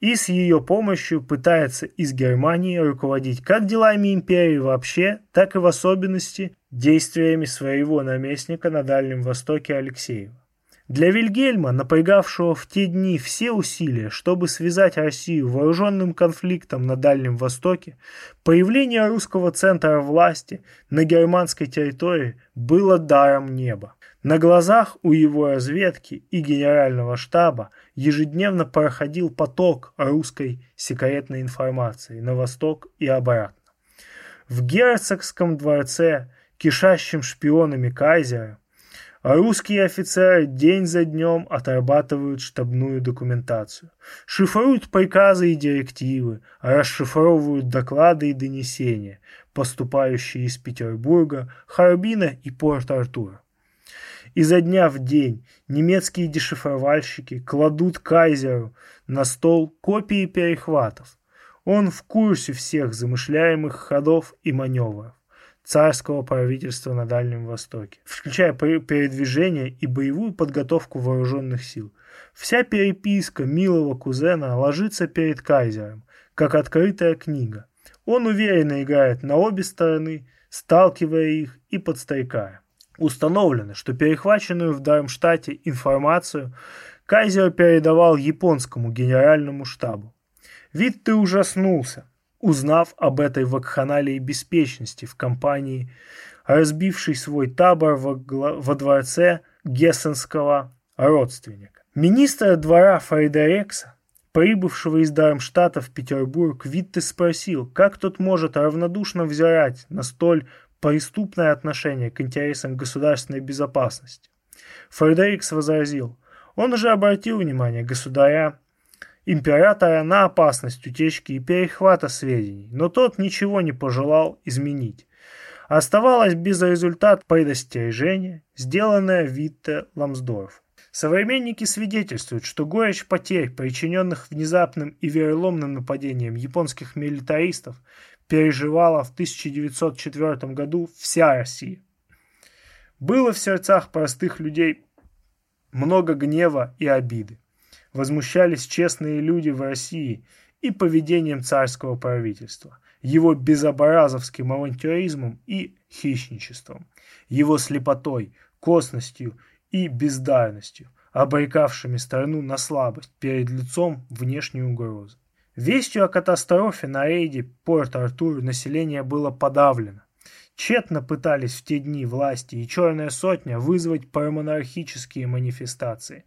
и с ее помощью пытается из Германии руководить как делами империи вообще, так и в особенности действиями своего наместника на Дальнем Востоке Алексеева. Для Вильгельма, напрягавшего в те дни все усилия, чтобы связать Россию вооруженным конфликтом на Дальнем Востоке, появление русского центра власти на германской территории было даром неба. На глазах у его разведки и генерального штаба ежедневно проходил поток русской секретной информации на восток и обратно. В герцогском дворце, кишащем шпионами кайзера, А русские офицеры день за днем отрабатывают штабную документацию, шифруют приказы и директивы, расшифровывают доклады и донесения, поступающие из Петербурга, Харбина и Порт-Артура. Изо дня в день немецкие дешифровальщики кладут кайзеру на стол копии перехватов. Он в курсе всех замышляемых ходов и маневров царского правительства на Дальнем Востоке, включая передвижение и боевую подготовку вооруженных сил. Вся переписка милого кузена ложится перед кайзером, как открытая книга. Он уверенно играет на обе стороны, сталкивая их и подстрекая. Установлено, что перехваченную в Дармштадте информацию кайзер передавал японскому генеральному штабу. Витте ужаснулся, узнав об этой вакханалии беспечности в компании, разбившей свой табор во, во дворце гессенского родственника. Министра двора Фредерикса, прибывшего из Дармштадта в Петербург, Витте спросил, как тот может равнодушно взирать на столь преступное отношение к интересам государственной безопасности. Фредерикс возразил, он уже обратил внимание государя императора на опасность утечки и перехвата сведений, но тот ничего не пожелал изменить. Оставалось без результата предостережение, сделанное Витте Ламсдорф. Современники свидетельствуют, что горечь потерь, причиненных внезапным и вероломным нападением японских милитаристов, переживала в тысяча девятьсот четвёртом году вся Россия. Было в сердцах простых людей много гнева и обиды. Возмущались честные люди в России и поведением царского правительства, его безобразовским авантюризмом и хищничеством, его слепотой, косностью и бездарностью, обрекавшими страну на слабость перед лицом внешней угрозы. Вестью о катастрофе на рейде Порт-Артур население было подавлено. Тщетно пытались в те дни власти и «Черная сотня» вызвать парамонархические манифестации.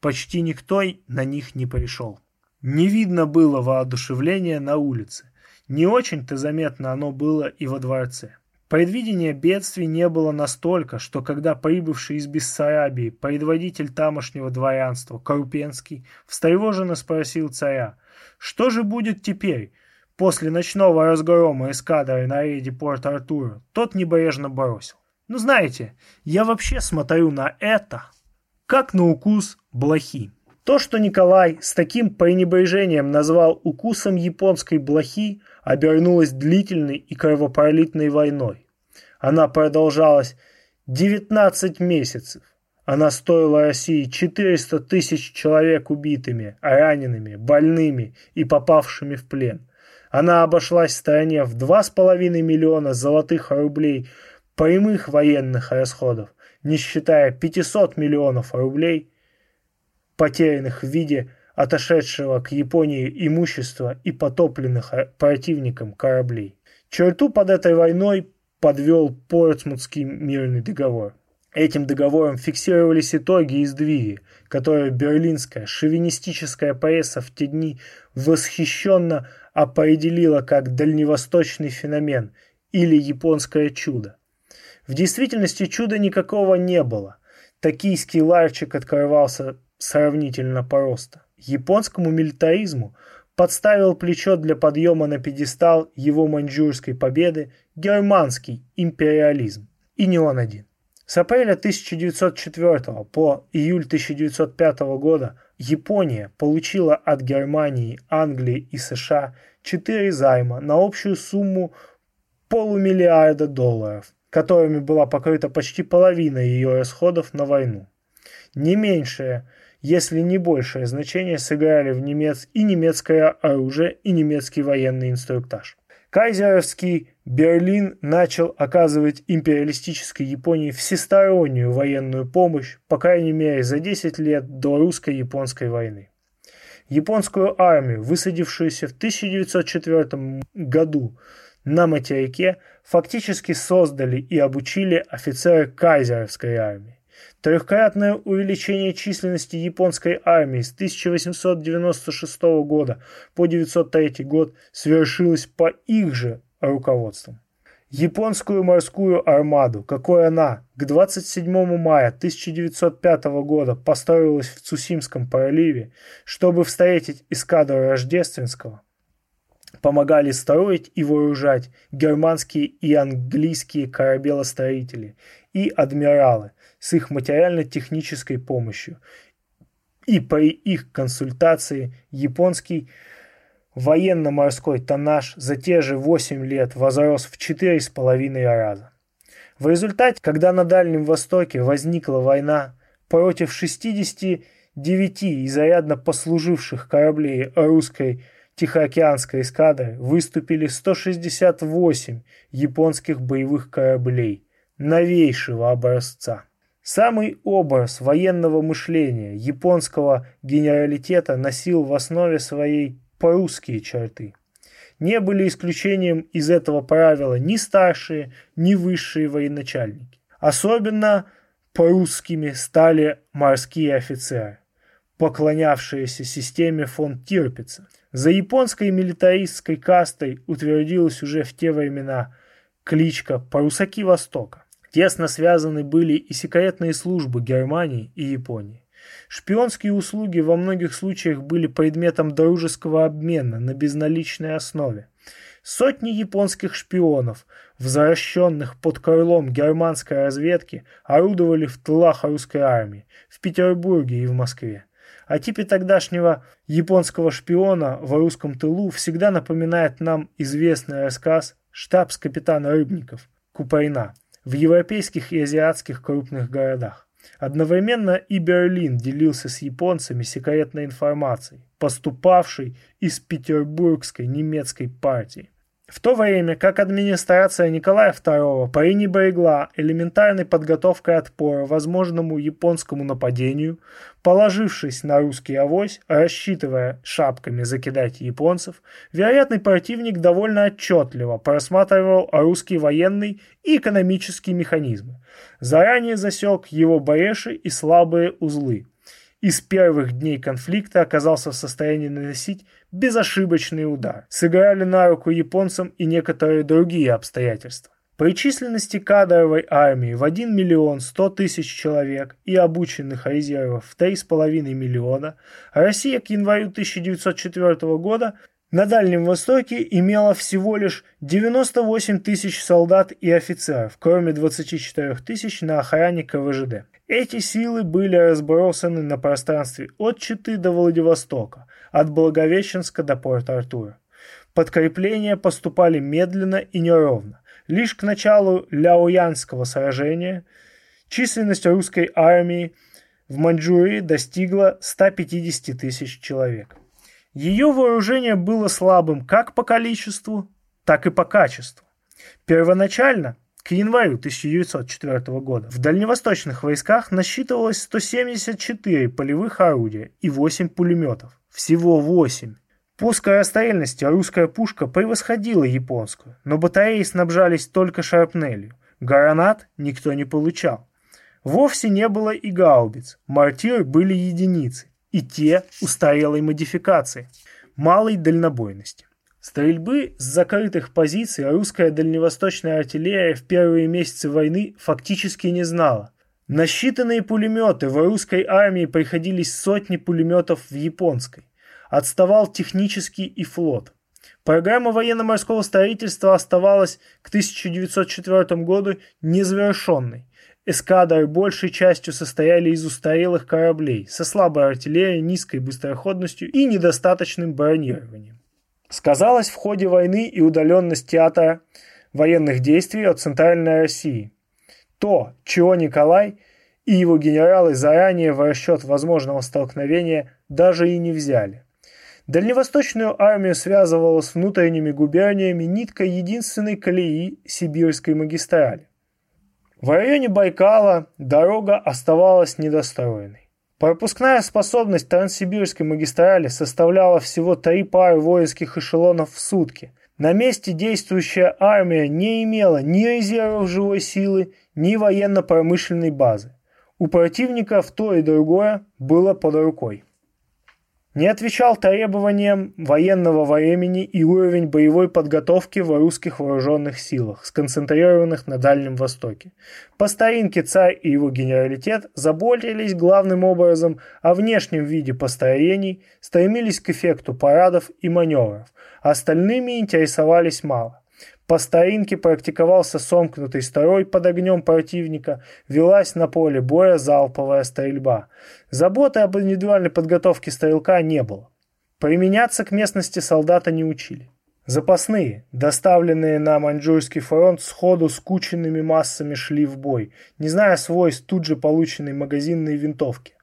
Почти никто на них не пришел. Не видно было воодушевления на улице. Не очень-то заметно оно было и во дворце. Предвидения бедствий не было настолько, что когда прибывший из Бессарабии предводитель тамошнего дворянства Крупенский встревоженно спросил царя, что же будет теперь, после ночного разгрома эскадры на рейде Порт-Артура, тот небрежно бросил: «Ну знаете, я вообще смотрю на это как на укус блохи». То, что Николай с таким пренебрежением назвал укусом японской блохи, обернулось длительной и кровопролитной войной. Она продолжалась девятнадцать месяцев. Она стоила России четыреста тысяч человек убитыми, ранеными, больными и попавшими в плен. Она обошлась стране в два с половиной миллиона золотых рублей прямых военных расходов, не считая пятьсот миллионов рублей, потерянных в виде отошедшего к Японии имущества и потопленных противником кораблей. Черту под этой войной подвел Портсмутский мирный договор. Этим договором фиксировались итоги и сдвиги, которые берлинская шовинистическая пресса в те дни восхищенно определила как дальневосточный феномен или японское чудо. В действительности чуда никакого не было. Токийский ларчик открывался сравнительно просто. Японскому милитаризму подставил плечо для подъема на пьедестал его маньчжурской победы германский империализм. И не он один. С апреля тысяча девятьсот четвёртого по июль тысяча девятьсот пятого года Япония получила от Германии, Англии и США четыре займа на общую сумму полумиллиарда долларов, которыми была покрыта почти половина ее расходов на войну. Не меньшее, если не большее значение сыграли в немец... и немецкое оружие, и немецкий военный инструктаж. Кайзеровский Берлин начал оказывать империалистической Японии всестороннюю военную помощь, по крайней мере, за десять лет до русско-японской войны. Японскую армию, высадившуюся в тысяча девятьсот четвёртом году на материке, фактически создали и обучили офицеры кайзеровской армии. Трехкратное увеличение численности японской армии с тысяча восемьсот девяносто шестого года по тысяча девятьсот третий год свершилось по их же руководством. японскую морскую армаду, какой она к двадцать седьмому мая тысяча девятьсот пятого года построилась в Цусимском проливе, чтобы встретить эскадру Рождественского, помогали строить и вооружать германские и английские корабелостроители и адмиралы с их материально-технической помощью. И при их консультации японский военно-морской тоннаж за те же восемь лет возрос в четыре с половиной раза. В результате, когда на Дальнем Востоке возникла война, против шестидесяти девяти изрядно послуживших кораблей русской Тихоокеанской эскадры выступили сто шестьдесят восемь японских боевых кораблей новейшего образца. Самый образ военного мышления японского генералитета носил в основе своей прусские черты. Не были исключением из этого правила ни старшие, ни высшие военачальники. Особенно прусскими стали морские офицеры, поклонявшиеся системе фон Тирпица. За японской милитаристской кастой утвердилась уже в те времена кличка «Прусаки Востока». Тесно связаны были и секретные службы Германии и Японии. Шпионские услуги во многих случаях были предметом дружеского обмена на безналичной основе. Сотни японских шпионов, возвращенных под крылом германской разведки, орудовали в тылах русской армии, в Петербурге и в Москве. О типе тогдашнего японского шпиона в русском тылу всегда напоминает нам известный рассказ штабс-капитана Рыбников Куприна в европейских и азиатских крупных городах. Одновременно и Берлин делился с японцами секретной информацией, поступавшей из петербургской немецкой партии. В то время как администрация Николая второго пренебрегла элементарной подготовкой отпора возможному японскому нападению, положившись на русский авось, рассчитывая шапками закидать японцев, вероятный противник довольно отчетливо просматривал русский военный и экономический механизм, заранее засек его бреши и слабые узлы. И с первых дней конфликта оказался в состоянии наносить безошибочный удар. Сыграли на руку японцам и некоторые другие обстоятельства. При численности кадровой армии в один миллион сто тысяч человек и обученных резервов в три с половиной миллиона, Россия к январю тысяча девятьсот четвёртого года на Дальнем Востоке имела всего лишь девяносто восемь тысяч солдат и офицеров, кроме двадцати четырёх тысяч на охране ка вэ жэ дэ. Эти силы были разбросаны на пространстве от Читы до Владивостока, от Благовещенска до Порт-Артура. Подкрепления поступали медленно и неровно. Лишь к началу Ляоянского сражения численность русской армии в Маньчжурии достигла ста пятидесяти тысяч человек. Ее вооружение было слабым как по количеству, так и по качеству. Первоначально, к январю тысяча девятьсот четвёртого года, в дальневосточных войсках насчитывалось сто семьдесят четыре полевых орудия и восемь пулеметов. Всего восемь. По скорострельности русская пушка превосходила японскую, но батареи снабжались только шарапнелью. Гранат никто не получал. Вовсе не было и гаубиц. Мортир были единицы. И те устарелой модификации, малой дальнобойности. Стрельбы с закрытых позиций русская дальневосточная артиллерия в первые месяцы войны фактически не знала. На считанные пулеметы в русской армии приходились сотни пулеметов в японской. Отставал технически и флот. Программа военно-морского строительства оставалась к тысяча девятьсот четвёртому году незавершенной. Эскадры большей частью состояли из устарелых кораблей со слабой артиллерией, низкой быстроходностью и недостаточным бронированием. Сказалась в ходе войны и удаленность театра военных действий от Центральной России. То, чего Николай и его генералы заранее в расчет возможного столкновения даже и не взяли. Дальневосточную армию связывала с внутренними губерниями нитка единственной колеи Сибирской магистрали. В районе Байкала дорога оставалась недостроенной. Пропускная способность Транссибирской магистрали составляла всего три пары воинских эшелонов в сутки. На месте действующая армия не имела ни резервов живой силы, ни военно-промышленной базы. У противника в то и другое было под рукой. Не отвечал требованиям военного времени и уровень боевой подготовки в русских вооруженных силах, сконцентрированных на Дальнем Востоке. По старинке царь и его генералитет заботились главным образом о внешнем виде построений, стремились к эффекту парадов и маневров, а остальными интересовались мало. По старинке практиковался сомкнутый строй под огнем противника, велась на поле боя залповая стрельба. Заботы об индивидуальной подготовке стрелка не было. Применяться к местности солдата не учили. Запасные, доставленные на Маньчжурский фронт, сходу скученными массами шли в бой, не зная свойств тут же полученной магазинной винтовки.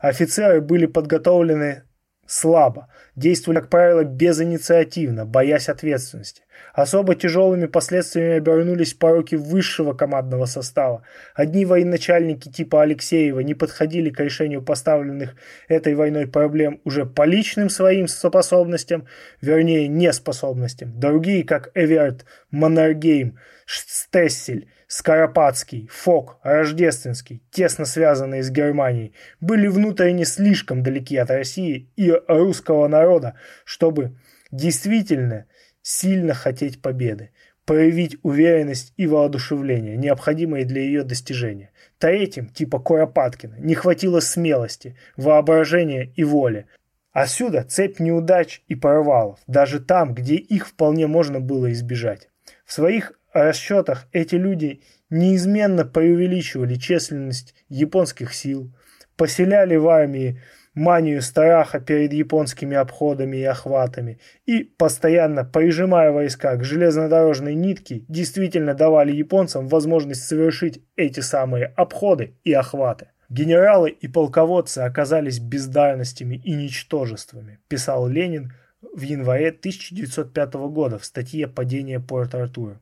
Офицеры были подготовлены слабо, действовали, как правило, безинициативно, боясь ответственности. Особо тяжелыми последствиями обернулись пороки высшего командного состава. Одни военачальники типа Алексеева не подходили к решению поставленных этой войной проблем уже по личным своим способностям, вернее, неспособностям. Другие, как Эверт, Маннергейм, Штессель, Скоропадский, Фок, Рождественский, тесно связанные с Германией, были внутренне слишком далеки от России и русского народа, чтобы действительно сильно хотеть победы, проявить уверенность и воодушевление, необходимые для ее достижения. Третьим, типа Куропаткина, не хватило смелости, воображения и воли. Отсюда цепь неудач и провалов, даже там, где их вполне можно было избежать. В своих расчетах эти люди неизменно преувеличивали численность японских сил, поселяли в армии манию страха перед японскими обходами и охватами и, постоянно прижимая войска к железнодорожной нитке, действительно давали японцам возможность совершить эти самые обходы и охваты. «Генералы и полководцы оказались бездарностями и ничтожествами», писал Ленин в январе тысяча девятьсот пятого года в статье «Падение Порт-Артура».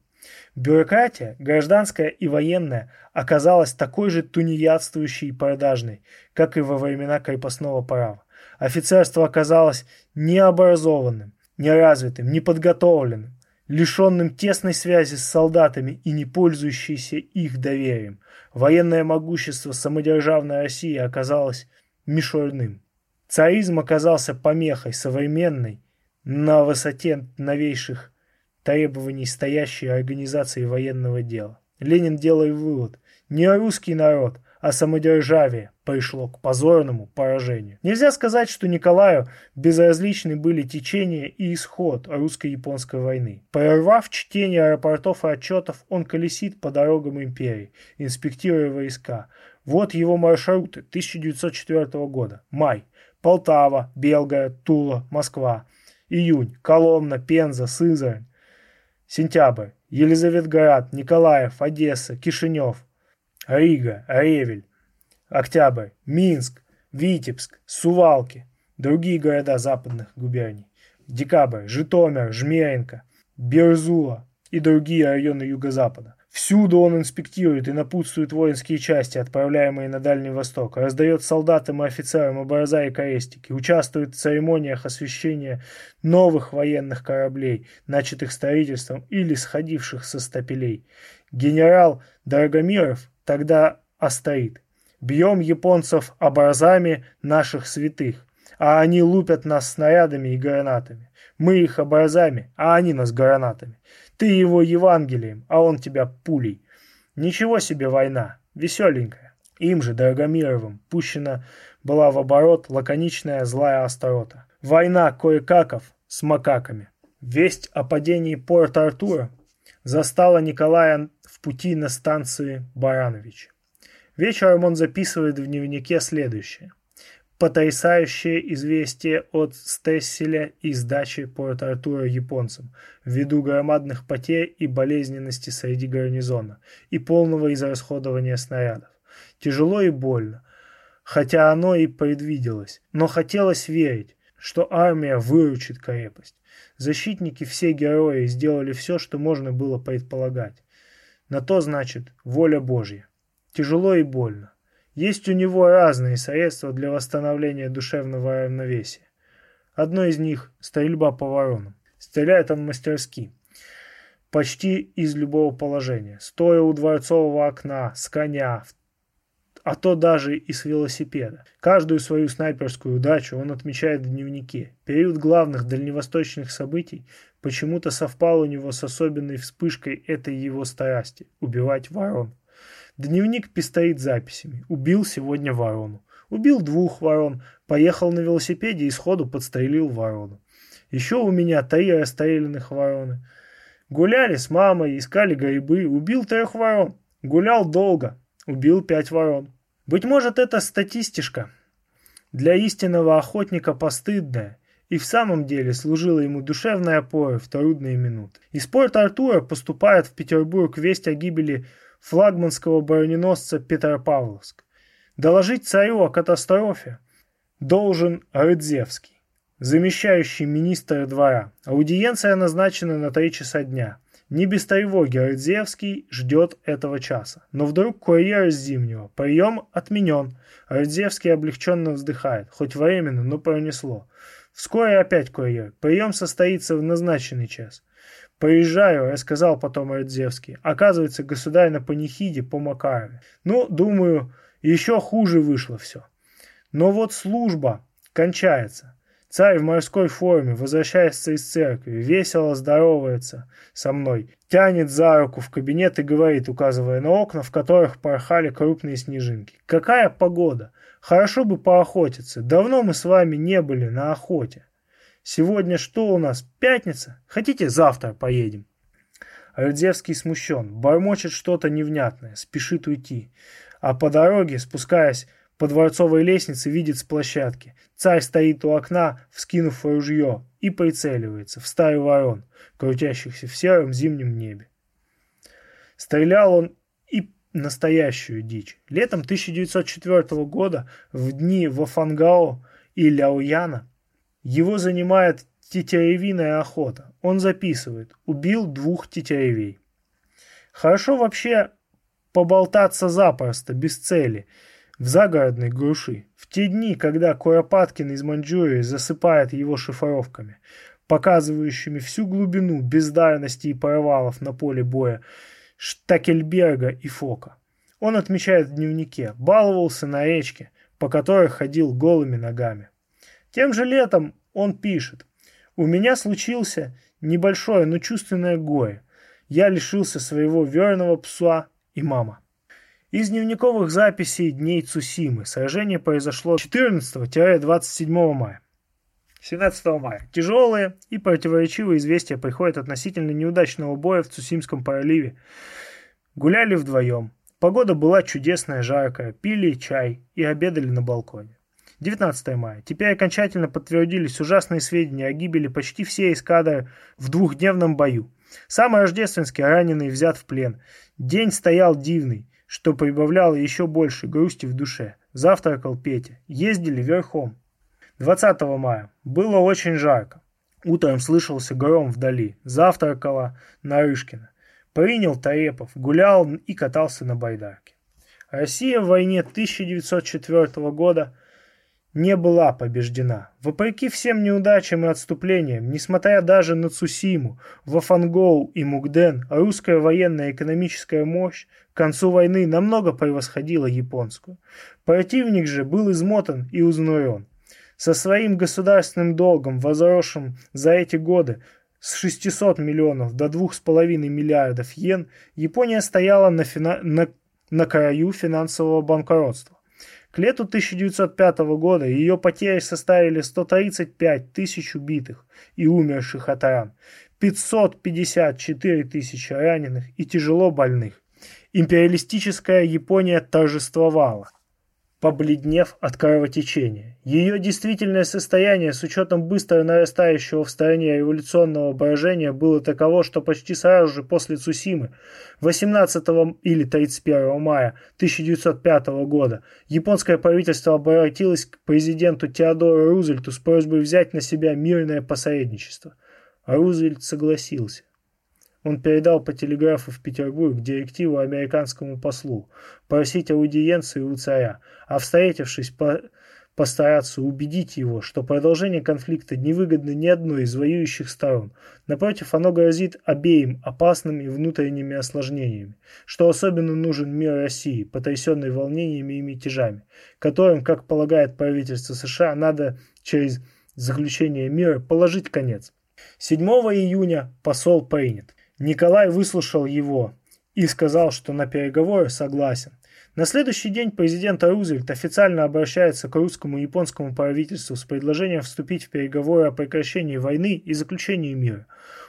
Бюрократия, гражданская и военная, оказалась такой же тунеядствующей и продажной, как и во времена крепостного права. Офицерство оказалось необразованным, неразвитым, неподготовленным, лишенным тесной связи с солдатами и не пользующейся их доверием. Военное могущество самодержавной России оказалось мишурным. Царизм оказался помехой современной, на высоте новейших требований стоящей организации военного дела. Ленин делает вывод: не русский народ, а самодержавие пришло к позорному поражению. Нельзя сказать, что Николаю безразличны были течение и исход русско-японской войны. Прервав чтение рапортов и отчетов, он колесит по дорогам империи, инспектируя войска. Вот его маршруты тысяча девятьсот четвёртого года. Май. Полтава, Белгород, Тула, Москва. Июнь. Коломна, Пенза, Сызрань. Сентябрь. Елизаветград, Николаев, Одесса, Кишинев, Рига, Ревель. Октябрь. Минск, Витебск, Сувалки, другие города западных губерний. Декабрь. Житомир, Жмеринка, Берзула и другие районы юго-запада. Всюду он инспектирует и напутствует воинские части, отправляемые на Дальний Восток, раздает солдатам и офицерам образа и крестики, участвует в церемониях освящения новых военных кораблей, начатых строительством или сходивших со стапелей. Генерал Драгомиров тогда острит: «Бьем японцев образами наших святых, а они лупят нас снарядами и гранатами. Мы их образами, а они нас гранатами. Ты его Евангелием, а он тебя пулей. Ничего себе война, веселенькая». Им же, Драгомировым, пущена была в оборот лаконичная злая острота: «Война кое-каков с макаками». Весть о падении Порт-Артура застала Николая в пути на станции Баранович. Вечером он записывает в дневнике следующее: потрясающее известие от Стесселя и сдачи Порт-Артура японцам ввиду громадных потерь и болезненности среди гарнизона и полного израсходования снарядов. Тяжело и больно, хотя оно и предвиделось, но хотелось верить, что армия выручит крепость. Защитники, все герои, сделали все, что можно было предполагать. На то, значит, воля Божья. Тяжело и больно. Есть у него разные средства для восстановления душевного равновесия. Одно из них – стрельба по воронам. Стреляет он мастерски, почти из любого положения, стоя у дворцового окна, с коня, а то даже и с велосипеда. Каждую свою снайперскую удачу он отмечает в дневнике. Период главных дальневосточных событий почему-то совпал у него с особенной вспышкой этой его страсти – убивать ворон. Дневник пестрит записями. Убил сегодня ворону. Убил двух ворон. Поехал на велосипеде и сходу подстрелил ворону. Еще у меня три расстрелянных вороны. Гуляли с мамой, искали грибы. Убил трех ворон. Гулял долго. Убил пять ворон. Быть может, это статистишка для истинного охотника постыдная и в самом деле служила ему душевной опорой в трудные минуты. Из порта Артура поступает в Петербург весть о гибели флагманского броненосца Петропавловск. Доложить царю о катастрофе должен Рыдзевский, замещающий министра двора. Аудиенция назначена на три часа дня. Не без тревоги Рыдзевский ждет этого часа. Но вдруг курьер из Зимнего. Прием отменен. Рыдзевский облегченно вздыхает. Хоть временно, но пронесло. Вскоре опять курьер. Прием состоится в назначенный час. «Приезжаю», — рассказал потом Рыдзевский. «Оказывается, государь на панихиде по Макарове. Ну, думаю, еще хуже вышло все. Но вот служба кончается». Царь в морской форме возвращается из церкви, весело здоровается со мной, тянет за руку в кабинет и говорит, указывая на окна, в которых порхали крупные снежинки. «Какая погода! Хорошо бы поохотиться. Давно мы с вами не были на охоте. Сегодня что у нас? Пятница? Хотите, завтра поедем?» Рыдзевский смущен, бормочет что-то невнятное, спешит уйти. А по дороге, спускаясь по дворцовой лестнице, видит с площадки. Царь стоит у окна, вскинув ружье, и прицеливается в стаю ворон, крутящихся в сером зимнем небе. Стрелял он и настоящую дичь. Летом тысяча девятьсот четвёртого года, в дни Вафангао и Ляояна, его занимает тетеревиная охота. Он записывает: «Убил двух тетеревей». Хорошо вообще поболтаться запросто, без цели, в загородной глуши, в те дни, когда Куропаткин из Маньчжурии засыпает его шифровками, показывающими всю глубину бездарности и провалов на поле боя Штакельберга и Фока. Он отмечает в дневнике: баловался на речке, по которой ходил голыми ногами. Тем же летом он пишет: «У меня случился небольшое, но чувственное горе. Я лишился своего верного пса и мама». Из дневниковых записей дней Цусимы. Сражение произошло четырнадцатого — двадцать седьмого мая. семнадцатого мая. Тяжелые и противоречивые известия приходят относительно неудачного боя в Цусимском проливе. Гуляли вдвоем. Погода была чудесная, жаркая. Пили чай и обедали на балконе. девятнадцатого мая. Теперь окончательно подтвердились ужасные сведения о гибели почти всей эскадры в двухдневном бою. Самый рождественский раненый взят в плен. День стоял дивный, что прибавляло еще больше грусти в душе. Завтракал Петя. Ездили верхом. двадцатого мая. Было очень жарко. Утром слышался гром вдали. Завтракала Нарышкина. Принял Тарепов. Гулял и катался на байдарке. Россия в войне тысяча девятьсот четвёртого года не была побеждена. Вопреки всем неудачам и отступлениям, несмотря даже на Цусиму, Вафангоу и Мукден, русская военная и экономическая мощь к концу войны намного превосходила японскую. Противник же был измотан и изнурен. Со своим государственным долгом, возросшим за эти годы с шестисот миллионов до двух с половиной миллиардов йен, Япония стояла на, фина... на... на краю финансового банкротства. К лету тысяча девятьсот пятого года ее потери составили сто тридцать пять тысяч убитых и умерших от ран, пятьсот пятьдесят четыре тысячи раненых и тяжело больных. Империалистическая Япония торжествовала, побледнев от кровотечения. Ее действительное состояние с учетом быстро нарастающего в стране революционного брожения было таково, что почти сразу же после Цусимы, восемнадцатого или тридцать первого мая тысяча девятьсот пятого года, японское правительство обратилось к президенту Теодору Рузвельту с просьбой взять на себя мирное посредничество. Рузвельт согласился. Он передал по телеграфу в Петербург директиву американскому послу просить аудиенции у царя, а, встретившись, постараться убедить его, что продолжение конфликта невыгодно ни одной из воюющих сторон. Напротив, оно грозит обеим опасными внутренними осложнениями, что особенно нужен мир России, потрясенный волнениями и мятежами, которым, как полагает правительство США, надо через заключение мира положить конец. седьмого июня посол принят. Николай выслушал его и сказал, что на переговоры согласен. На следующий день президент Рузвельт официально обращается к русскому и японскому правительству с предложением вступить в переговоры о прекращении войны и заключении мира.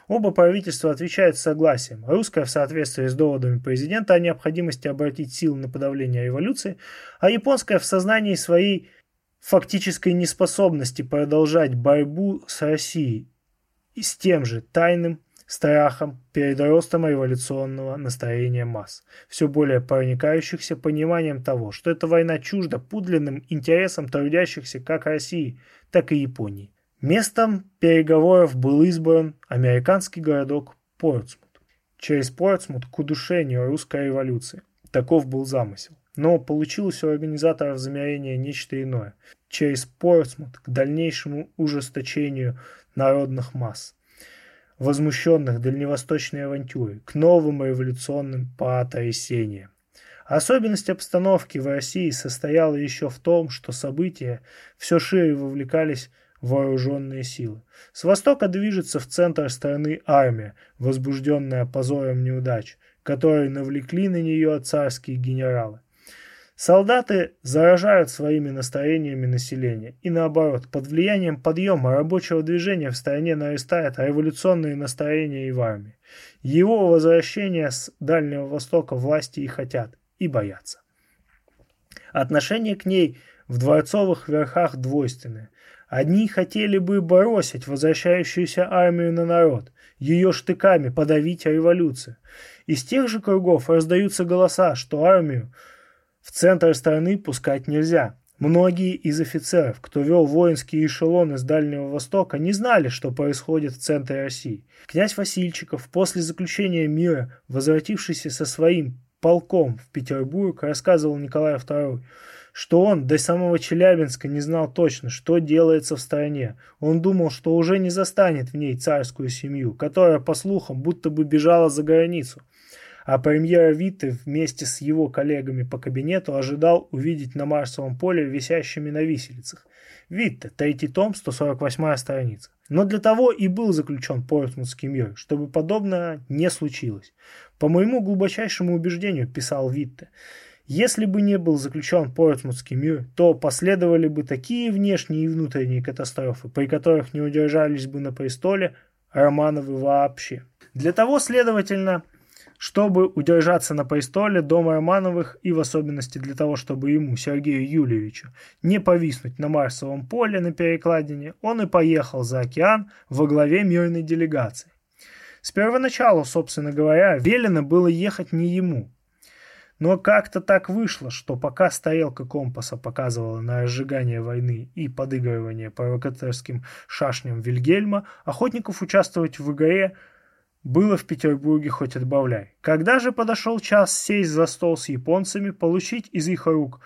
Оба правительства отвечают согласием. Русское в соответствии с доводами президента о необходимости обратить силы на подавление революции, а японское в сознании своей фактической неспособности продолжать борьбу с Россией и с тем же тайным страхом перед ростом революционного настроения масс, все более проникающихся пониманием того, что эта война чужда подлинным интересам трудящихся как России, так и Японии. Местом переговоров был избран американский городок Портсмут. Через Портсмут к удушению русской революции. Таков был замысел. Но получилось у организаторов замерения нечто иное. Через Портсмут к дальнейшему ужесточению народных масс, возмущенных дальневосточной авантюрой, к новым революционным потрясениям. Особенность обстановки в России состояла еще в том, что события все шире вовлекались в вооруженные силы. С востока движется в центр страны армия, возбужденная позором неудач, которые навлекли на нее царские генералы. Солдаты заражают своими настроениями население, и наоборот, под влиянием подъема рабочего движения в стране нарастают революционные настроения и в армии. Его возвращения с Дальнего Востока власти и хотят, и боятся. Отношение к ней в дворцовых верхах двойственное. Одни хотели бы бросить возвращающуюся армию на народ, ее штыками подавить революцию. Из тех же кругов раздаются голоса, что армию в центр страны пускать нельзя. Многие из офицеров, кто вел воинские эшелоны с Дальнего Востока, не знали, что происходит в центре России. Князь Васильчиков, после заключения мира, возвратившийся со своим полком в Петербург, рассказывал Николаю Второму, что он до самого Челябинска не знал точно, что делается в стране. Он думал, что уже не застанет в ней царскую семью, которая, по слухам, будто бы бежала за границу. А премьера Витте вместе с его коллегами по кабинету ожидал увидеть на Марсовом поле висящими на виселицах. Витте, третий том, сто сорок восьмая страница. Но для того и был заключен Портсмутский мир, чтобы подобное не случилось. По моему глубочайшему убеждению, писал Витте, если бы не был заключен Портсмутский мир, то последовали бы такие внешние и внутренние катастрофы, при которых не удержались бы на престоле Романовы вообще. Для того, следовательно, чтобы удержаться на престоле дома Романовых и в особенности для того, чтобы ему, Сергею Юльевичу, не повиснуть на Марсовом поле на перекладине, он и поехал за океан во главе мирной делегации. С первоначала, собственно говоря, велено было ехать не ему. Но как-то так вышло, что пока стрелка компаса показывала на разжигание войны и подыгрывание провокаторским шашням Вильгельма, охотников участвовать в игре было в Петербурге хоть отбавляй. Когда же подошел час сесть за стол с японцами, получить из их рук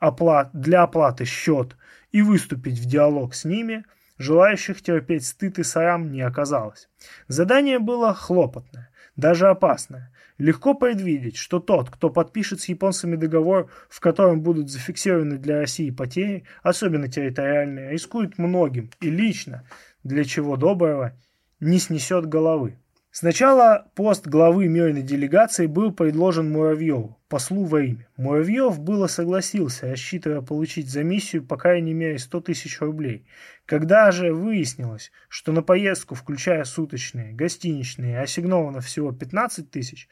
оплат, для оплаты счет и выступить в диалог с ними, желающих терпеть стыд и срам не оказалось. Задание было хлопотное, даже опасное. Легко предвидеть, что тот, кто подпишет с японцами договор, в котором будут зафиксированы для России потери, особенно территориальные, рискует многим и лично, для чего доброго, не снесет головы. Сначала пост главы мирной делегации был предложен Муравьеву, послу во имя. Муравьев было согласился, рассчитывая получить за миссию по крайней мере сто тысяч рублей. Когда же выяснилось, что на поездку, включая суточные, гостиничные, ассигновано всего пятнадцать тысяч,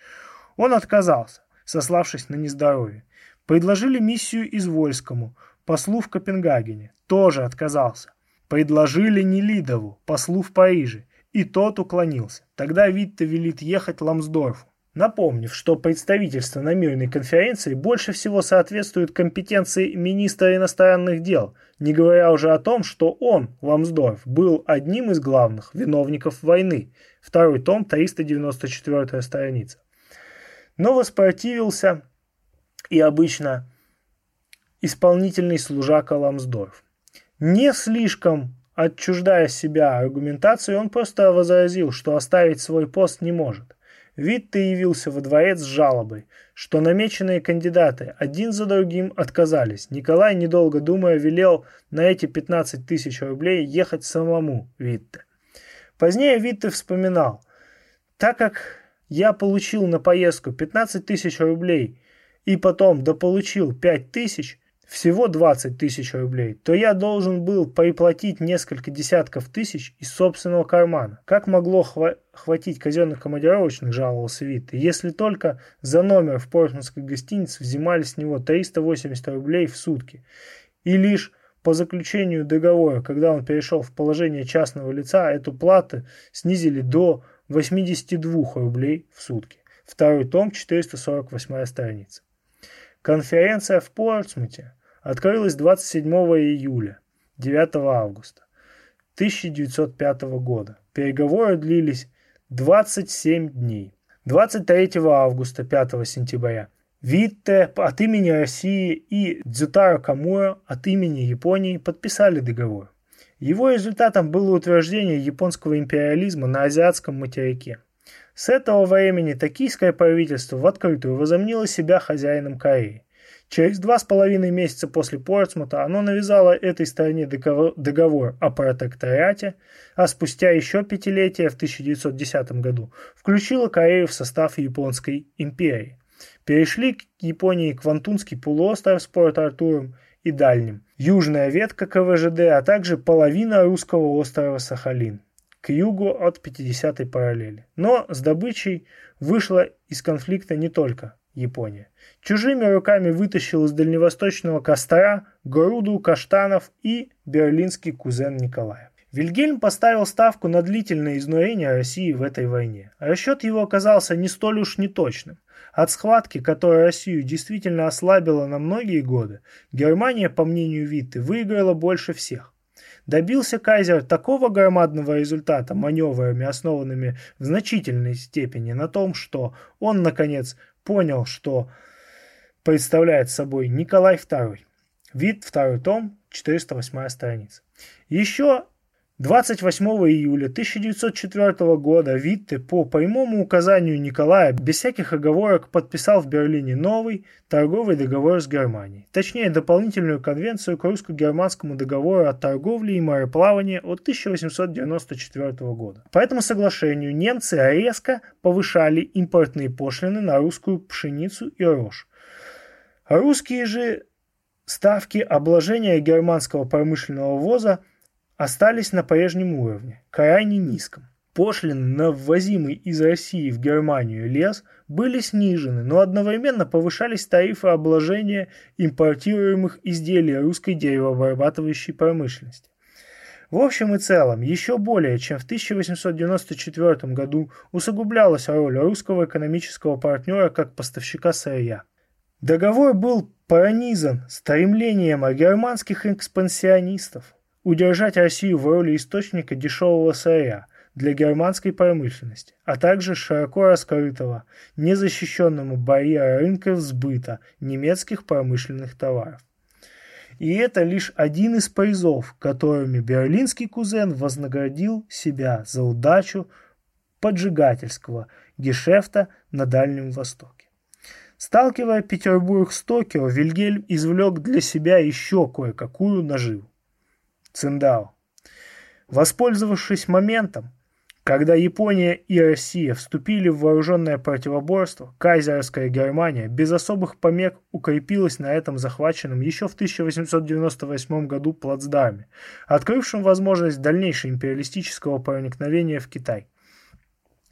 он отказался, сославшись на нездоровье. Предложили миссию Извольскому, послу в Копенгагене, тоже отказался. Предложили Нелидову, послу в Париже. И тот уклонился. Тогда Витте велит ехать Ламсдорфу. Напомнив, что представительство на мирной конференции больше всего соответствует компетенции министра иностранных дел, не говоря уже о том, что он, Ламсдорф, был одним из главных виновников войны. Второй том, триста девяносто четвёртая страница. Но воспротивился и обычно исполнительный служака Ламсдорф. Не слишком отчуждая себя аргументацией, он просто возразил, что оставить свой пост не может. Витте явился во дворец с жалобой, что намеченные кандидаты один за другим отказались. Николай, недолго думая, велел на эти пятнадцать тысяч рублей ехать самому Витте. Позднее Витте вспоминал: «Так как я получил на поездку пятнадцать тысяч рублей и потом дополучил пять тысяч, всего двадцать тысяч рублей, то я должен был приплатить несколько десятков тысяч из собственного кармана. Как могло хва- хватить казенных командировочных, жаловался Витте, если только за номер в портсмутской гостинице взимали с него триста восемьдесят рублей в сутки. И лишь по заключению договора, когда он перешел в положение частного лица, эту плату снизили до восемьдесят два рублей в сутки». Второй том, четыреста сорок восьмая страница. Конференция в Портсмуте открылась двадцать седьмого июля, девятого августа тысяча девятьсот пятого года. Переговоры длились двадцать семь дней. двадцать третьего августа, пятого сентября Витте от имени России и Дзютаро Камура от имени Японии подписали договор. Его результатом было утверждение японского империализма на азиатском материке. С этого времени токийское правительство в открытую возомнило себя хозяином Кореи. Через два с половиной месяца после Портсмута оно навязало этой стране договор о протекторате, а спустя еще пятилетие, в тысяча девятьсот десятом году, включило Корею в состав Японской империи. Перешли к Японии Квантунский полуостров с Порт-Артуром и Дальним, южная ветка КВЖД, а также половина русского острова Сахалин к югу от пятидесятой параллели. Но с добычей вышла из конфликта не только Япония. Чужими руками вытащил из дальневосточного костра груду каштанов и берлинский кузен Николая. Вильгельм поставил ставку на длительное изнурение России в этой войне. Расчет его оказался не столь уж неточным. От схватки, которая Россию действительно ослабила на многие годы, Германия, по мнению Витте, выиграла больше всех. Добился кайзер такого громадного результата маневрами, основанными в значительной степени на том, что он, наконец, понял, что представляет собой Николай второй. Вид, второй том, четыреста восьмая страница. Еще двадцать восьмого июля тысяча девятьсот четвёртого года Витте по прямому указанию Николая без всяких оговорок подписал в Берлине новый торговый договор с Германией, точнее дополнительную конвенцию к русско-германскому договору о торговле и мореплавании от тысяча восемьсот девяносто четвёртого года. По этому соглашению немцы резко повышали импортные пошлины на русскую пшеницу и рожь. Русские же ставки обложения германского промышленного ввоза остались на прежнем уровне, крайне низком. Пошлины на ввозимый из России в Германию лес были снижены, но одновременно повышались тарифы обложения импортируемых изделий русской деревообрабатывающей промышленности. В общем и целом, еще более чем в тысяча восемьсот девяносто четвёртом году усугублялась роль русского экономического партнера как поставщика сырья. Договор был пронизан стремлением германских экспансионистов удержать Россию в роли источника дешевого сырья для германской промышленности, а также широко раскрытого, незащищенного барьера рынков сбыта немецких промышленных товаров. И это лишь один из призов, которыми берлинский кузен вознаградил себя за удачу поджигательского гешефта на Дальнем Востоке. Сталкивая Петербург с Токио, Вильгельм извлек для себя еще кое-какую наживу. Циндао. Воспользовавшись моментом, когда Япония и Россия вступили в вооруженное противоборство, кайзерская Германия без особых помех укрепилась на этом захваченном еще в тысяча восемьсот девяносто восьмом году плацдарме, открывшем возможность дальнейшего империалистического проникновения в Китай.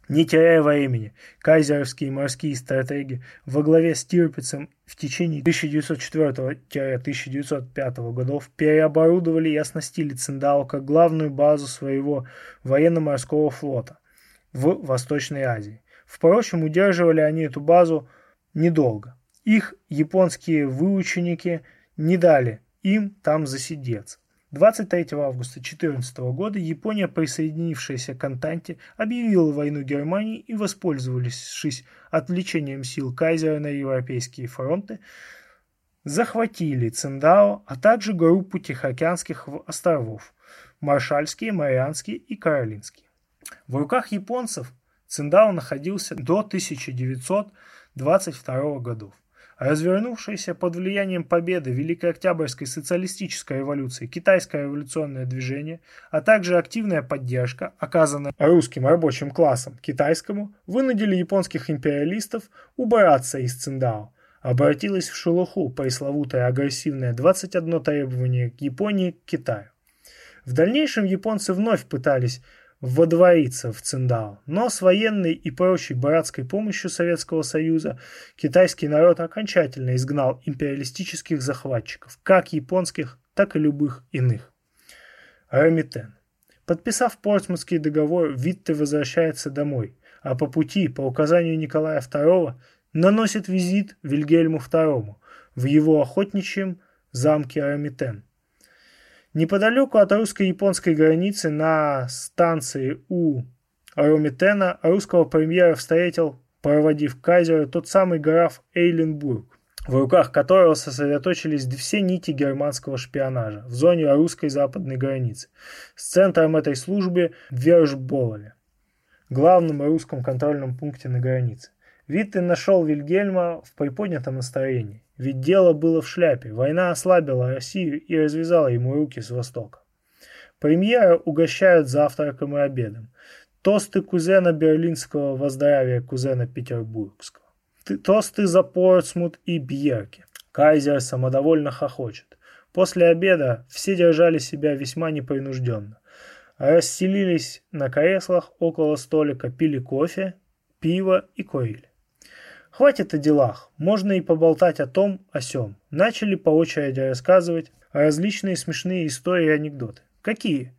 Не теряя времени, кайзеровские морские стратеги во главе с Тирпицем в течение тысяча девятьсот четвёртого — тысяча девятьсот пятого годов переоборудовали и оснастили Циндао как главную базу своего военно-морского флота в Восточной Азии. Впрочем, удерживали они эту базу недолго. Их японские выученики не дали им там засидеться. двадцать третьего августа две тысячи четырнадцатого года Япония, присоединившаяся к Антанте, объявила войну Германии и, воспользовавшись отвлечением сил кайзера на европейские фронты, захватили Циндао, а также группу Тихоокеанских островов – Маршальские, Марианские и Каролинские. В руках японцев Циндао находился до тысяча девятьсот двадцать второго годов. Развернувшаяся под влиянием победы Великой Октябрьской социалистической революции китайское революционное движение, а также активная поддержка, оказанная русским рабочим классом китайскому, вынудили японских империалистов убраться из Циндао. Обратилась в шелуху пресловутое агрессивное двадцать одно требование к Японии к Китаю. В дальнейшем японцы вновь пытались водвориться в Циндао, но с военной и прочей братской помощью Советского Союза китайский народ окончательно изгнал империалистических захватчиков, как японских, так и любых иных. Ремитен. Подписав Портсмутский договор, Витте возвращается домой, а по пути, по указанию Николая второго, наносит визит Вильгельму второму в его охотничьем замке Ремитен. Неподалеку от русско-японской границы на станции у Ромитена русского премьера встретил, проводив кайзера, тот самый граф Эйленбург, в руках которого сосредоточились все нити германского шпионажа в зоне русской западной границы, с центром этой службы в Вершболове, главном русском контрольном пункте на границе. Витте нашел Вильгельма в приподнятом настроении, ведь дело было в шляпе, война ослабила Россию и развязала ему руки с востока. Премьера угощают завтраком и обедом. Тосты кузена берлинского во здравие кузена петербургского. Тосты за Портсмут и Бьерки. Кайзер самодовольно хохочет. После обеда все держали себя весьма непринужденно. Расселились на креслах около столика, пили кофе, пиво и курили. Хватит о делах, можно и поболтать о том, о сём. Начали по очереди рассказывать различные смешные истории и анекдоты. Какие?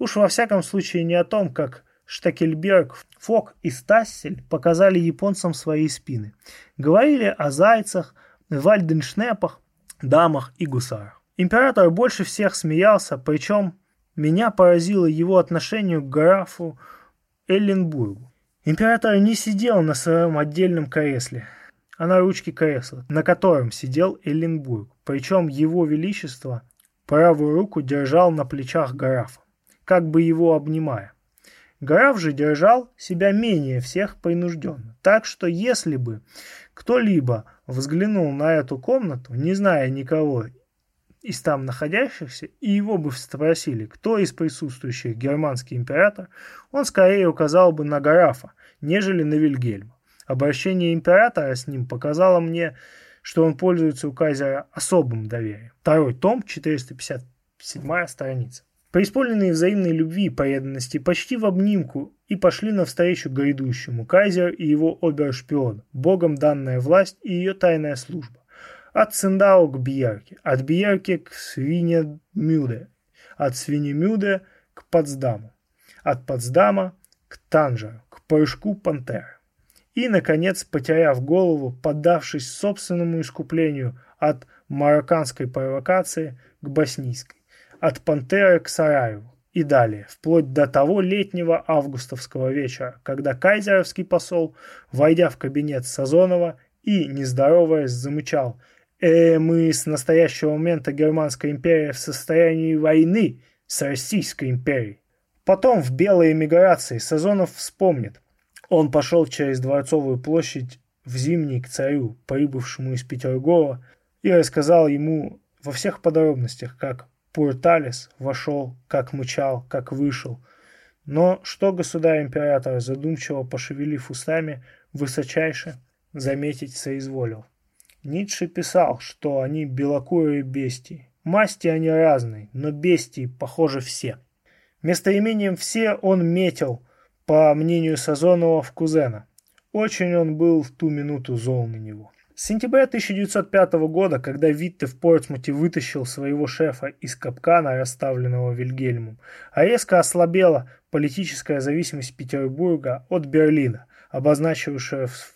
Уж во всяком случае не о том, как Штекельберг, Фок и Стассель показали японцам свои спины. Говорили о зайцах, вальденшнепах, дамах и гусарах. Император больше всех смеялся, причем меня поразило его отношение к графу Эйленбургу. Император не сидел на своем отдельном кресле, а на ручке кресла, на котором сидел Эйленбург, причем его величество правую руку держал на плечах графа, как бы его обнимая. Граф же держал себя менее всех принужденно, так что если бы кто-либо взглянул на эту комнату, не зная никого из там находящихся, и его бы спросили, кто из присутствующих германский император, он скорее указал бы на графа, нежели на Вильгельма. Обращение императора с ним показало мне, что он пользуется у кайзера особым доверием. Второй том, четыреста пятьдесят седьмая страница. Преисполненные взаимной любви и преданности почти в обнимку и пошли навстречу грядущему кайзеру и его обершпиону, богом данная власть и ее тайная служба. От Циндао к Бьерке, от Бьерки к Свинемюде, от Свинемюде к Потсдаму, от Потсдама к Танжеру, к прыжку Пантеры. И, наконец, потеряв голову, поддавшись собственному искуплению от марокканской провокации к боснийской, от Пантеры к Сараеву и далее, вплоть до того летнего августовского вечера, когда кайзеровский посол, войдя в кабинет Сазонова и, не здороваясь, замычал: «Э, мы с настоящего момента Германская империя в состоянии войны с Российской империей». Потом в белой эмиграции Сазонов вспомнит. Он пошел через Дворцовую площадь в Зимний к царю, прибывшему из Петергофа, и рассказал ему во всех подробностях, как Пурталис вошел, как мычал, как вышел. Но что государь-император, задумчиво пошевелив устами, высочайше заметить соизволил. Ницше писал, что они белокурые бестии. Масти они разные, но бестии, похоже, все. Местоимением «все» он метил, по мнению Сазонова, в кузена. Очень он был в ту минуту зол на него. С сентября тысяча девятьсот пятого года, когда Витте в Портсмуте вытащил своего шефа из капкана, расставленного Вильгельмом, резко ослабела политическая зависимость Петербурга от Берлина, обозначившая в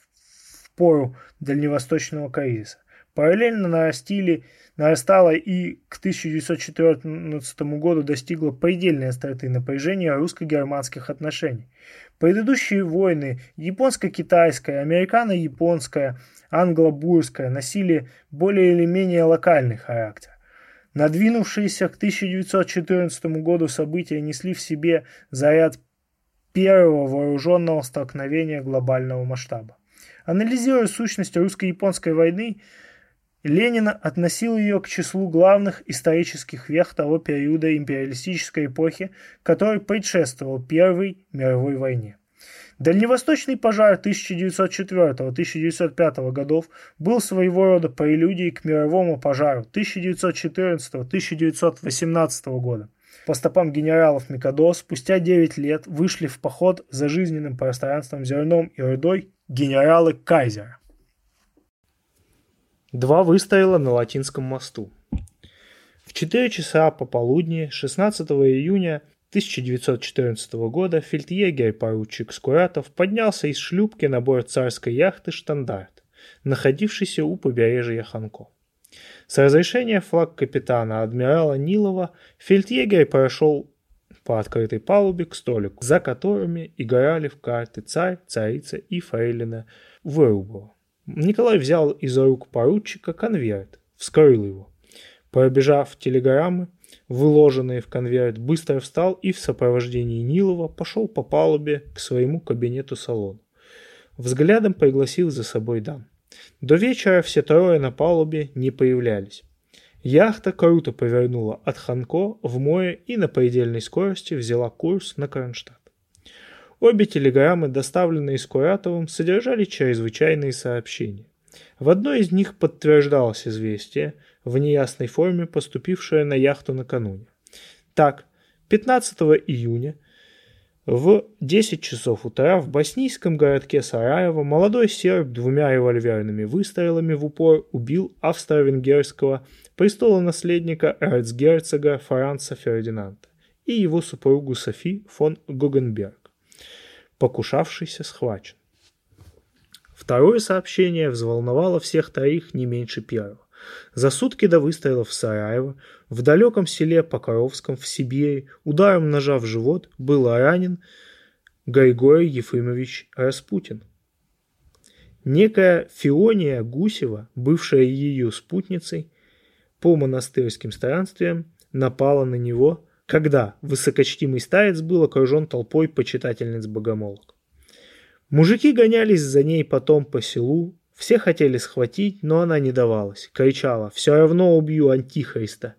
пору дальневосточного кризиса. Параллельно нарастили нарастало и к тысяча девятьсот четырнадцатому году достигло предельной остроты напряжения русско-германских отношений. Предыдущие войны японско-китайская, американо-японская, англо-бурская носили более или менее локальный характер. Надвинувшиеся к тысяча девятьсот четырнадцатому году события несли в себе заряд первого вооруженного столкновения глобального масштаба. Анализируя сущность русско-японской войны, Ленин относил ее к числу главных исторических вех того периода империалистической эпохи, который предшествовал Первой мировой войне. Дальневосточный пожар тысяча девятьсот четвёртого — тысяча девятьсот пятого годов был своего рода прелюдией к мировому пожару тысяча девятьсот четырнадцатого — тысяча девятьсот восемнадцатого года. По стопам генералов Микадо спустя девять лет вышли в поход за жизненным пространством, зерном и рудой генералы Кайзера. Два выстрела на Латинском мосту. В четыре часа пополудни шестнадцатого июня тысяча девятьсот четырнадцатого года фельдъегерь-поручик Скуратов поднялся из шлюпки на борт царской яхты «Штандарт», находившейся у побережья Ханко. С разрешения флаг капитана адмирала Нилова фельдъегерь прошел по открытой палубе к столику, за которыми играли в карты царь, царица и фрейлина Вырубова. Николай взял из рук поручика конверт, вскрыл его. Пробежав телеграммы, выложенные в конверт, быстро встал и в сопровождении Нилова пошел по палубе к своему кабинету-салону. Взглядом пригласил за собой дам. До вечера все трое на палубе не появлялись. Яхта круто повернула от Ханко в море и на предельной скорости взяла курс на Кронштадт. Обе телеграммы, доставленные Скуратовым, содержали чрезвычайные сообщения. В одной из них подтверждалось известие, в неясной форме поступившее на яхту накануне. Так, пятнадцатого июня в десять часов утра в боснийском городке Сараево молодой серб двумя револьверными выстрелами в упор убил австро-венгерского престолонаследника эрцгерцога Франца Фердинанда и его супругу Софи фон Гугенберг. Покушавшийся схвачен. Второе сообщение взволновало всех троих не меньше первого. За сутки до выстрелов в Сараево, в далеком селе Покровском, в Сибири, ударом ножа в живот был ранен Григорий Ефимович Распутин. Некая Феония Гусева, бывшая ее спутницей по монастырским странствиям, напала на него, когда высокочтимый старец был окружен толпой почитательниц-богомолок. Мужики гонялись за ней потом по селу, все хотели схватить, но она не давалась, кричала «Все равно убью Антихриста!»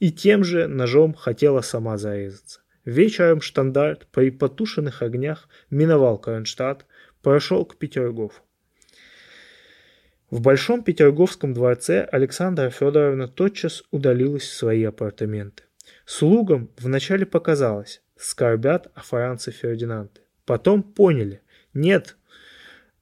и тем же ножом хотела сама зарезаться. Вечером Штандарт при потушенных огнях миновал Кронштадт, прошел к Петергофу. В Большом Петерговском дворце Александра Федоровна тотчас удалилась в свои апартаменты. Слугам вначале показалось, скорбят о Франце Фердинанде. Потом поняли, нет,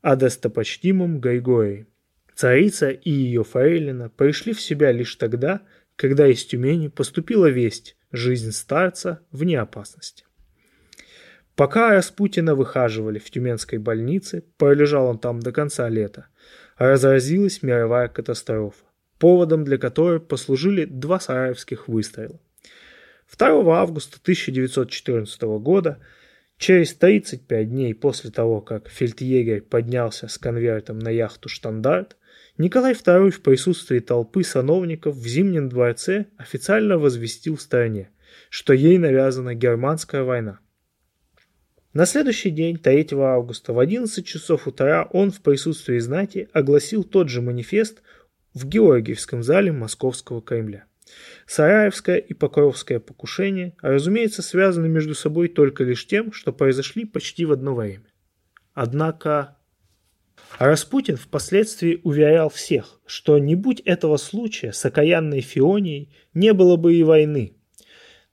о достопочтимом Григории. Царица и ее фрейлина пришли в себя лишь тогда, когда из Тюмени поступила весть «Жизнь старца вне опасности». Пока Распутина выхаживали в тюменской больнице, пролежал он там до конца лета, разразилась мировая катастрофа, поводом для которой послужили два сараевских выстрела. второго августа тысяча девятьсот четырнадцатого года, через тридцать пять дней после того, как фельдъегерь поднялся с конвертом на яхту «Штандарт», Николай Второй в присутствии толпы сановников в Зимнем дворце официально возвестил в стране, что ей навязана германская война. На следующий день, третьего августа, в одиннадцать часов утра он в присутствии знати огласил тот же манифест в Георгиевском зале Московского Кремля. Сараевское и Покровское покушение, разумеется, связаны между собой только лишь тем, что произошли почти в одно время. Однако Распутин впоследствии уверял всех, что не будь этого случая с окаянной Феонией, не было бы и войны.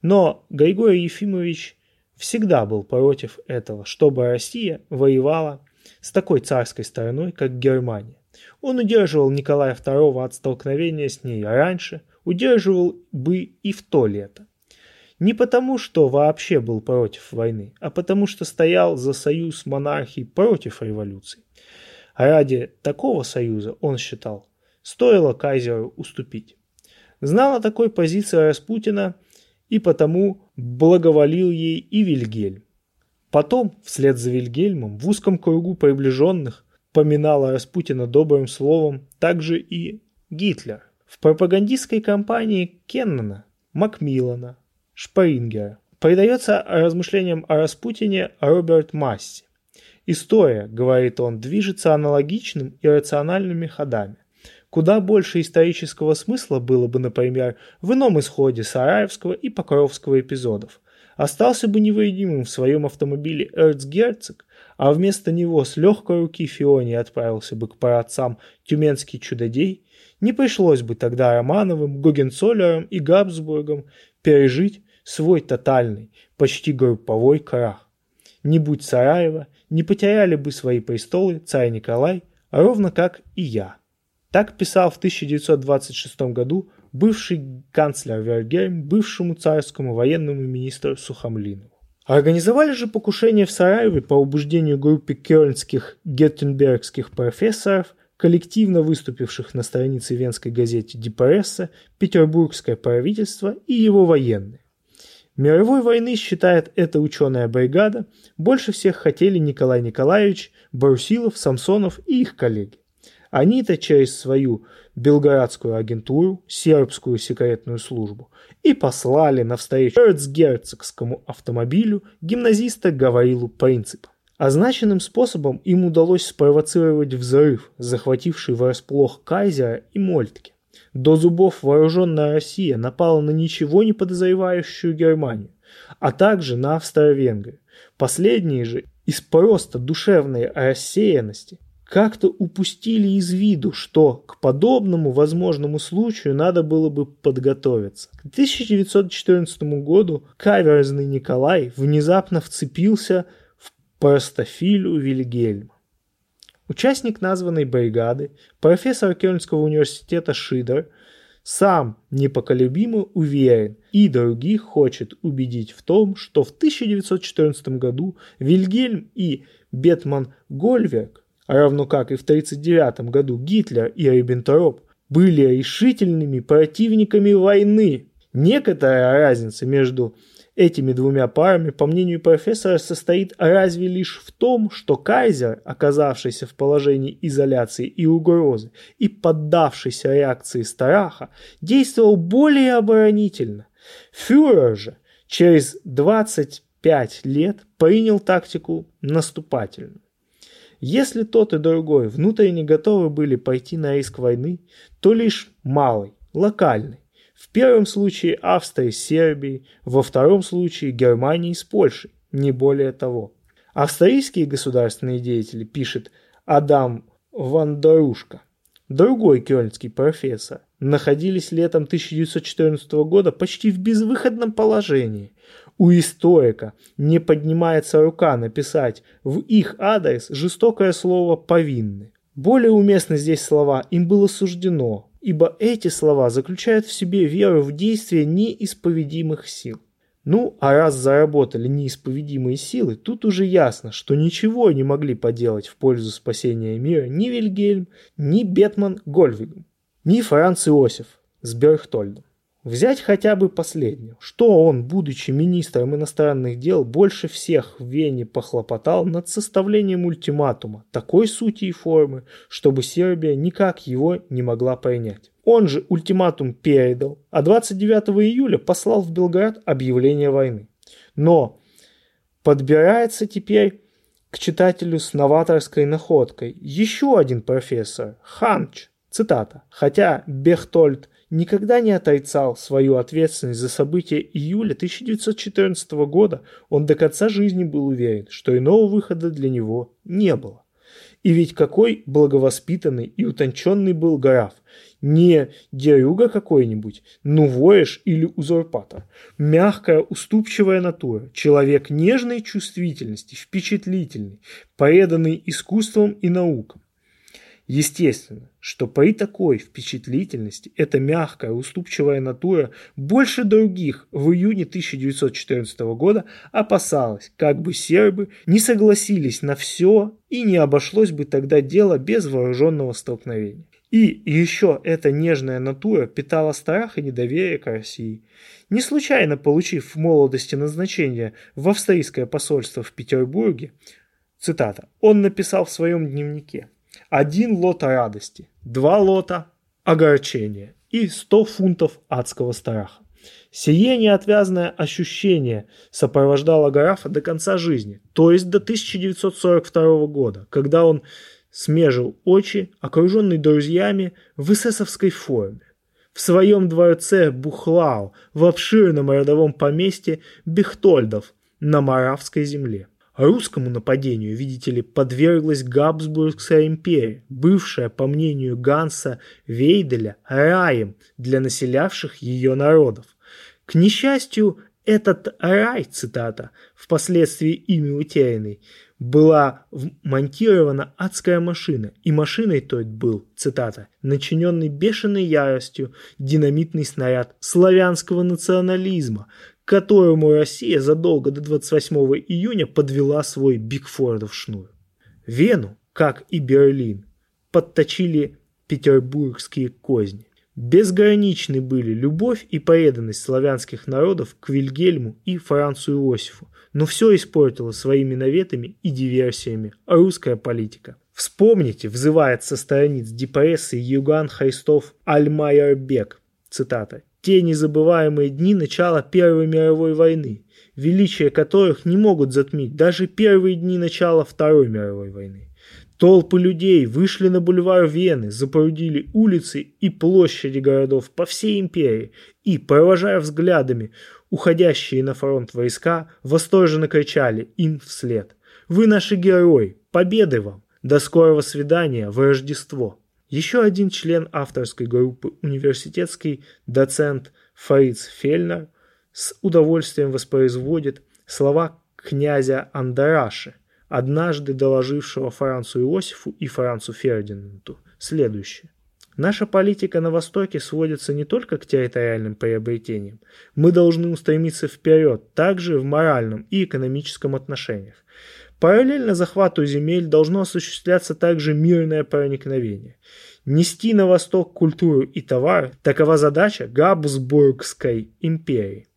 Но Григорий Ефимович всегда был против этого, чтобы Россия воевала с такой царской стороной, как Германия. Он удерживал Николая Второго от столкновения с ней раньше, удерживал бы и в то лето. Не потому, что вообще был против войны, а потому, что стоял за союз монархий против революции. А ради такого союза, он считал, стоило кайзеру уступить. знал о такой позиции Распутина и потому благоволил ей и Вильгельм. Потом, вслед за Вильгельмом, в узком кругу приближенных поминала Распутина добрым словом также и Гитлер. В пропагандистской кампании Кеннона, Макмиллана, Шпрингера придается размышлениям о Распутине Роберт Масси. История, говорит он, движется аналогичным и рациональными ходами. Куда больше исторического смысла было бы, например, в ином исходе Сараевского и Покровского эпизодов. Остался бы невредимым в своем автомобиле эрцгерцог, а вместо него с легкой руки Фионий отправился бы к праотцам тюменский чудодей, не пришлось бы тогда Романовым, Гогенцоллерам и Габсбургам пережить свой тотальный, почти групповой крах. Не будь Сараева, не потеряли бы свои престолы царь Николай, ровно как и я. Так писал в тысяча девятьсот двадцать шестом году бывший канцлер Вергельм бывшему царскому военному министру Сухомлинову. Организовали же покушение в Сараеве по убеждению группы кёльнских геттенбергских профессоров, коллективно выступивших на странице венской газеты «Ди Пресса», петербургское правительство и его военные. Мировой войны, считает эта ученая бригада, больше всех хотели Николай Николаевич, Брусилов, Самсонов и их коллеги. Они-то через свою белградскую агентуру, сербскую секретную службу, и послали навстречу эрцгерцогскому автомобилю гимназиста Гаврилу Принципа. Означенным способом им удалось спровоцировать взрыв, захвативший врасплох кайзера и Мольтке. До зубов вооруженная Россия напала на ничего не подозревающую Германию, а также на Австро-Венгрию. Последние же из просто душевной рассеянности как-то упустили из виду, что к подобному возможному случаю надо было бы подготовиться. К тысяча девятьсот четырнадцатому году каверзный Николай внезапно вцепился в простофилю Вильгельма. Участник названной бригады, профессор Кёльнского университета Шидер, сам непоколебимо уверен и других хочет убедить в том, что в тысяча девятьсот четырнадцатом году Вильгельм и Бетман Гольверк, равно как и в тысяча девятьсот тридцать девятом году Гитлер и Риббентроп, были решительными противниками войны. Некоторая разница между этими двумя парами, по мнению профессора, состоит разве лишь в том, что кайзер, оказавшийся в положении изоляции и угрозы и поддавшийся реакции страха, действовал более оборонительно. Фюрер же через двадцать пять лет принял тактику наступательную. Если тот и другой внутренне готовы были пойти на риск войны, то лишь малый, локальный. В первом случае Австрии с Сербией, во втором случае Германии с Польшей, не более того. Австрийские государственные деятели, пишет Адам Вандарушка, другой кёльнский профессор, находились летом тысяча девятьсот четырнадцатого года почти в безвыходном положении. У историка не поднимается рука написать в их адрес жестокое слово «повинны». Более уместны здесь слова «им было суждено», ибо эти слова заключают в себе веру в действие неисповедимых сил. Ну, а раз заработали неисповедимые силы, тут уже ясно, что ничего не могли поделать в пользу спасения мира ни Вильгельм, ни Бетман Гольвигм, ни Франц Иосиф с Берхтольдом. Взять хотя бы последнего, что он, будучи министром иностранных дел, больше всех в Вене похлопотал над составлением ультиматума такой сути и формы, чтобы Сербия никак его не могла принять. Он же ультиматум передал, а двадцать девятого июля послал в Белград объявление войны. Но подбирается теперь к читателю с новаторской находкой еще один профессор, Ханч, цитата, хотя Берхтольд никогда не отрицал свою ответственность за события июля тысяча девятьсот четырнадцатого года, он до конца жизни был уверен, что иного выхода для него не было. И ведь какой благовоспитанный и утонченный был граф, не дерюга какой-нибудь, ну воиш или узурпатор, мягкая уступчивая натура, человек нежной чувствительности, впечатлительный, преданный искусствам и наукам. Естественно, что при такой впечатлительности эта мягкая, уступчивая натура больше других в июне тысяча девятьсот четырнадцатого года опасалась, как бы сербы не согласились на все и не обошлось бы тогда дело без вооруженного столкновения. И еще эта нежная натура питала страх и недоверие к России. Не случайно, получив в молодости назначение в австрийское посольство в Петербурге, цитата, он написал в своем дневнике: «Один лот радости, два лота огорчения и сто фунтов адского страха». Сие неотвязное ощущение сопровождало графа до конца жизни, то есть до тысяча девятьсот сорок второго года, когда он смежил очи, окруженный друзьями в эсэсовской форме. В своем дворце Бухлау, в обширном родовом поместье Бехтольдов на Моравской земле. Русскому нападению, видите ли, подверглась Габсбургская империя, бывшая, по мнению Ганса Вейделя, раем для населявших ее народов. К несчастью, этот рай, цитата, впоследствии ими утерянный, была вмонтирована адская машина, и машиной той был, цитата, начиненный бешеной яростью динамитный снаряд славянского национализма, к которому Россия задолго до двадцать восьмого июня подвела свой Бигфордов шнур. Вену, как и Берлин, подточили петербургские козни. Безграничны были любовь и преданность славянских народов к Вильгельму и Францу Иосифу, но все испортило своими наветами и диверсиями русская политика. Вспомните, взывает со страниц депрессии Юган Христов Альмайербек, цитата, «те незабываемые дни начала Первой мировой войны, величие которых не могут затмить даже первые дни начала Второй мировой войны. Толпы людей вышли на бульвар Вены, запрудили улицы и площади городов по всей империи и, провожая взглядами уходящие на фронт войска, восторженно кричали им вслед: «Вы наши герои! Победы вам! До скорого свидания в Рождество!» Еще один член авторской группы, университетский доцент Фриц Фельнер, с удовольствием воспроизводит слова князя Андраши, однажды доложившего Францу Иосифу и Францу Фердинанду, следующее. Наша политика на Востоке сводится не только к территориальным приобретениям. Мы должны устремиться вперед, также в моральном и экономическом отношениях. Параллельно захвату земель должно осуществляться также мирное проникновение. Нести на Восток культуру и товары – такова задача Габсбургской империи.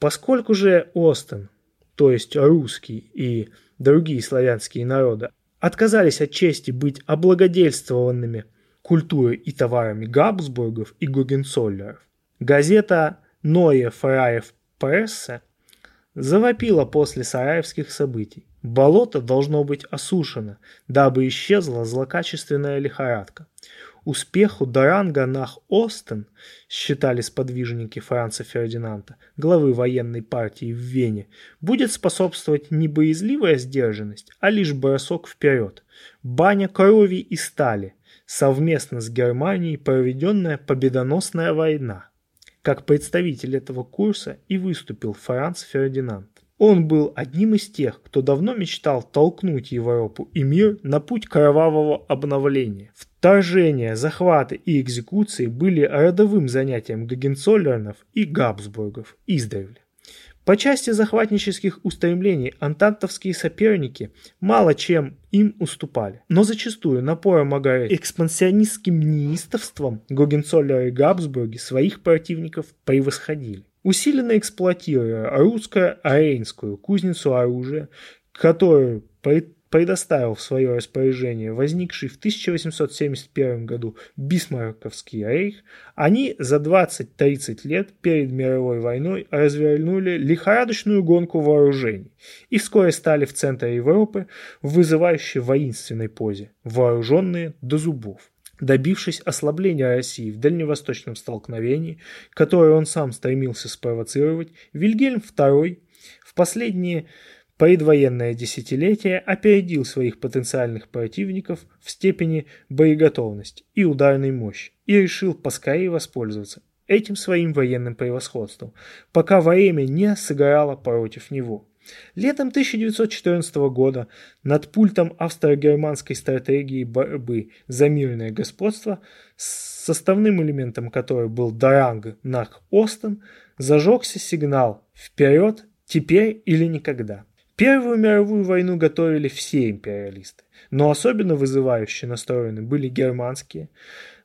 Поскольку же Остен, то есть русские и другие славянские народы, отказались от чести быть облагодетельствованными культурой и товарами Габсбургов и Гогенцоллернов, газета «Ноя Фраев Пресса» завопила после сараевских событий: «Болото должно быть осушено, дабы исчезла злокачественная лихорадка». Успеху Доранга нах Остен, считали сподвижники Франца Фердинанда, главы военной партии в Вене, будет способствовать не боязливая сдержанность, а лишь бросок вперед. Баня крови и стали, совместно с Германией проведенная победоносная война. Как представитель этого курса и выступил Франц Фердинанд. Он был одним из тех, кто давно мечтал толкнуть Европу и мир на путь кровавого обновления. Вторжения, захваты и экзекуции были родовым занятием Гогенцоллернов и Габсбургов издревле. По части захватнических устремлений антантовские соперники мало чем им уступали, но зачастую напором и экспансионистским неистовством Гогенцоллеры и Габсбурги своих противников превосходили, усиленно эксплуатируя русско-рейнскую кузницу оружия, которую предоставил в свое распоряжение возникший в тысяча восемьсот семьдесят первом году Бисмарковский рейх, они за двадцать-тридцать лет перед мировой войной развернули лихорадочную гонку вооружений и вскоре стали в центре Европы, вызывающей воинственной позе, вооруженные до зубов. Добившись ослабления России в дальневосточном столкновении, которое он сам стремился спровоцировать, Вильгельм второй в последние предвоенное десятилетие опередил своих потенциальных противников в степени боеготовности и ударной мощи и решил поскорее воспользоваться этим своим военным превосходством, пока время не сыграло против него. Летом тысяча девятьсот четырнадцатого года над пультом австро-германской стратегии борьбы за мирное господство, составным элементом которой был Доранг нах Остен, зажегся сигнал «Вперед! Теперь или никогда!». Первую мировую войну готовили все империалисты, но особенно вызывающе настроены были германские,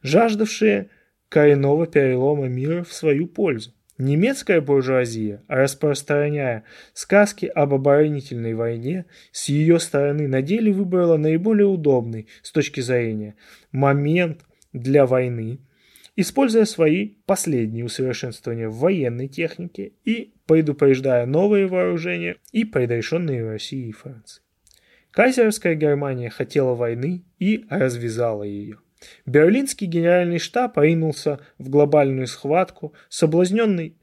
жаждавшие коренного перелома мира в свою пользу. Немецкая буржуазия, распространяя сказки об оборонительной войне, с ее стороны на деле выбрала наиболее удобный, с точки зрения, момент для войны, используя свои последние усовершенствования в военной технике и предупреждая новые вооружения и предрешенные России и Франции. Кайзерская Германия хотела войны и развязала ее. Берлинский генеральный штаб ринулся в глобальную схватку, соблазненный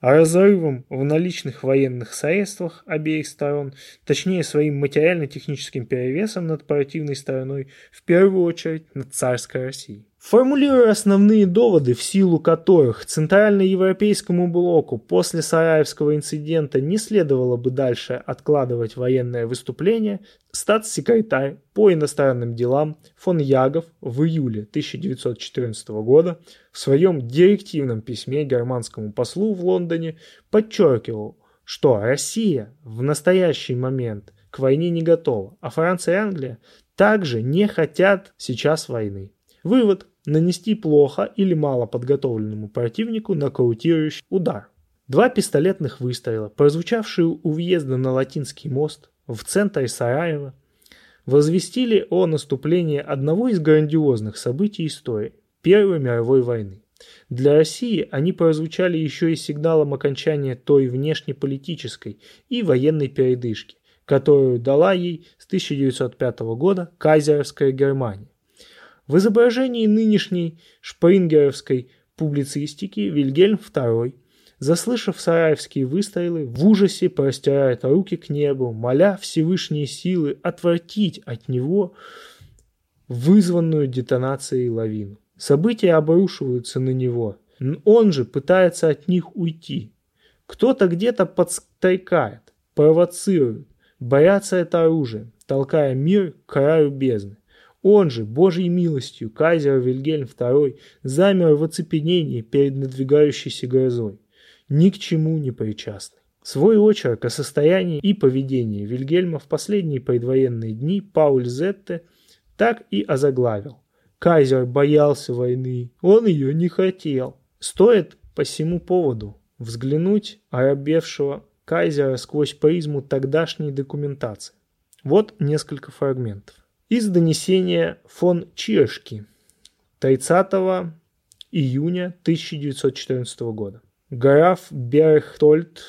разрывом в наличных военных средствах обеих сторон, точнее своим материально-техническим перевесом над противной стороной, в первую очередь над царской Россией. Формулируя основные доводы, в силу которых центральноевропейскому блоку после Сараевского инцидента не следовало бы дальше откладывать военное выступление, статс-секретарь по иностранным делам фон Ягов в июле тысяча девятьсот четырнадцатого года в своем директивном письме германскому послу в Лондоне подчеркивал, что Россия в настоящий момент к войне не готова, а Франция и Англия также не хотят сейчас войны. Вывод – нанести плохо или мало подготовленному противнику нокаутирующий удар. Два пистолетных выстрела, прозвучавшие у въезда на Латинский мост в центре Сараева, возвестили о наступлении одного из грандиозных событий истории – Первой мировой войны. Для России они прозвучали еще и сигналом окончания той внешнеполитической и военной передышки, которую дала ей с тысяча девятьсот пятого года кайзеровская Германия. В изображении нынешней шпрингеровской публицистики Вильгельм второй, заслышав сараевские выстрелы, в ужасе простирает руки к небу, моля Всевышние силы отвратить от него вызванную детонацией лавину. События обрушиваются на него, он же пытается от них уйти. Кто-то где-то подстрекает, провоцирует, боряцает оружием, толкая мир к краю бездны. Он же, Божьей милостью, кайзер Вильгельм второй замер в оцепенении перед надвигающейся грозой, ни к чему не причастный. Свой очерк о состоянии и поведении Вильгельма в последние предвоенные дни Пауль Зетте так и озаглавил. Кайзер боялся войны, он ее не хотел. Стоит по сему поводу взглянуть оробевшего кайзера сквозь призму тогдашней документации. Вот несколько фрагментов. Из донесения фон Чиршки тридцатого июня тысяча девятьсот четырнадцатого года. Граф Берхтольд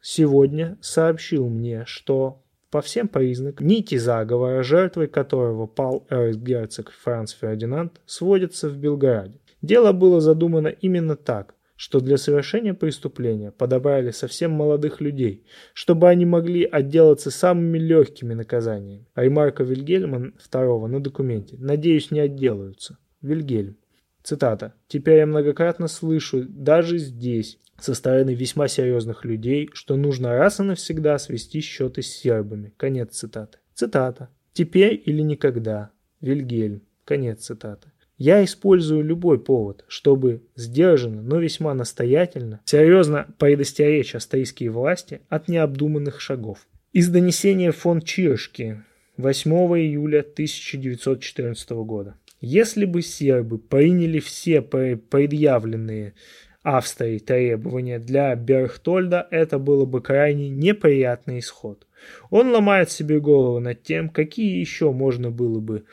сегодня сообщил мне, что по всем признакам нити заговора, жертвой которого пал эрцгерцог Франц Фердинанд, сводятся в Белграде. Дело было задумано именно так, что для совершения преступления подобрали совсем молодых людей, чтобы они могли отделаться самыми легкими наказаниями. Ремарка Вильгельма второго на документе. Надеюсь, не отделаются. Вильгельм. Цитата. «Теперь я многократно слышу, даже здесь, со стороны весьма серьезных людей, что нужно раз и навсегда свести счеты с сербами». Конец цитаты. Цитата. «Теперь или никогда». Вильгельм. Конец цитаты. Я использую любой повод, чтобы сдержанно, но весьма настоятельно, серьезно предостеречь австрийские власти от необдуманных шагов. Из донесения фон Чиршки восьмого июля тысяча девятьсот четырнадцатого года. Если бы сербы приняли все предъявленные Австрии требования для Берхтольда, это было бы крайне неприятный исход. Он ломает себе голову над тем, какие еще можно было бы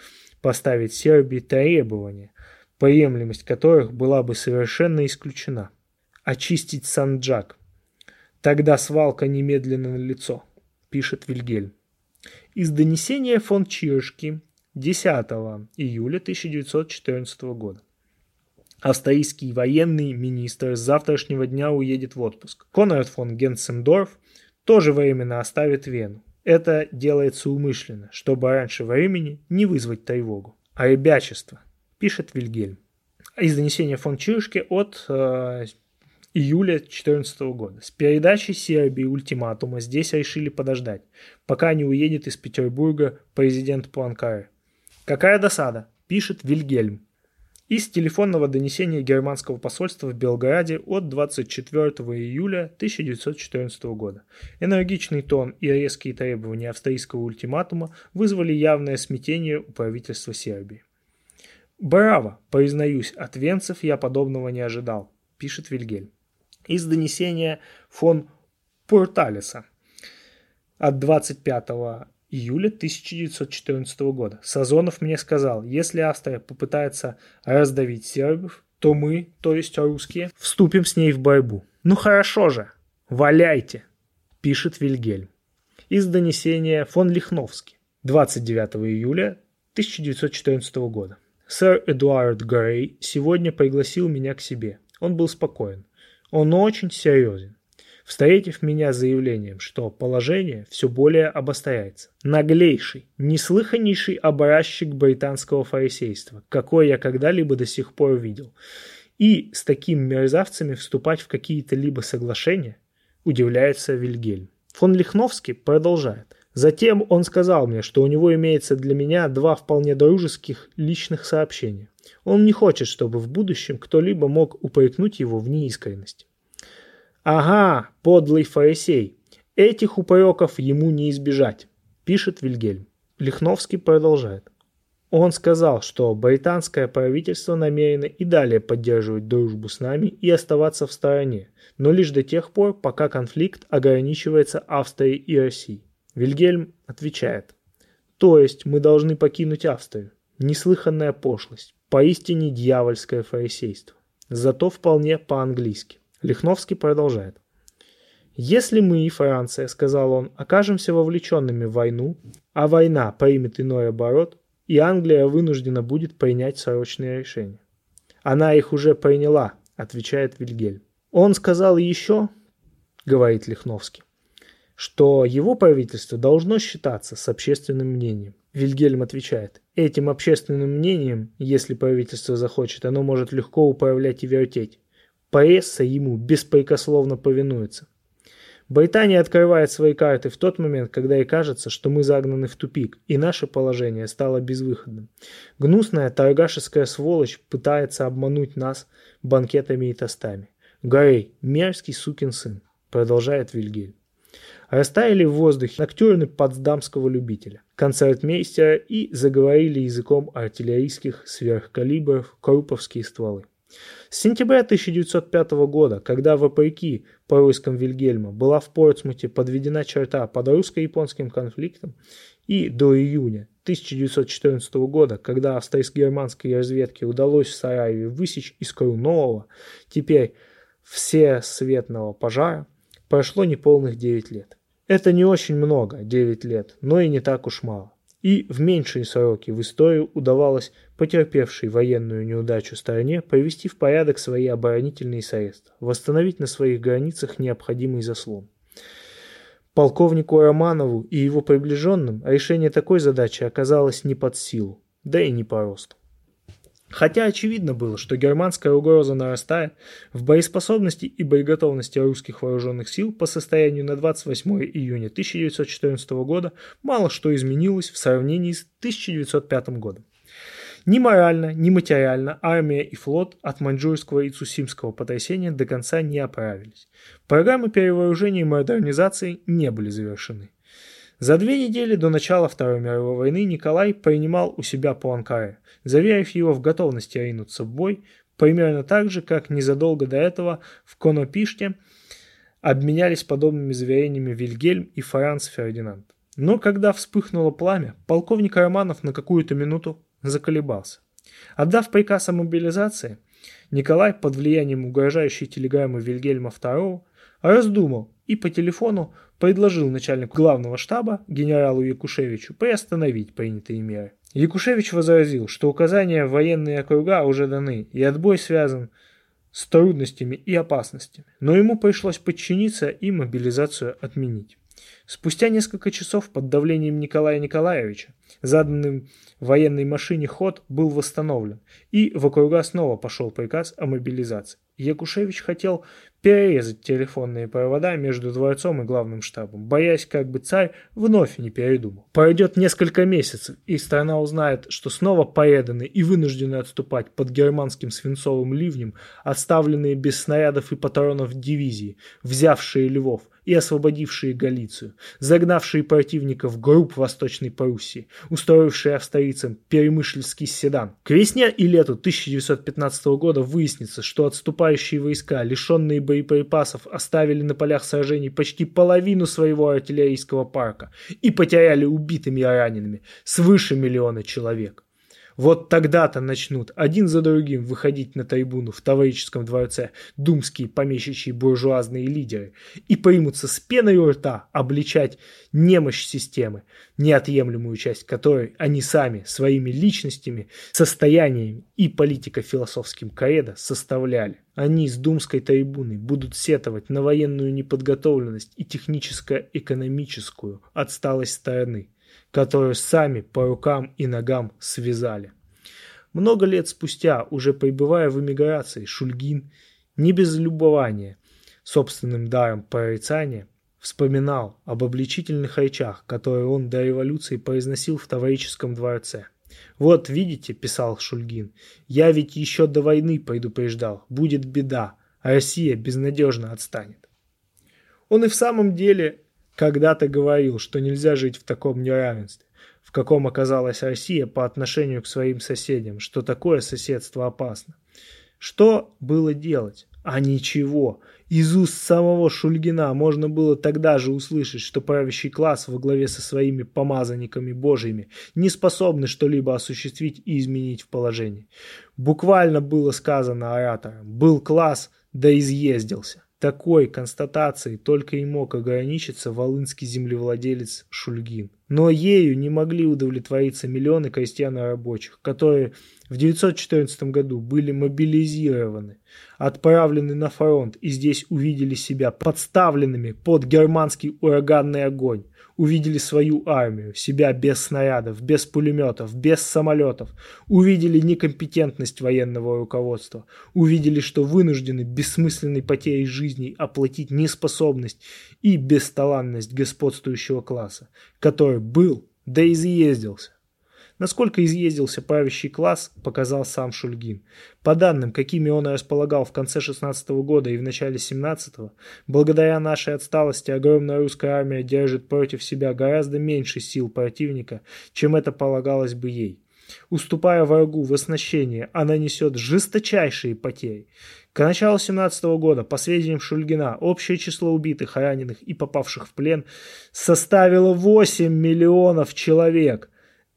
поставить Сербии требования, приемлемость которых была бы совершенно исключена. Очистить Санджак. Тогда свалка немедленно налицо, пишет Вильгельм. Из донесения фон Чиршки десятого июля тысяча девятьсот четырнадцатого года. Австрийский военный министр с завтрашнего дня уедет в отпуск. Конрад фон Генцендорф тоже временно оставит Вену. Это делается умышленно, чтобы раньше времени не вызвать тревогу. А ребячество, пишет Вильгельм. Из донесения фон Чиршке от э, июля две тысячи четырнадцатого года. С передачей Сербии ультиматума здесь решили подождать, пока не уедет из Петербурга президент Пуанкаре. Какая досада, пишет Вильгельм. Из телефонного донесения германского посольства в Белграде от двадцать четвертого июля тысяча девятьсот четырнадцатого года. Энергичный тон и резкие требования австрийского ультиматума вызвали явное смятение у правительства Сербии. «Браво! Признаюсь, от венцев я подобного не ожидал», – пишет Вильгельм. Из донесения фон Пурталиса от двадцать пятого июля тысяча девятьсот четырнадцатого года. «Сазонов мне сказал, если Австрия попытается раздавить сербов, то мы, то есть русские, вступим с ней в борьбу». «Ну хорошо же! Валяйте!» – пишет Вильгельм. Из донесения фон Лихновский двадцать девятого июля тысяча девятьсот четырнадцатого года. «Сэр Эдуард Грей сегодня пригласил меня к себе. Он был спокоен. Он очень серьезен, встретив меня с заявлением, что положение все более обостряется. Наглейший, неслыханнейший образчик британского фарисейства, какой я когда-либо до сих пор видел. И с такими мерзавцами вступать в какие-то либо соглашения, удивляется Вильгельм». Фон Лихновский продолжает. «Затем он сказал мне, что у него имеется для меня два вполне дружеских личных сообщения. Он не хочет, чтобы в будущем кто-либо мог упрекнуть его в неискренности». «Ага, подлый фарисей, этих упреков ему не избежать», – пишет Вильгельм. Лихновский продолжает. «Он сказал, что британское правительство намерено и далее поддерживать дружбу с нами и оставаться в стороне, но лишь до тех пор, пока конфликт ограничивается Австрией и Россией». Вильгельм отвечает. «То есть мы должны покинуть Австрию? Неслыханная пошлость, поистине дьявольское фарисейство, зато вполне по-английски». Лихновский продолжает. «Если мы и Франция, — сказал он, — окажемся вовлеченными в войну, а война примет иной оборот, и Англия вынуждена будет принять срочные решения». «Она их уже приняла», — отвечает Вильгельм. «Он сказал еще, — говорит Лихновский, — что его правительство должно считаться с общественным мнением». Вильгельм отвечает. «Этим общественным мнением, если правительство захочет, оно может легко управлять и вертеть. Пресса ему беспрекословно повинуется. Британия открывает свои карты в тот момент, когда ей кажется, что мы загнаны в тупик, и наше положение стало безвыходным. Гнусная торгашеская сволочь пытается обмануть нас банкетами и тостами. Грей, мерзкий сукин сын», — продолжает Вильгельм. Растаяли в воздухе ноктюрны потсдамского любителя, концертмейстера, и заговорили языком артиллерийских сверхкалибров круповские стволы. С сентября тысяча девятьсот пятого года, когда, вопреки проискам Вильгельма, была в Портсмуте подведена черта под русско-японским конфликтом, и до июня тысяча девятьсот четырнадцатого года, когда австрийско-германской разведке удалось в Сараеве высечь искру нового, теперь всесветного пожара, прошло неполных девять лет. Это не очень много, девять лет, но и не так уж мало. И в меньшие сроки в историю удавалось потерпевшей военную неудачу стране привести в порядок свои оборонительные средства, восстановить на своих границах необходимый заслон. Полковнику Романову и его приближенным решение такой задачи оказалось не под силу, да и не по росту. Хотя очевидно было, что германская угроза нарастает, в боеспособности и боеготовности русских вооруженных сил по состоянию на двадцать восьмое июня тысяча девятьсот четырнадцатого года мало что изменилось в сравнении с тысяча девятьсот пятым годом. Ни морально, ни материально армия и флот от маньчжурского и цусимского потрясения до конца не оправились. Программы перевооружения и модернизации не были завершены. За две недели до начала Второй мировой войны Николай принимал у себя Пуанкаре, заверив его в готовности ринуться в бой, примерно так же, как незадолго до этого в Конопиште обменялись подобными заверениями Вильгельм и Франц Фердинанд. Но когда вспыхнуло пламя, полковник Романов на какую-то минуту заколебался. Отдав приказ о мобилизации, Николай под влиянием угрожающей телеграммы Вильгельма второго раздумал и по телефону предложил начальнику главного штаба, генералу Якушевичу, приостановить принятые меры. Якушевич возразил, что указания в военные округа уже даны, и отбой связан с трудностями и опасностями, но ему пришлось подчиниться и мобилизацию отменить. Спустя несколько часов под давлением Николая Николаевича заданным военной машине ход был восстановлен, и в округа снова пошел приказ о мобилизации. Якушевич хотел перерезать телефонные провода между дворцом и главным штабом, боясь, как бы царь вновь не передумал. Пройдет несколько месяцев, и страна узнает, что снова поеданы и вынуждены отступать под германским свинцовым ливнем, оставленные без снарядов и патронов дивизии, взявшие Львов, и освободившие Галицию, загнавшие противников групп Восточной Пруссии, устроившие австрийцам Перемышльский седан. К весне и лету тысяча девятьсот пятнадцатого года выяснится, что отступающие войска, лишенные боеприпасов, оставили на полях сражений почти половину своего артиллерийского парка и потеряли убитыми и ранеными свыше миллиона человек. Вот тогда-то начнут один за другим выходить на трибуну в Таврическом дворце думские помещичьи буржуазные лидеры и примутся с пеной у рта обличать немощь системы, неотъемлемую часть которой они сами своими личностями, состоянием и политико-философским кредо составляли. Они с думской трибуны будут сетовать на военную неподготовленность и техническо-экономическую отсталость страны, которую сами по рукам и ногам связали. Много лет спустя, уже пребывая в эмиграции, Шульгин, не без любования собственным даром порицания, вспоминал об обличительных речах, которые он до революции произносил в Таврическом дворце. «Вот видите, — писал Шульгин, — я ведь еще до войны предупреждал, будет беда, а Россия безнадежно отстанет». Он и в самом деле когда-то говорил, что нельзя жить в таком неравенстве, в каком оказалась Россия по отношению к своим соседям, что такое соседство опасно. Что было делать? А ничего. Из уст самого Шульгина можно было тогда же услышать, что правящий класс во главе со своими помазанниками божьими не способны что-либо осуществить и изменить в положении. Буквально было сказано оратором: «Был класс, да изъездился». Такой констатацией только и мог ограничиться волынский землевладелец Шульгин. Но ею не могли удовлетвориться миллионы крестьян и рабочих, которые в девятьсот четырнадцатом году были мобилизированы, отправлены на фронт и здесь увидели себя подставленными под германский ураганный огонь, увидели свою армию, себя без снарядов, без пулеметов, без самолетов, увидели некомпетентность военного руководства, увидели, что вынуждены бессмысленной потерей жизней оплатить неспособность и бесталанность господствующего класса, который был, да изъездился. Насколько изъездился правящий класс, показал сам Шульгин. По данным, какими он располагал в конце шестнадцатого года и в начале семнадцатого, благодаря нашей отсталости огромная русская армия держит против себя гораздо меньше сил противника, чем это полагалось бы ей. Уступая врагу в оснащении, она несет жесточайшие потери. К началу семнадцатого года, по сведениям Шульгина, общее число убитых, раненых и попавших в плен составило восемь миллионов человек.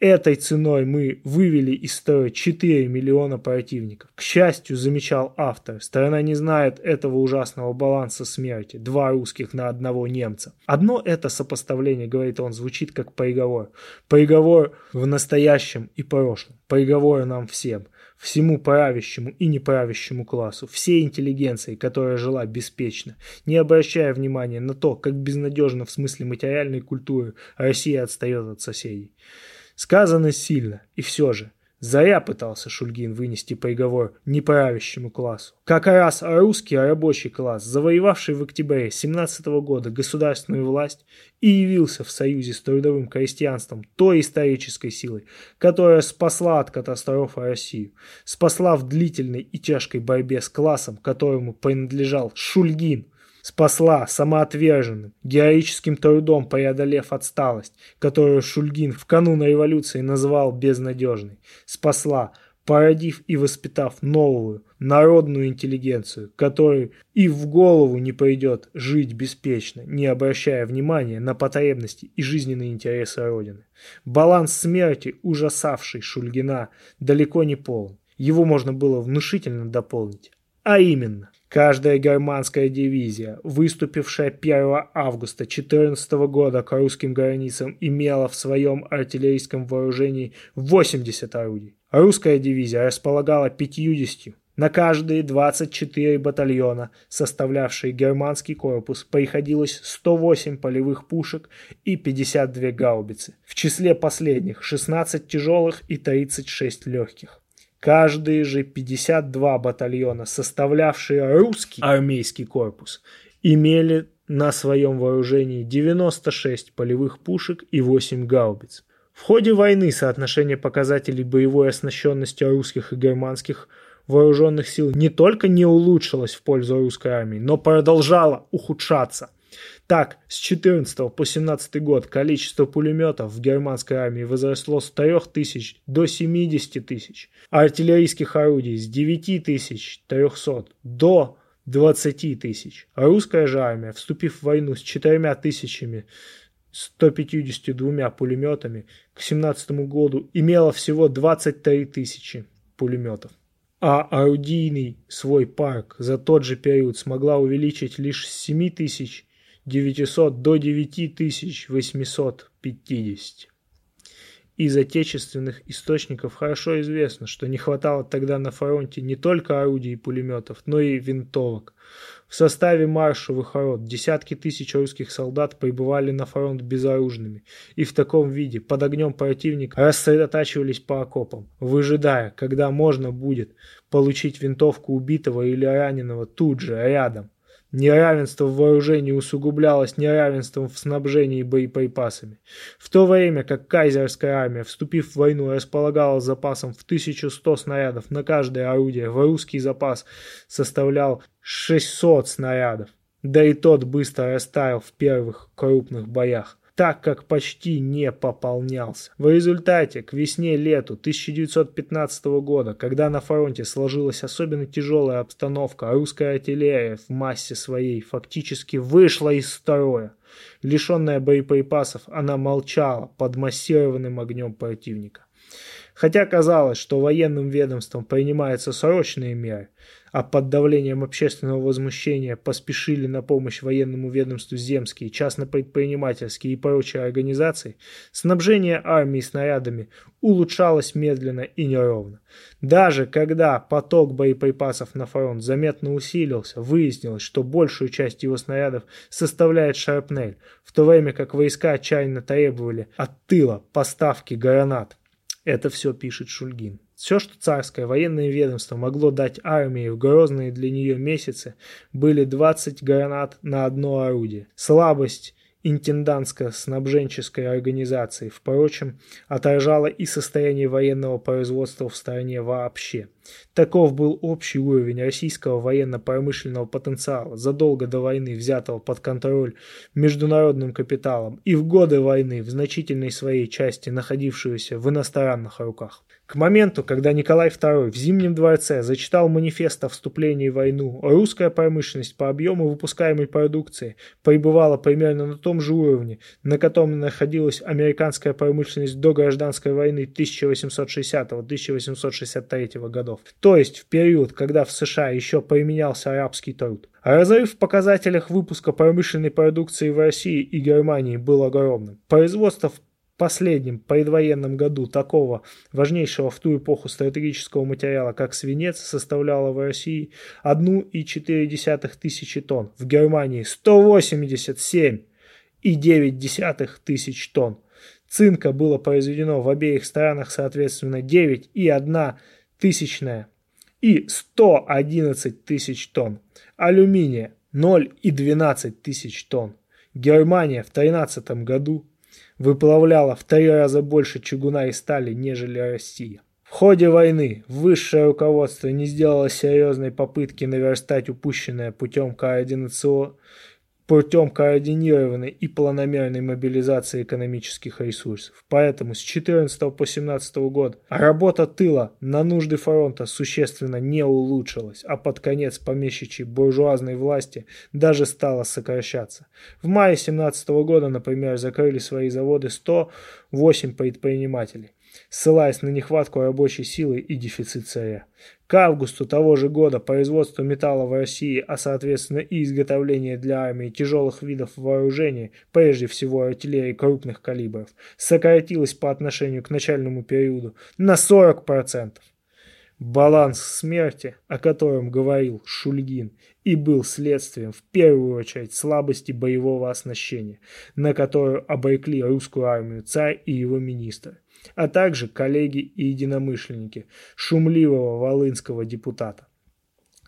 Этой ценой мы вывели из строя четыре миллиона противников. К счастью, замечал автор, страна не знает этого ужасного баланса смерти. Два русских на одного немца. Одно это сопоставление, говорит он, звучит как приговор. Приговор в настоящем и прошлом. Приговор нам всем. Всему правящему и неправящему классу, всей интеллигенции, которая жила беспечно, не обращая внимания на то, как безнадежно в смысле материальной культуры Россия отстает от соседей. Сказано сильно, и все же, зря пытался Шульгин вынести приговор неправящему классу. Как раз русский рабочий класс, завоевавший в октябре семнадцатого года государственную власть, и явился в союзе с трудовым крестьянством той исторической силой, которая спасла от катастрофы Россию, спасла в длительной и тяжкой борьбе с классом, которому принадлежал Шульгин. Спасла самоотверженным, героическим трудом преодолев отсталость, которую Шульгин в канун революции называл безнадежной. Спасла, породив и воспитав новую, народную интеллигенцию, которой и в голову не придет жить беспечно, не обращая внимания на потребности и жизненные интересы Родины. Баланс смерти, ужасавший Шульгина, далеко не полон. Его можно было внушительно дополнить. А именно, каждая германская дивизия, выступившая первого августа две тысячи четырнадцатого года к русским границам, имела в своем артиллерийском вооружении восемьдесят орудий. Русская дивизия располагала пятьюдесятью. На каждые двадцать четыре батальона, составлявшие германский корпус, приходилось сто восемь полевых пушек и пятьдесят две гаубицы. В числе последних шестнадцать тяжелых и тридцать шесть легких. Каждые же пятьдесят два батальона, составлявшие русский армейский корпус, имели на своем вооружении девяносто шесть полевых пушек и восемь гаубиц. В ходе войны соотношение показателей боевой оснащенности русских и германских вооруженных сил не только не улучшилось в пользу русской армии, но продолжало ухудшаться. Так, с четырнадцатого по семнадцатый год количество пулеметов в германской армии возросло с трёх тысяч до семидесяти тысяч, а артиллерийских орудий с девяти тысяч трёхсот до двадцати тысяч. А русская же армия, вступив в войну с четырьмя тысячами ста пятьюдесятью двумя пулеметами, к семнадцатому году имела всего двадцать три тысячи пулеметов. А орудийный свой парк за тот же период смогла увеличить лишь с семи тысяч девятисот до девяти тысяч восьмисот пятидесяти. Из отечественных источников хорошо известно, что не хватало тогда на фронте не только орудий и пулеметов, но и винтовок. В составе маршевых рот десятки тысяч русских солдат прибывали на фронт безоружными и в таком виде под огнем противника рассредотачивались по окопам, выжидая, когда можно будет получить винтовку убитого или раненого тут же, рядом. Неравенство в вооружении усугублялось неравенством в снабжении боеприпасами. В то время как кайзерская армия, вступив в войну, располагала запасом в тысячу сто снарядов на каждое орудие, в русский запас составлял шестьсот снарядов, да и тот быстро растаял в первых крупных боях, так как почти не пополнялся. В результате к весне-лету тысяча девятьсот пятнадцатого года, когда на фронте сложилась особенно тяжелая обстановка, русская артиллерия в массе своей фактически вышла из строя. Лишенная боеприпасов, она молчала под массированным огнем противника. Хотя казалось, что военным ведомством принимаются срочные меры, а под давлением общественного возмущения поспешили на помощь военному ведомству земские, частно-предпринимательские и прочие организации, снабжение армии снарядами улучшалось медленно и неровно. Даже когда поток боеприпасов на фронт заметно усилился, выяснилось, что большую часть его снарядов составляет шрапнель, в то время как войска отчаянно требовали от тыла поставки гранат. Это все пишет Шульгин. Все, что царское военное ведомство могло дать армии в грозные для нее месяцы, были двадцать гранат на одно орудие. Слабость интендантско-снабженческой организации, впрочем, отражала и состояние военного производства в стране вообще. Таков был общий уровень российского военно-промышленного потенциала, задолго до войны взятого под контроль международным капиталом и в годы войны в значительной своей части находившегося в иностранных руках. К моменту, когда Николай второй в Зимнем дворце зачитал манифест о вступлении в войну, русская промышленность по объему выпускаемой продукции пребывала примерно на том же уровне, на котором находилась американская промышленность до гражданской войны тысяча восемьсот шестидесятого — тысяча восемьсот шестьдесят третьего годов, то есть в период, когда в США еще применялся арабский труд. Разрыв в показателях выпуска промышленной продукции в России и Германии был огромным. Производство в последнем предвоенном году такого важнейшего в ту эпоху стратегического материала, как свинец, составляло в России одна целая четыре десятых тысячи тонн, в Германии сто восемьдесят семь целых девять десятых тысяч тонн. Цинка было произведено в обеих странах соответственно девять целых одна тысячная и сто одиннадцать тысяч тонн, алюминия ноль целых двенадцать тысяч тонн. Германия в тринадцатом году выплавляла в три раза больше чугуна и стали, нежели Россия. В ходе войны высшее руководство не сделало серьезной попытки наверстать упущенное путем, координацио... путем координированной и планомерной мобилизации экономических ресурсов. Поэтому с четырнадцатого по семнадцатый год работа тыла на нужды фронта существенно не улучшилась, а под конец помещичьей буржуазной власти даже стала сокращаться. В мае семнадцатого года, например, закрыли свои заводы сто восемь предпринимателей, ссылаясь на нехватку рабочей силы и дефицит сырья. К августу того же года производство металла в России, а соответственно и изготовление для армии тяжелых видов вооружений, прежде всего артиллерии крупных калибров, сократилось по отношению к начальному периоду на сорок процентов. Баланс смерти, о котором говорил Шульгин, и был следствием в первую очередь слабости боевого оснащения, на которую обрекли русскую армию царь и его министры, а также коллеги и единомышленники шумливого волынского депутата,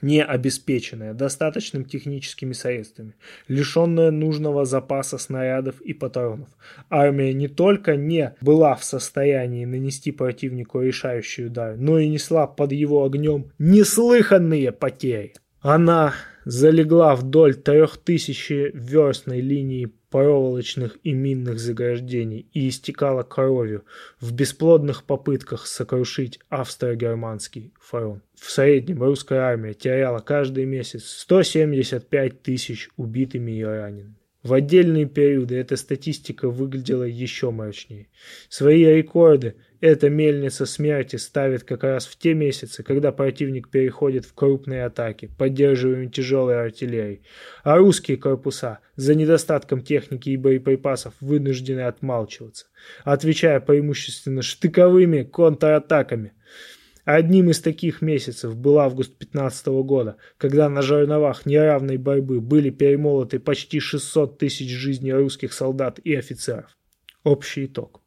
не обеспеченная достаточным техническими средствами, лишенная нужного запаса снарядов и патронов. Армия не только не была в состоянии нанести противнику решающий удар, но и несла под его огнем неслыханные потери. Она залегла вдоль трехтысячеверстной линии проволочных и минных заграждений и истекала кровью в бесплодных попытках сокрушить австро-германский фронт. В среднем русская армия теряла каждый месяц сто семьдесят пять тысяч убитыми и ранеными. В отдельные периоды эта статистика выглядела еще мрачнее. Свои рекорды эта мельница смерти ставит как раз в те месяцы, когда противник переходит в крупные атаки, поддерживаемые тяжелой артиллерией, а русские корпуса за недостатком техники и боеприпасов вынуждены отмалчиваться, отвечая преимущественно штыковыми контратаками. Одним из таких месяцев был август пятнадцатого года, когда на жерновах неравной борьбы были перемолоты почти шестьсот тысяч жизней русских солдат и офицеров. Общий итог.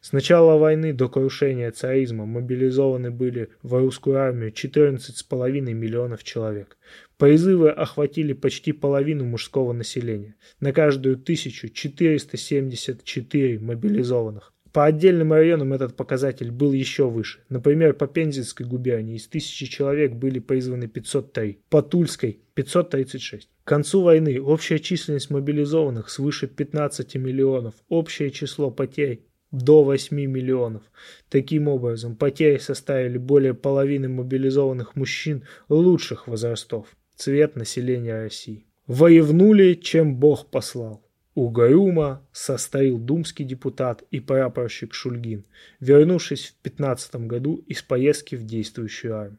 С начала войны до крушения царизма мобилизованы были в русскую армию четырнадцать с половиной миллионов человек. Призывы охватили почти половину мужского населения. На каждую тысячу четыреста семьдесят четыре мобилизованных. По отдельным районам этот показатель был еще выше. Например, по Пензенской губернии из тысячи человек были призваны пятьсот три, по Тульской – пятьсот тридцать шесть. К концу войны общая численность мобилизованных свыше пятнадцати миллионов, общее число потерь до восьми миллионов. Таким образом, потери составили более половины мобилизованных мужчин лучших возрастов. Цвет населения России. Воевнули, чем Бог послал. Угрюмо состарил думский депутат и прапорщик Шульгин, вернувшись в пятнадцатом году из поездки в действующую армию.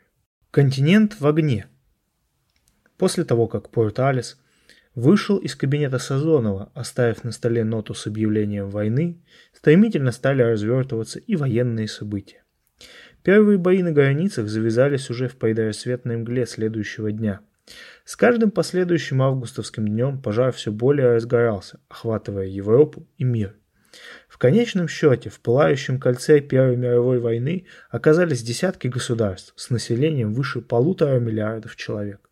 Континент в огне. После того, как Порт-Алис вышел из кабинета Сазонова, оставив на столе ноту с объявлением войны, стремительно стали развертываться и военные события. Первые бои на границах завязались уже в предрассветной мгле следующего дня. С каждым последующим августовским днем пожар все более разгорался, охватывая Европу и мир. В конечном счете в пылающем кольце Первой мировой войны оказались десятки государств с населением выше полутора миллиардов человек.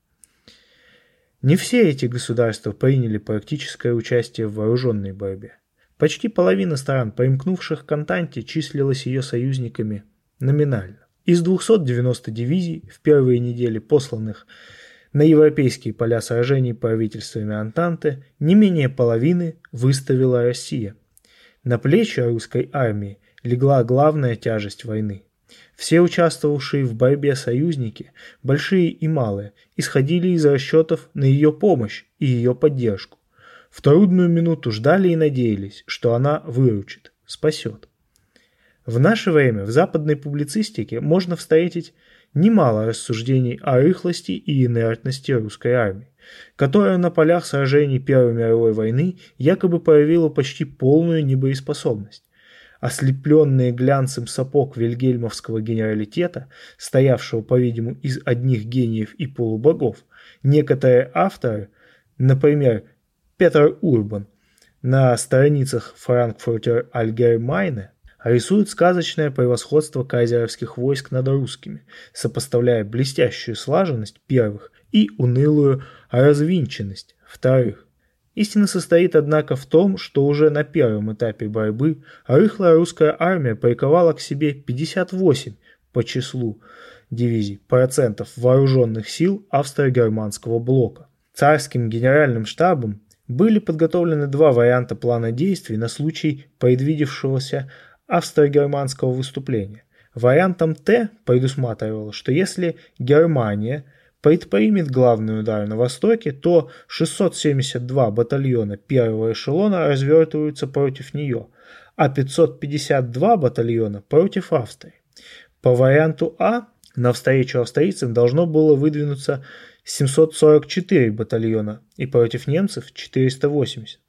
Не все эти государства приняли практическое участие в вооруженной борьбе. Почти половина стран, примкнувших к Антанте, числилась ее союзниками номинально. Из двухсот девяноста дивизий, в первые недели посланных на европейские поля сражений правительствами Антанты, не менее половины выставила Россия. На плечи русской армии легла главная тяжесть войны. Все участвовавшие в борьбе союзники, большие и малые, исходили из расчетов на ее помощь и ее поддержку. В трудную минуту ждали и надеялись, что она выручит, спасет. В наше время в западной публицистике можно встретить немало рассуждений о рыхлости и инертности русской армии, которая на полях сражений Первой мировой войны якобы проявила почти полную небоеспособность. Ослепленные глянцем сапог вильгельмовского генералитета, стоявшего, по-видимому, из одних гениев и полубогов, некоторые авторы, например, Петер Урбан, на страницах Frankfurter Allgemeine рисует сказочное превосходство кайзеровских войск над русскими, сопоставляя блестящую слаженность первых и унылую развинченность вторых. Истина состоит, однако, в том, что уже на первом этапе борьбы рыхлая русская армия приковала к себе пятьдесят восемь по числу дивизий процентов вооруженных сил австро-германского блока. Царским генеральным штабом были подготовлены два варианта плана действий на случай предвидевшегося австро-германского выступления. Вариантом Т предусматривало, что если Германия предпримет главный удар на востоке, то шестьсот семьдесят два батальона первого эшелона развертываются против нее, а пятьсот пятьдесят два батальона против Австрии. По варианту А навстречу австрийцам должно было выдвинуться семьсот сорок четыре батальона и против немцев четыреста восемьдесят.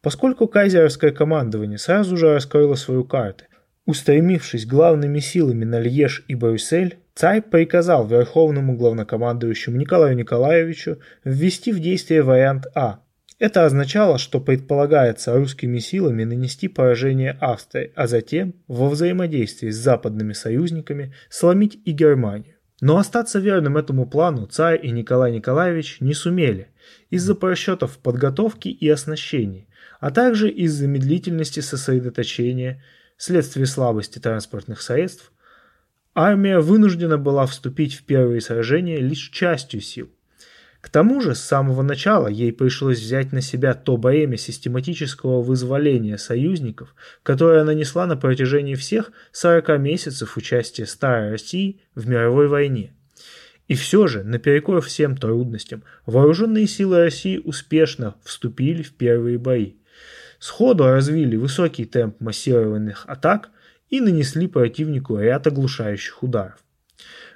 Поскольку кайзеровское командование сразу же раскрыло свою карту, устремившись главными силами на Льеж и Брюссель, царь приказал верховному главнокомандующему Николаю Николаевичу ввести в действие вариант А. Это означало, что предполагается русскими силами нанести поражение Австрии, а затем во взаимодействии с западными союзниками сломить и Германию. Но остаться верным этому плану царь и Николай Николаевич не сумели из-за просчетов в подготовке и оснащении, а также из-за медлительности сосредоточения, вследствие слабости транспортных средств. Армия вынуждена была вступить в первые сражения лишь частью сил. К тому же, с самого начала ей пришлось взять на себя то бремя систематического вызволения союзников, которое она несла на протяжении всех сорока месяцев участия Старой России в мировой войне. И все же, наперекор всем трудностям, вооруженные силы России успешно вступили в первые бои. Сходу развили высокий темп массированных атак и нанесли противнику ряд оглушающих ударов.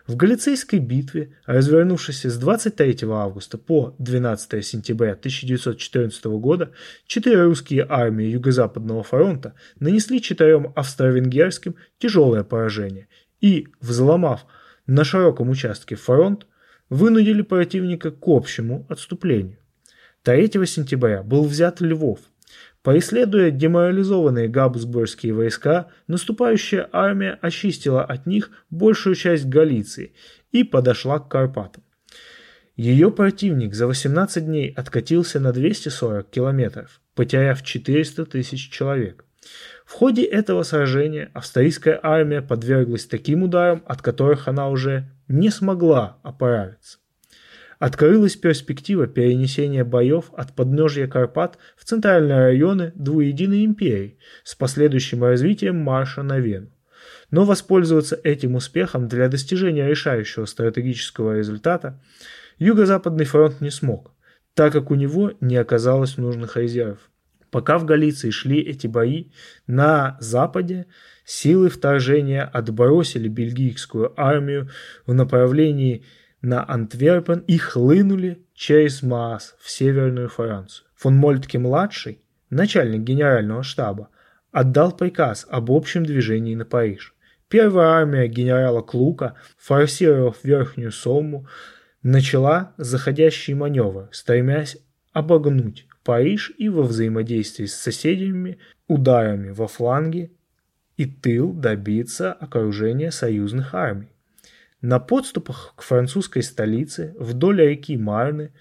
В Галицейской битве, развернувшейся с двадцать третьего августа по двенадцатое сентября тысяча девятьсот четырнадцатого года, четыре русские армии Юго-Западного фронта нанесли четырем австро-венгерским тяжелое поражение и, взломав на широком участке фронт, вынудили противника к общему отступлению. третьего сентября был взят Львов. Преследуя деморализованные габсбургские войска, наступающая армия очистила от них большую часть Галиции и подошла к Карпатам. Ее противник за восемнадцать дней откатился на двести сорок километров, потеряв четыреста тысяч человек. В ходе этого сражения австрийская армия подверглась таким ударам, от которых она уже не смогла оправиться. Открылась перспектива перенесения боев от подножья Карпат в центральные районы двуединой империи с последующим развитием марша на Вену. Но воспользоваться этим успехом для достижения решающего стратегического результата Юго-Западный фронт не смог, так как у него не оказалось нужных резервов. Пока в Галиции шли эти бои, на западе силы вторжения отбросили бельгийскую армию в направлении на Антверпен и хлынули через Маас в Северную Францию. Фон Мольтке-младший, начальник генерального штаба, отдал приказ об общем движении на Париж. Первая армия генерала Клука, форсировав Верхнюю Сомму, начала заходящий маневр, стремясь обогнуть Париж и во взаимодействии с соседями ударами во фланги и тыл добиться окружения союзных армий. На подступах к французской столице вдоль реки Марны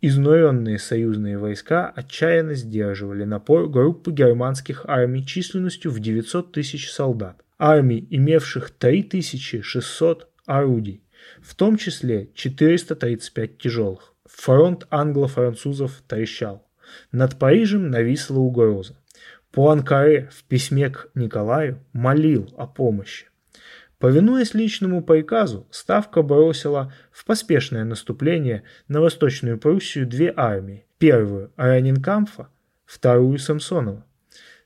изнуренные союзные войска отчаянно сдерживали напор группы германских армий численностью в девятьсот тысяч солдат, армий, имевших три тысячи шестьсот орудий, в том числе четыреста тридцать пять тяжелых. Фронт англо-французов трещал. Над Парижем нависла угроза. Пуанкаре в письме к Николаю молил о помощи. Повинуясь личному приказу, ставка бросила в поспешное наступление на Восточную Пруссию две армии. Первую – Раненкампфа, вторую – Самсонова.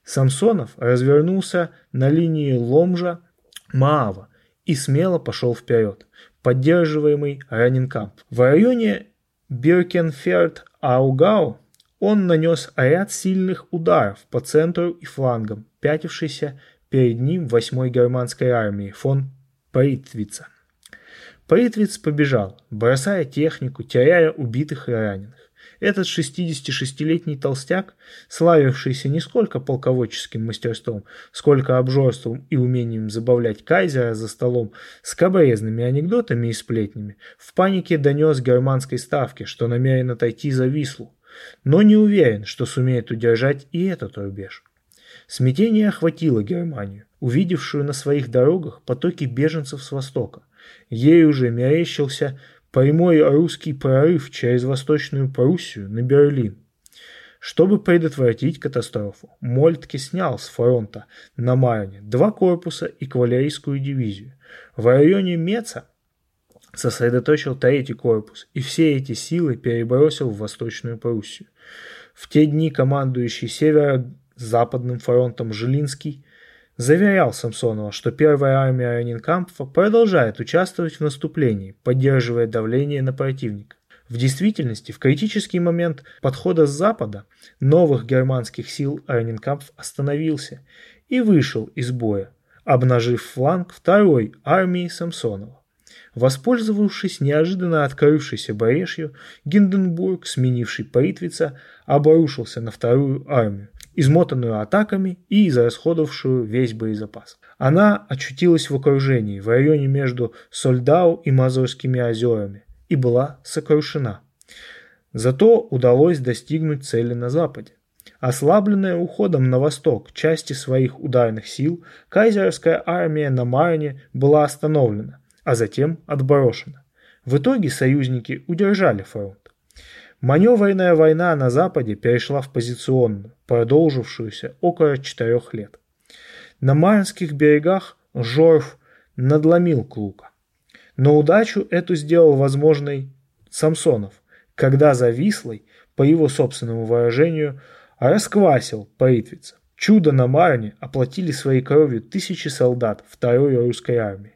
Самсонов развернулся на линии Ломжа-Маава и смело пошел вперед, поддерживаемый Раненкампф. В районе Биркенферд-Аугау он нанес ряд сильных ударов по центру и флангам пятившейся перед ним восьмой германской армии фон Притвица. Притвиц побежал, бросая технику, теряя убитых и раненых. Этот шестидесятишестилетний толстяк, славившийся не сколько полководческим мастерством, сколько обжорством и умением забавлять кайзера за столом скабрезными анекдотами и сплетнями, в панике донес германской ставке, что намерен отойти за Вислу, но не уверен, что сумеет удержать и этот рубеж. Смятение охватило Германию, увидевшую на своих дорогах потоки беженцев с востока. Ей уже мерещился прямой русский прорыв через Восточную Пруссию на Берлин. Чтобы предотвратить катастрофу, Мольтке снял с фронта на Марне два корпуса и кавалерийскую дивизию. В районе Меца сосредоточил третий корпус и все эти силы перебросил в Восточную Пруссию. В те дни командующий северо Западным фронтом Жилинский заверял Самсонова, что первая армия Раненкампфа продолжает участвовать в наступлении, поддерживая давление на противника. В действительности, в критический момент подхода с запада новых германских сил Раненкампф остановился и вышел из боя, обнажив фланг второй армии Самсонова. Воспользовавшись неожиданно открывшейся брешью, Гинденбург, сменивший Притвица, обрушился на вторую армию, измотанную атаками и израсходовавшую весь боезапас. Она очутилась в окружении в районе между Сольдау и Мазурскими озерами и была сокрушена. Зато удалось достигнуть цели на западе. Ослабленная уходом на восток части своих ударных сил, кайзерская армия на Марне была остановлена, а затем отброшена. В итоге союзники удержали фронт. Маневренная война на Западе перешла в позиционную, продолжившуюся около четырех лет. На Марнских берегах Жорф надломил Клука. Но удачу эту сделал возможной Самсонов, когда завислый, по его собственному выражению, расквасил Притвица. Чудо на Марне оплатили своей кровью тысячи солдат второй русской армии,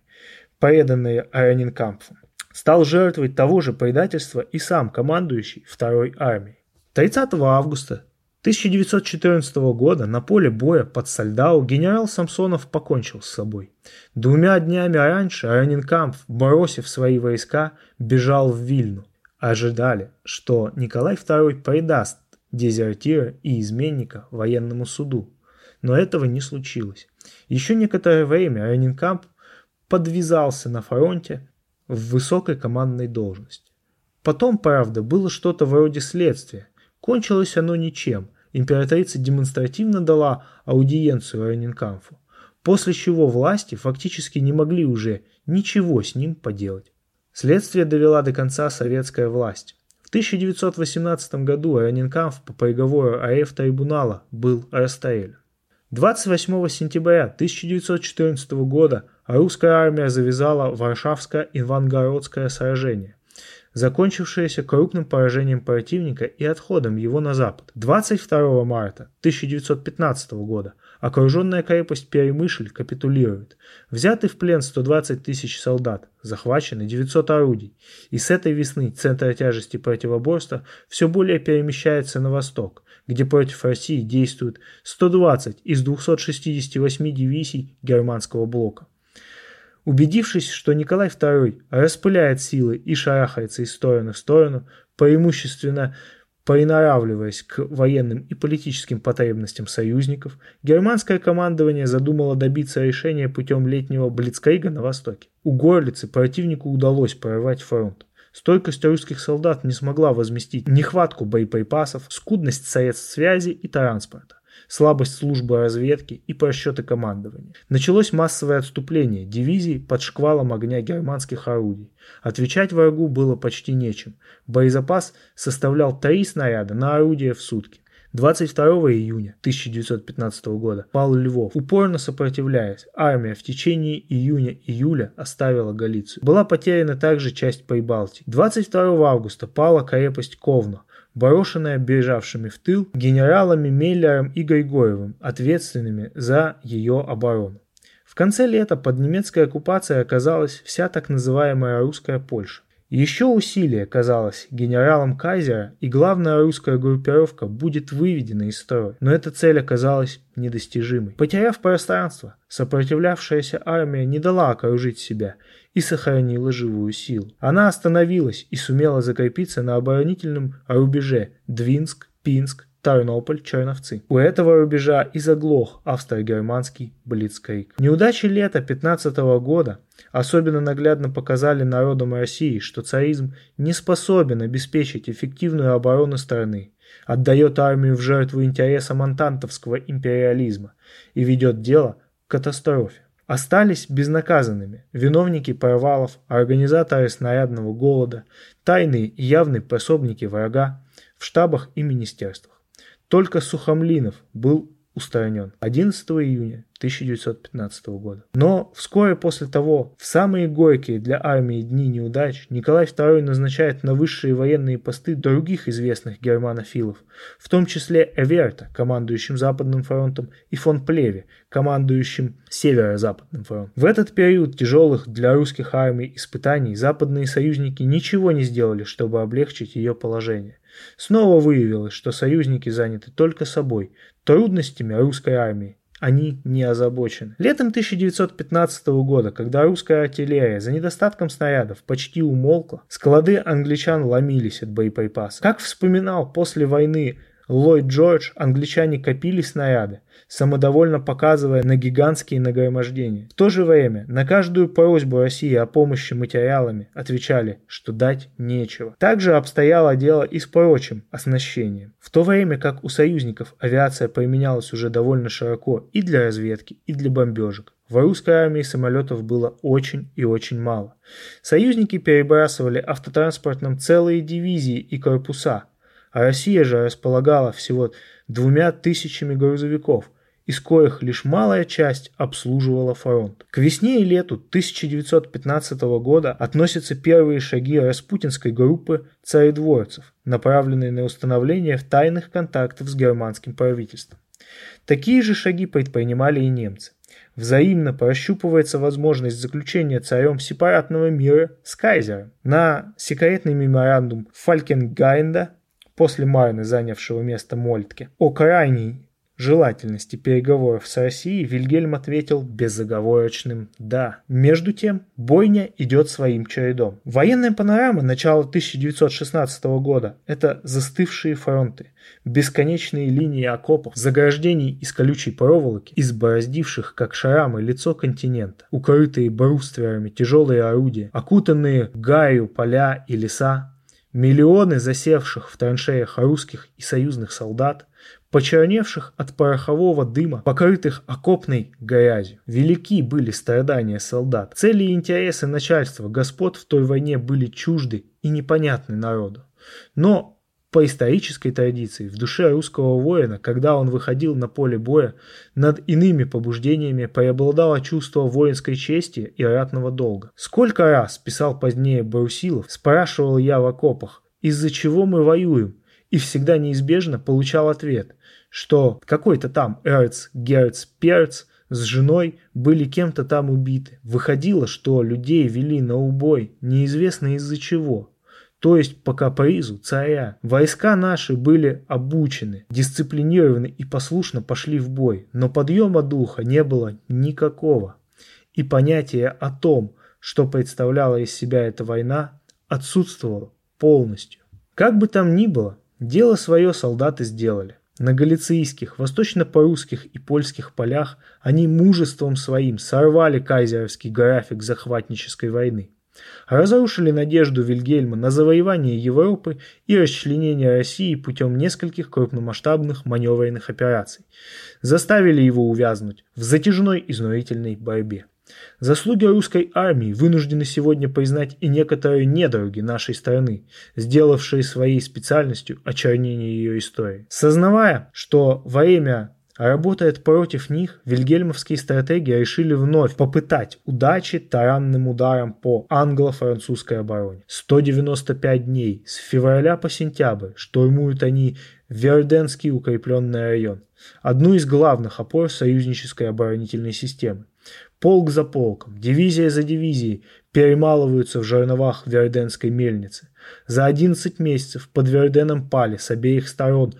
преданные Раненкампфом. Стал жертвой того же предательства и сам командующий второй армией. тридцатого августа тысяча девятьсот четырнадцатого года на поле боя под Сальдау генерал Самсонов покончил с собой. Двумя днями раньше Раненкампф, бросив свои войска, бежал в Вильну. Ожидали, что Николай второй предаст дезертира и изменника военному суду. Но этого не случилось. Еще некоторое время Раненкампф подвязался на фронте в высокой командной должности. Потом, правда, было что-то вроде следствия. Кончилось оно ничем. Императрица демонстративно дала аудиенцию Раненкампфу, после чего власти фактически не могли уже ничего с ним поделать. Следствие довела до конца советская власть. В тысяча девятьсот восемнадцатом году Раненкампф по приговору АФ-трибунала был расстрелян. двадцать восьмого сентября тысяча девятьсот четырнадцатого года русская армия завязала Варшавско-Ивангородское сражение, закончившееся крупным поражением противника и отходом его на запад. двадцать второго марта тысяча девятьсот пятнадцатого года окруженная крепость Перемышль капитулирует. Взяты в плен сто двадцать тысяч солдат, захвачены девятьсот орудий. И с этой весны центр тяжести противоборства все более перемещается на восток, где против России действуют сто двадцать из двухсот шестидесяти восьми дивизий германского блока. Убедившись, что Николай второй распыляет силы и шарахается из стороны в сторону, преимущественно приноравливаясь к военным и политическим потребностям союзников, германское командование задумало добиться решения путем летнего блицкрига на востоке. У Горлицы противнику удалось прорвать фронт. Стойкость русских солдат не смогла возместить нехватку боеприпасов, скудность средств связи и транспорта, слабость службы разведки и просчеты командования. Началось массовое отступление дивизий под шквалом огня германских орудий. Отвечать врагу было почти нечем. Боезапас составлял три снаряда на орудие в сутки. двадцать второго июня тысяча девятьсот пятнадцатого года пал Львов. Упорно сопротивляясь, армия в течение июня-июля оставила Галицию. Была потеряна также часть Прибалтии. двадцать второго августа пала крепость Ковно, брошенная бежавшими в тыл генералами Мейлером и Григорьевым, ответственными за ее оборону. В конце лета под немецкой оккупацией оказалась вся так называемая русская Польша. Еще усилие, казалось, генералом Кайзера, и главная русская группировка будет выведена из строя, но эта цель оказалась недостижимой. Потеряв пространство, сопротивлявшаяся армия не дала окружить себя и сохранила живую силу. Она остановилась и сумела закрепиться на оборонительном рубеже Двинск, Пинск, Тарнополь, Черновцы. У этого рубежа и заглох австро-германский блицкриг. Неудачи лета пятнадцатого года особенно наглядно показали народам России, что царизм не способен обеспечить эффективную оборону страны, отдает армию в жертву интересам антантовского империализма и ведет дело к катастрофе. Остались безнаказанными виновники провалов, организаторы снарядного голода, тайные и явные пособники врага в штабах и министерствах. Только Сухомлинов был устранен одиннадцатого июня тысяча девятьсот пятнадцатого года. Но вскоре после того, в самые горькие для армии дни неудач, Николай второй назначает на высшие военные посты других известных германофилов, в том числе Эверта, командующим Западным фронтом, и фон Плеве, командующим Северо-Западным фронтом. В этот период тяжелых для русских армий испытаний западные союзники ничего не сделали, чтобы облегчить ее положение. Снова выявилось, что союзники заняты только собой, трудностями русской армии они не озабочены. Летом тысяча девятьсот пятнадцатого года, когда русская артиллерия за недостатком снарядов почти умолкла, склады англичан ломились от боеприпасов. Как вспоминал после войны Ллойд Джордж, англичане копили снаряды, самодовольно показывая на гигантские нагромождения. В то же время на каждую просьбу России о помощи материалами отвечали, что дать нечего. Также обстояло дело и с прочим оснащением. В то время как у союзников авиация применялась уже довольно широко и для разведки, и для бомбежек, в русской армии самолетов было очень и очень мало. Союзники перебрасывали автотранспортным целые дивизии и корпуса, А Россия же располагала всего двумя тысячами грузовиков, из коих лишь малая часть обслуживала фронт. К весне и лету тысяча девятьсот пятнадцатого года относятся первые шаги распутинской группы царедворцев, направленные на установление тайных контактов с германским правительством. Такие же шаги предпринимали и немцы. Взаимно прощупывается возможность заключения царем сепаратного мира с кайзером. На секретный меморандум Фалькенгайнда, после Марны, занявшего место Мольтке, о крайней желательности переговоров с Россией Вильгельм ответил безоговорочным «да». Между тем, бойня идет своим чередом. Военная панорама начала тысяча девятьсот шестнадцатого года – это застывшие фронты, бесконечные линии окопов, заграждений из колючей проволоки, избороздивших, как шрамы, лицо континента, укрытые брустверами тяжелые орудия, окутанные гарью поля и леса, миллионы засевших в траншеях русских и союзных солдат, почерневших от порохового дыма, покрытых окопной грязью. Велики были страдания солдат. Цели и интересы начальства господ в той войне были чужды и непонятны народу. Но по исторической традиции в душе русского воина, когда он выходил на поле боя, над иными побуждениями преобладало чувство воинской чести и ратного долга. «Сколько раз, — писал позднее Брусилов, — спрашивал я в окопах, из-за чего мы воюем, и всегда неизбежно получал ответ, что какой-то там эрц, герц, перц с женой были кем-то там убиты. Выходило, что людей вели на убой, неизвестно из-за чего». То есть по капризу царя. Войска наши были обучены, дисциплинированы и послушно пошли в бой, но подъема духа не было никакого. И понятие о том, что представляла из себя эта война, отсутствовало полностью. Как бы там ни было, дело свое солдаты сделали. На галицийских, восточно-прусских и польских полях они мужеством своим сорвали кайзеровский график захватнической войны. Разрушили надежду Вильгельма на завоевание Европы и расчленение России путем нескольких крупномасштабных маневренных операций. Заставили его увязнуть в затяжной изнурительной борьбе. Заслуги русской армии вынуждены сегодня признать и некоторые недороги нашей страны, сделавшие своей специальностью очернение ее истории. Сознавая, что время работает против них, вильгельмовские стратеги решили вновь попытать удачи таранным ударом по англо-французской обороне. сто девяносто пять дней, с февраля по сентябрь, штурмуют они Верденский укрепленный район, одну из главных опор союзнической оборонительной системы. Полк за полком, дивизия за дивизией перемалываются в жерновах Верденской мельницы. За одиннадцать месяцев под Верденом пали с обеих сторон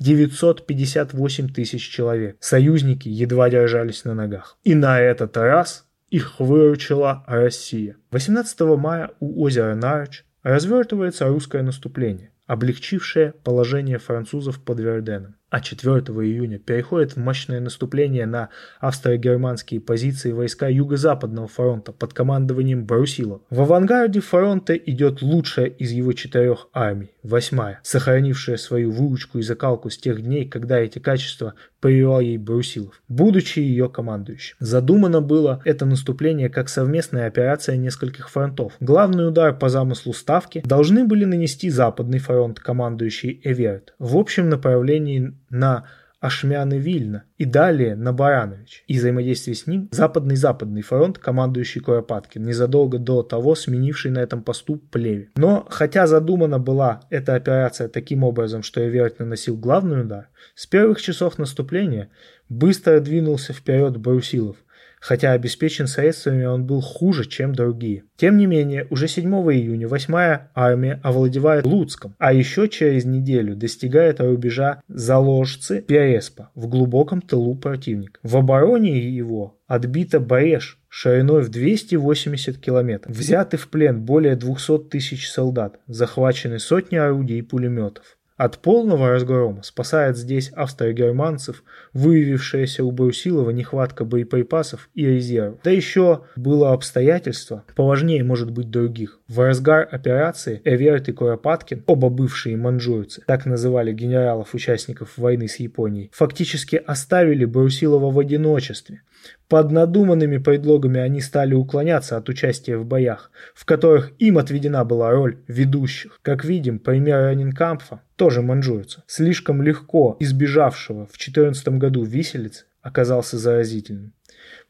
девятьсот пятьдесят восемь тысяч человек. Союзники едва держались на ногах. И на этот раз их выручила Россия. восемнадцатого мая у озера Нарочь развертывается русское наступление, облегчившее положение французов под Верденом. А четвёртого июня переходит в мощное наступление на австро-германские позиции войска Юго-Западного фронта под командованием Брусилова. В авангарде фронта идет лучшая из его четырех армий, восьмая, сохранившая свою выучку и закалку с тех дней, когда эти качества прививал ей Брусилов, будучи ее командующим. Задумано было это наступление как совместная операция нескольких фронтов. Главный удар по замыслу ставки должны были нанести Западный фронт, командующий Эверт, в общем направлении на Ашмяны-Вильно и далее на Баранович, и взаимодействие с ним Западный-Западный фронт, командующий Куропаткин, незадолго до того сменивший на этом посту Плеве. Но хотя задумана была эта операция таким образом, что Эверт наносил главный удар, с первых часов наступления быстро двинулся вперед Брусилов, хотя обеспечен средствами он был хуже, чем другие. Тем не менее, уже седьмого июня восьмая армия овладевает Луцком, а еще через неделю достигает рубежа Заложцы-Переспа в глубоком тылу противника. В обороне его отбита Бареж шириной в двести восемьдесят километров, взяты в плен более двухсот тысяч солдат, захвачены сотни орудий и пулеметов. От полного разгрома спасает здесь австро-германцев выявившаяся у Брусилова нехватка боеприпасов и резервов. Да еще было обстоятельство, поважнее может быть других. В разгар операции Эверт и Куропаткин, оба бывшие маньчжурцы, так называли генералов-участников войны с Японией, фактически оставили Брусилова в одиночестве – Под надуманными предлогами они стали уклоняться от участия в боях, в которых им отведена была роль ведущих. Как видим, пример Раненкампфа тоже маньчжурца, слишком легко избежавшего в четырнадцатом году виселицы, оказался заразительным.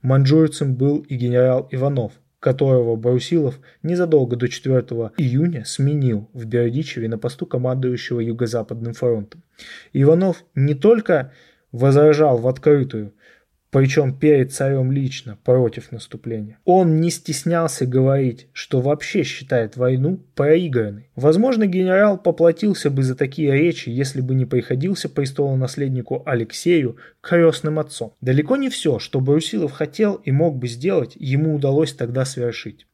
Маньчжурцем был и генерал Иванов, которого Брусилов незадолго до четвёртого июня сменил в Бердичеве на посту командующего Юго-Западным фронтом. Иванов не только возражал в открытую, причем перед царем лично, против наступления. Он не стеснялся говорить, что вообще считает войну проигранной. Возможно, генерал поплатился бы за такие речи, если бы не приходился престолонаследнику Алексею крестным отцом. Далеко не все, что Брусилов хотел и мог бы сделать, ему удалось тогда совершить.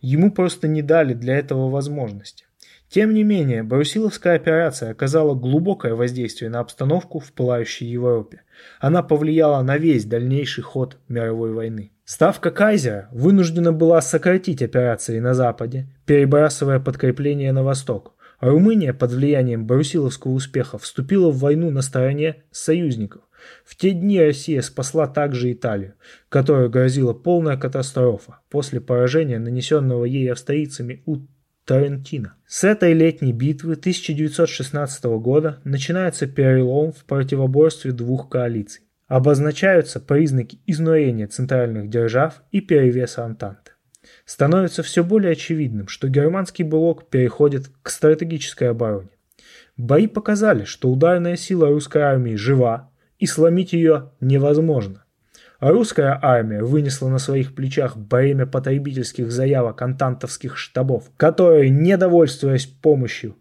Ему просто не дали для этого возможности. Тем не менее, брусиловская операция оказала глубокое воздействие на обстановку в пылающей Европе. Она повлияла на весь дальнейший ход мировой войны. Ставка кайзера вынуждена была сократить операции на Западе, перебрасывая подкрепление на восток. Румыния под влиянием брусиловского успеха вступила в войну на стороне союзников. В те дни Россия спасла также Италию, которой грозила полная катастрофа после поражения, нанесенного ей австрийцами у Тарентино. С этой летней битвы тысяча девятьсот шестнадцатого года начинается перелом в противоборстве двух коалиций. Обозначаются признаки изнурения центральных держав и перевеса Антанты. Становится все более очевидным, что германский блок переходит к стратегической обороне. Бои показали, что ударная сила русской армии жива и сломить ее невозможно. Русская армия вынесла на своих плечах бремя потребительских заявок антантовских штабов, которые, недовольствуясь помощью,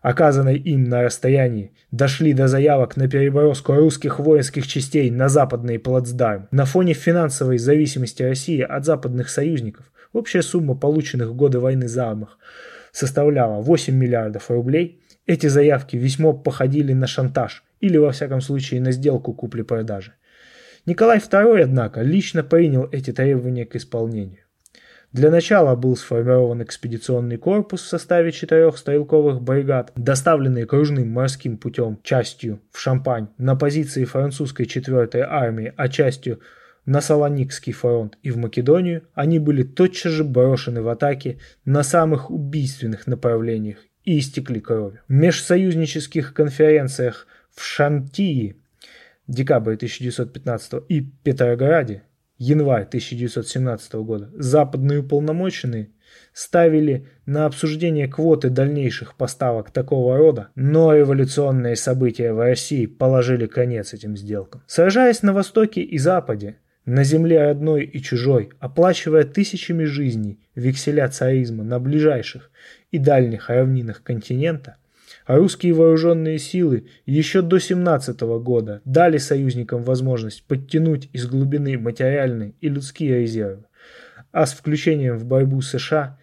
оказанной им на расстоянии, дошли до заявок на переброску русских воинских частей на западные плацдармы. На фоне финансовой зависимости России от западных союзников общая сумма полученных в годы войны займов составляла восемь миллиардов рублей. Эти заявки весьма походили на шантаж или, во всяком случае, на сделку купли-продажи. Николай Второй, однако, лично принял эти требования к исполнению. Для начала был сформирован экспедиционный корпус в составе четырех стрелковых бригад, доставленные кружным морским путем частью в Шампань на позиции французской четвёртой армии, а частью на Салоникский фронт и в Македонию. Они были тотчас же брошены в атаки на самых убийственных направлениях и истекли кровью. В межсоюзнических конференциях в Шантии декабрь тысяча девятьсот пятнадцатого и Петрограде, январь тысяча девятьсот семнадцатого года, западные уполномоченные ставили на обсуждение квоты дальнейших поставок такого рода, но революционные события в России положили конец этим сделкам. Сражаясь на Востоке и Западе, на земле родной и чужой, оплачивая тысячами жизней векселя царизма на ближайших и дальних равнинах континента, а русские вооруженные силы еще до семнадцатого года дали союзникам возможность подтянуть из глубины материальные и людские резервы, а с включением в борьбу США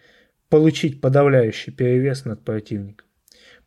получить подавляющий перевес над противником.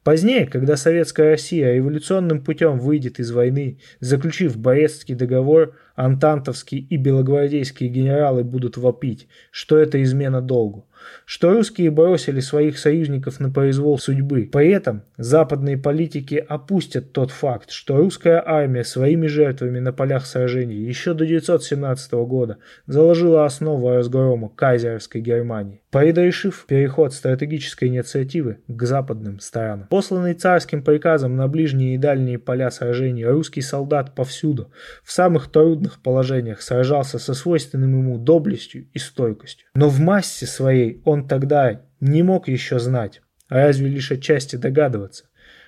Позднее, когда Советская Россия революционным путем выйдет из войны, заключив Брестский договор, антантовские и белогвардейские генералы будут вопить, что это измена долгу, что русские бросили своих союзников на произвол судьбы. При этом западные политики опустят тот факт, что русская армия своими жертвами на полях сражений еще до тысяча девятьсот семнадцатого года заложила основу разгрома кайзеровской Германии, предрешив переход стратегической инициативы к западным странам. Посланный царским приказом на ближние и дальние поля сражений русский солдат повсюду, в самых трудных положениях, сражался со свойственным ему доблестью и стойкостью. Но в массе своей он тогда не мог еще знать, а разве лишь отчасти догадываться,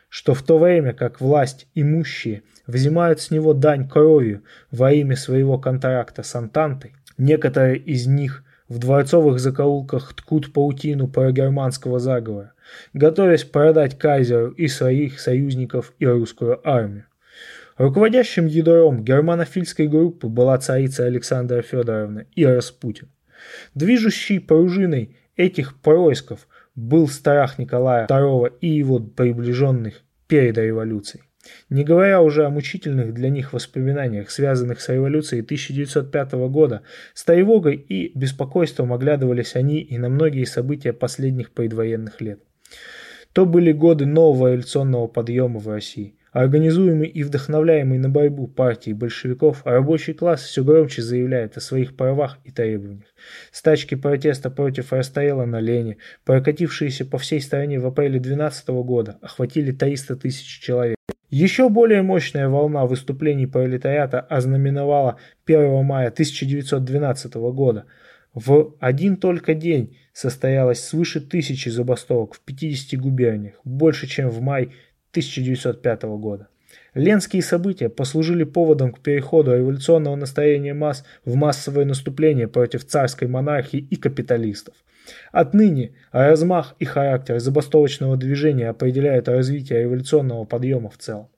что в то время как власть имущие взимают с него дань кровью во имя своего контракта с Антантой, некоторые из них в дворцовых закоулках ткут паутину прогерманского заговора, готовясь продать кайзеру и своих союзников и русскую армию. Руководящим ядром германофильской группы была царица Александра Федоровна и Распутин. Движущей пружиной этих происков был страх Николая Второго и его приближенных перед революцией. Не говоря уже о мучительных для них воспоминаниях, связанных с революцией тысяча девятьсот пятого года, с тревогой и беспокойством оглядывались они и на многие события последних предвоенных лет. То были годы нового революционного подъема в России, Организуемый и вдохновляемый на борьбу партией большевиков, рабочий класс все громче заявляет о своих правах и требованиях. Стачки протеста против расстрела на Лене, прокатившиеся по всей стране в апреле две тысячи двенадцатого года, охватили триста тысяч человек. Еще более мощная волна выступлений пролетариата ознаменовала первого мая тысяча девятьсот двенадцатого года. В один только день состоялось свыше тысячи забастовок в пятидесяти губерниях, больше, чем в мае тысяча девятьсот пятого года. Ленские события послужили поводом к переходу революционного настроения масс в массовое наступление против царской монархии и капиталистов. Отныне размах и характер забастовочного движения определяют развитие революционного подъема в целом.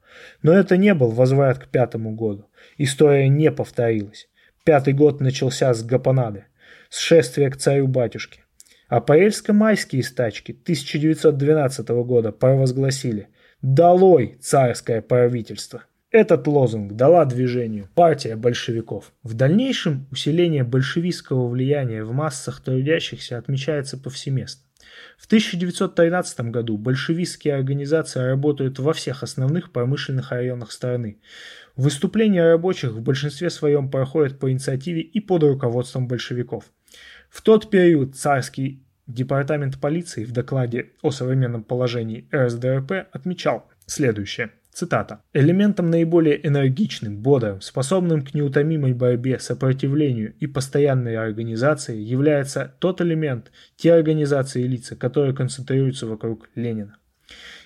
Но это не был возврат к пятому году. История не повторилась. Пятый год начался с гапонады, с шествия к царю-батюшке. Апрельско-майские стачки тысяча девятьсот двенадцатого года провозгласили: «Долой царское правительство!». Этот лозунг дала движению партия большевиков. В дальнейшем усиление большевистского влияния в массах трудящихся отмечается повсеместно. В тысяча девятьсот тринадцатом году большевистские организации работают во всех основных промышленных районах страны. Выступления рабочих в большинстве своем проходят по инициативе и под руководством большевиков. В тот период царский департамент полиции в докладе о современном положении эр эс дэ эр пэ отмечал следующее, цитата: «Элементом наиболее энергичным, бодрым, способным к неутомимой борьбе, сопротивлению и постоянной организации является тот элемент, те организации и лица, которые концентрируются вокруг Ленина.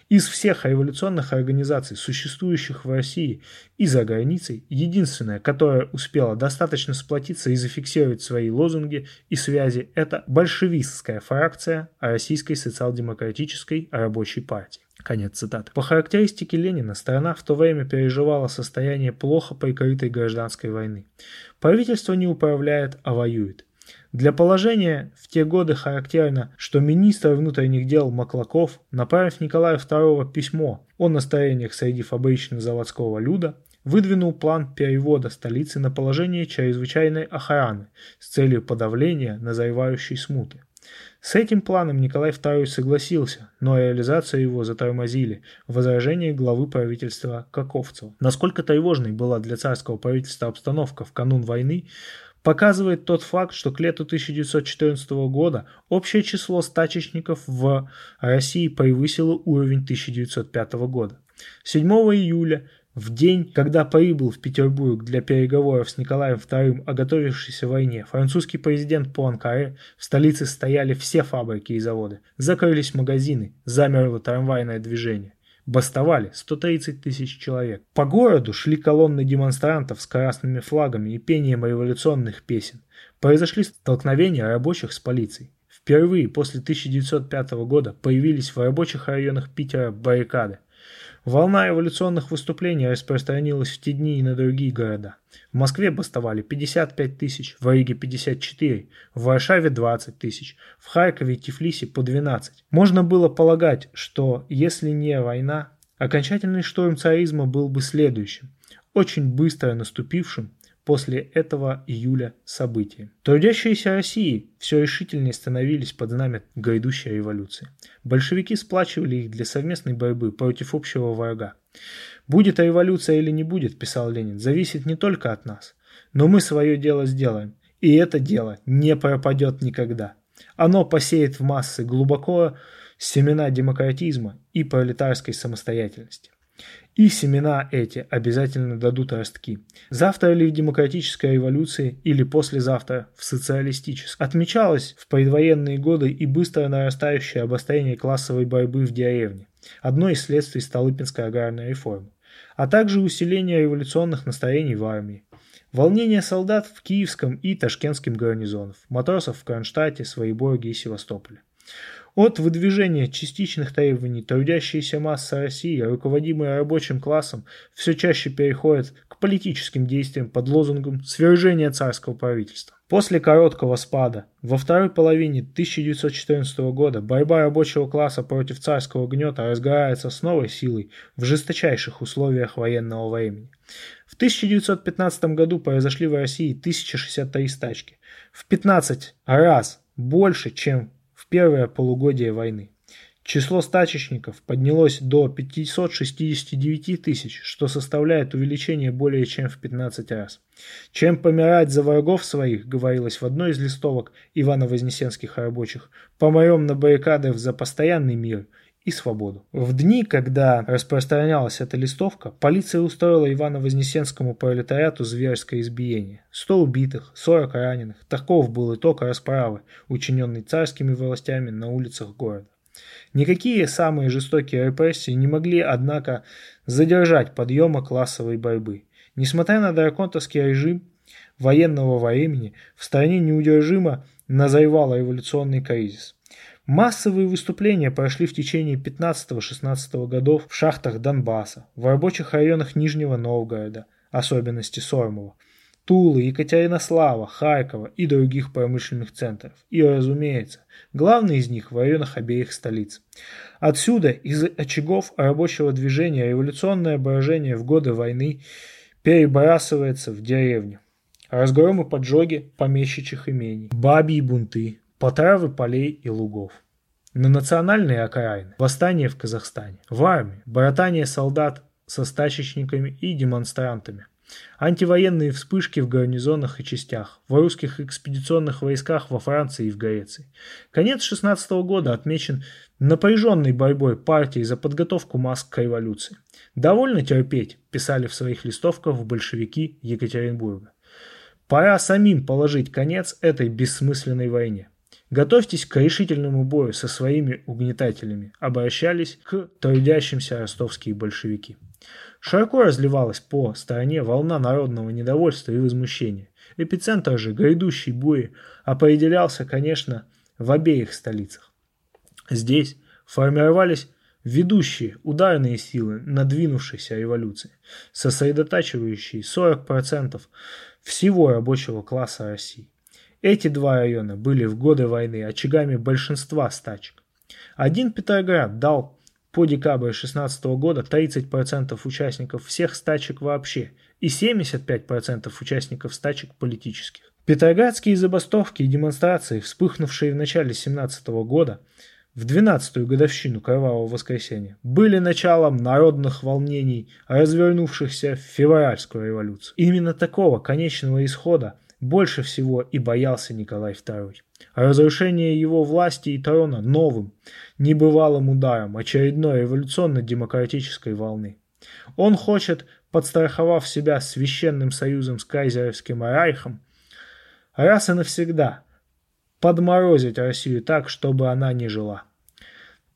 Из всех революционных организаций, существующих в России и за границей, единственная, которая успела достаточно сплотиться и зафиксировать свои лозунги и связи, это большевистская фракция Российской социал-демократической рабочей партии». Конец цитаты. По характеристике Ленина страна в то время переживала состояние плохо прикрытой гражданской войны. Правительство не управляет, а воюет. Для положения в те годы характерно, что министр внутренних дел Маклаков, направив Николаю Второму письмо о настроениях среди фабрично-заводского люда, выдвинул план перевода столицы на положение чрезвычайной охраны с целью подавления назревающей смуты. С этим планом Николай Второй согласился, но реализацию его затормозили возражения главы правительства Каковцева. Насколько тревожной была для царского правительства обстановка в канун войны, показывает тот факт, что к лету тысяча девятьсот четырнадцатого года общее число стачечников в России превысило уровень тысяча девятьсот пятого года. седьмого июля, в день, когда прибыл в Петербург для переговоров с Николаем Вторым о готовившейся войне, французский президент Пуанкаре, в столице стояли все фабрики и заводы, закрылись магазины, замерло трамвайное движение. Бастовали сто тридцать тысяч человек. По городу шли колонны демонстрантов с красными флагами и пением революционных песен. Произошли столкновения рабочих с полицией. Впервые после тысяча девятьсот пятого года появились в рабочих районах Питера баррикады. Волна революционных выступлений распространилась в те дни и на другие города. В Москве бастовали пятьдесят пять тысяч, в Риге пятьдесят четыре, в Варшаве двадцать тысяч, в Харькове и Тифлисе по двенадцать. Можно было полагать, что если не война, окончательный шторм царизма был бы следующим, очень быстро наступившим после этого июля события. Трудящиеся России все решительнее становились под знамя грядущей революции. Большевики сплачивали их для совместной борьбы против общего врага. «Будет революция или не будет, — писал Ленин, — зависит не только от нас. Но мы свое дело сделаем, и это дело не пропадет никогда. Оно посеет в массы глубоко семена демократизма и пролетарской самостоятельности. И семена эти обязательно дадут ростки. Завтра ли в демократической революции, или послезавтра в социалистической». Отмечалось в предвоенные годы и быстро нарастающее обострение классовой борьбы в деревне, одно из следствий Столыпинской аграрной реформы, а также усиление революционных настроений в армии. Волнение солдат в Киевском и Ташкентском гарнизонах, матросов в Кронштадте, Своеборге и Севастополе. От выдвижения частичных требований трудящаяся масса России, руководимая рабочим классом, все чаще переходит к политическим действиям под лозунгом свержения царского правительства. После короткого спада во второй половине тысяча девятьсот четырнадцатого года борьба рабочего класса против царского гнета разгорается с новой силой в жесточайших условиях военного времени. В тысяча девятьсот пятнадцатом году произошли в России тысяча шестьдесят три стачки, в пятнадцать раз больше, чем в первое полугодие войны. Число стачечников поднялось до пятисот шестидесяти девяти тысяч, что составляет увеличение более чем в пятнадцать раз. «Чем помирать за врагов своих», — говорилось в одной из листовок Ивано-Вознесенских рабочих, «помрем на баррикадах за постоянный мир и свободу». В дни, когда распространялась эта листовка, полиция устроила Ивано-Вознесенскому пролетариату зверское избиение. Сто убитых, сорок раненых. Таков был итог расправы, учиненный царскими властями на улицах города. Никакие самые жестокие репрессии не могли, однако, задержать подъема классовой борьбы. Несмотря на драконтовский режим военного времени, в стране неудержимо назревал революционный кризис. Массовые выступления прошли в течение пятнадцатого-шестнадцатого годов в шахтах Донбасса, в рабочих районах Нижнего Новгорода, особенности Сормова, Тулы, Екатеринослава, Харькова и других промышленных центров. И, разумеется, главный из них в районах обеих столиц. Отсюда, из очагов рабочего движения, революционное брожение в годы войны перебрасывается в деревню. Разгромы, поджоги помещичьих имений, бабьи бунты, потравы полей и лугов. На национальные окраины – восстание в Казахстане, в армии – братание солдат со стачечниками и демонстрантами. Антивоенные вспышки в гарнизонах и частях, в русских экспедиционных войсках во Франции и в Греции. Конец шестнадцатого года отмечен напряженной борьбой партии за подготовку масс к революции. «Довольно терпеть», – писали в своих листовках большевики Екатеринбурга. «Пора самим положить конец этой бессмысленной войне. Готовьтесь к решительному бою со своими угнетателями», – обращались к трудящимся ростовские большевики. Широко разливалась по стране волна народного недовольства и возмущения. Эпицентр же грядущей бури определялся, конечно, в обеих столицах. Здесь формировались ведущие ударные силы надвинувшейся революции, сосредотачивающие сорок процентов всего рабочего класса России. Эти два района были в годы войны очагами большинства стачек. Один Петроград дал по декабрь шестнадцатого года тридцать процентов участников всех стачек вообще и семьдесят пять процентов участников стачек политических. Петроградские забастовки и демонстрации, вспыхнувшие в начале семнадцатого года, в двенадцатую годовщину Кровавого воскресенья, были началом народных волнений, развернувшихся в февральскую революцию. Именно такого конечного исхода больше всего и боялся Николай Второй. Разрушение его власти и трона новым, небывалым ударом очередной революционно-демократической волны. Он хочет, подстраховав себя священным союзом с кайзеровским райхом, раз и навсегда подморозить Россию так, чтобы она не жила.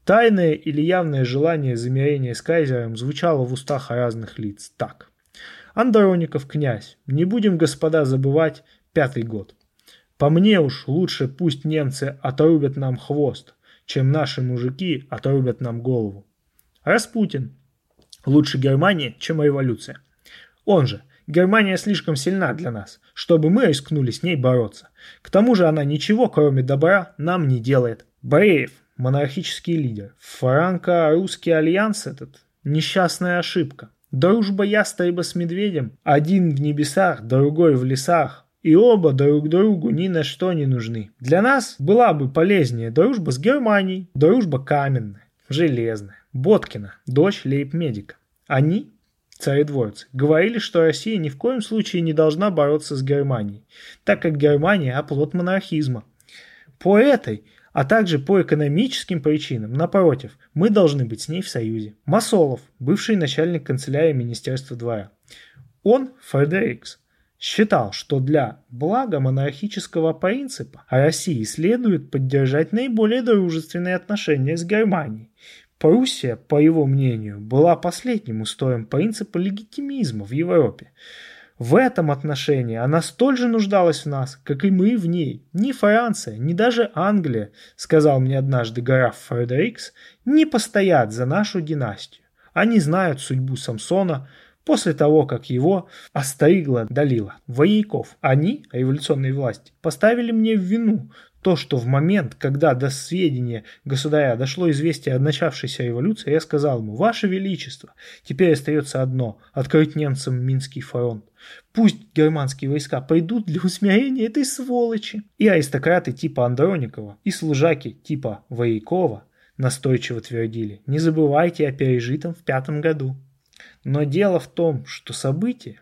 Тайное или явное желание замирения с кайзером звучало в устах разных лиц так. Андроников князь, не будем, господа, забывать пятый год. По мне уж лучше пусть немцы отрубят нам хвост, чем наши мужики отрубят нам голову. Распутин, лучше Германия, чем революция. Он же, Германия слишком сильна для нас, чтобы мы рискнули с ней бороться. К тому же она ничего, кроме добра, нам не делает. Бреев, монархический лидер. Франко-русский альянс этот – несчастная ошибка. Дружба ястреба с медведем, один в небесах, другой в лесах, и оба друг другу ни на что не нужны. Для нас была бы полезнее дружба с Германией, дружба каменная, железная. Боткина, дочь лейб-медика. Они, царедворцы, говорили, что Россия ни в коем случае не должна бороться с Германией, так как Германия – оплот монархизма. По этой, а также по экономическим причинам, напротив, мы должны быть с ней в союзе. Масолов, бывший начальник канцелярии Министерства двора. Он, Фредерикс, считал, что для блага монархического принципа России следует поддержать наиболее дружественные отношения с Германией. Пруссия, по его мнению, была последним устоем принципа легитимизма в Европе. В этом отношении она столь же нуждалась в нас, как и мы в ней. Ни Франция, ни даже Англия, сказал мне однажды граф Фредерикс, не постоят за нашу династию. Они знают судьбу Самсона после того, как его остригла Далила. Вояков, они, революционные власти, поставили мне в вину то, что в момент, когда до сведения государя дошло известие о начавшейся революции, я сказал ему: «Ваше Величество, теперь остается одно – открыть немцам Минский фронт. Пусть германские войска пойдут для усмирения этой сволочи». И аристократы типа Андроникова, и служаки типа Воякова настойчиво твердили, не забывайте о пережитом в пятом году. Но дело в том, что события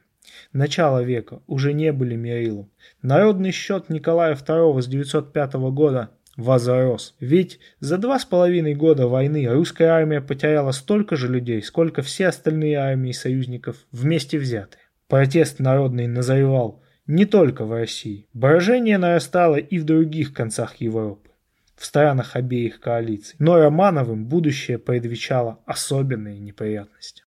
начала века уже не были мерилом. Народный счет Николая второго с девятьсот пятого года возрос. Ведь за два с половиной года войны русская армия потеряла столько же людей, сколько все остальные армии союзников вместе взятые. Протест народный назревал не только в России. Брожение нарастало и в других концах Европы, в странах обеих коалиций. Но Романовым будущее предвещало особенные неприятности.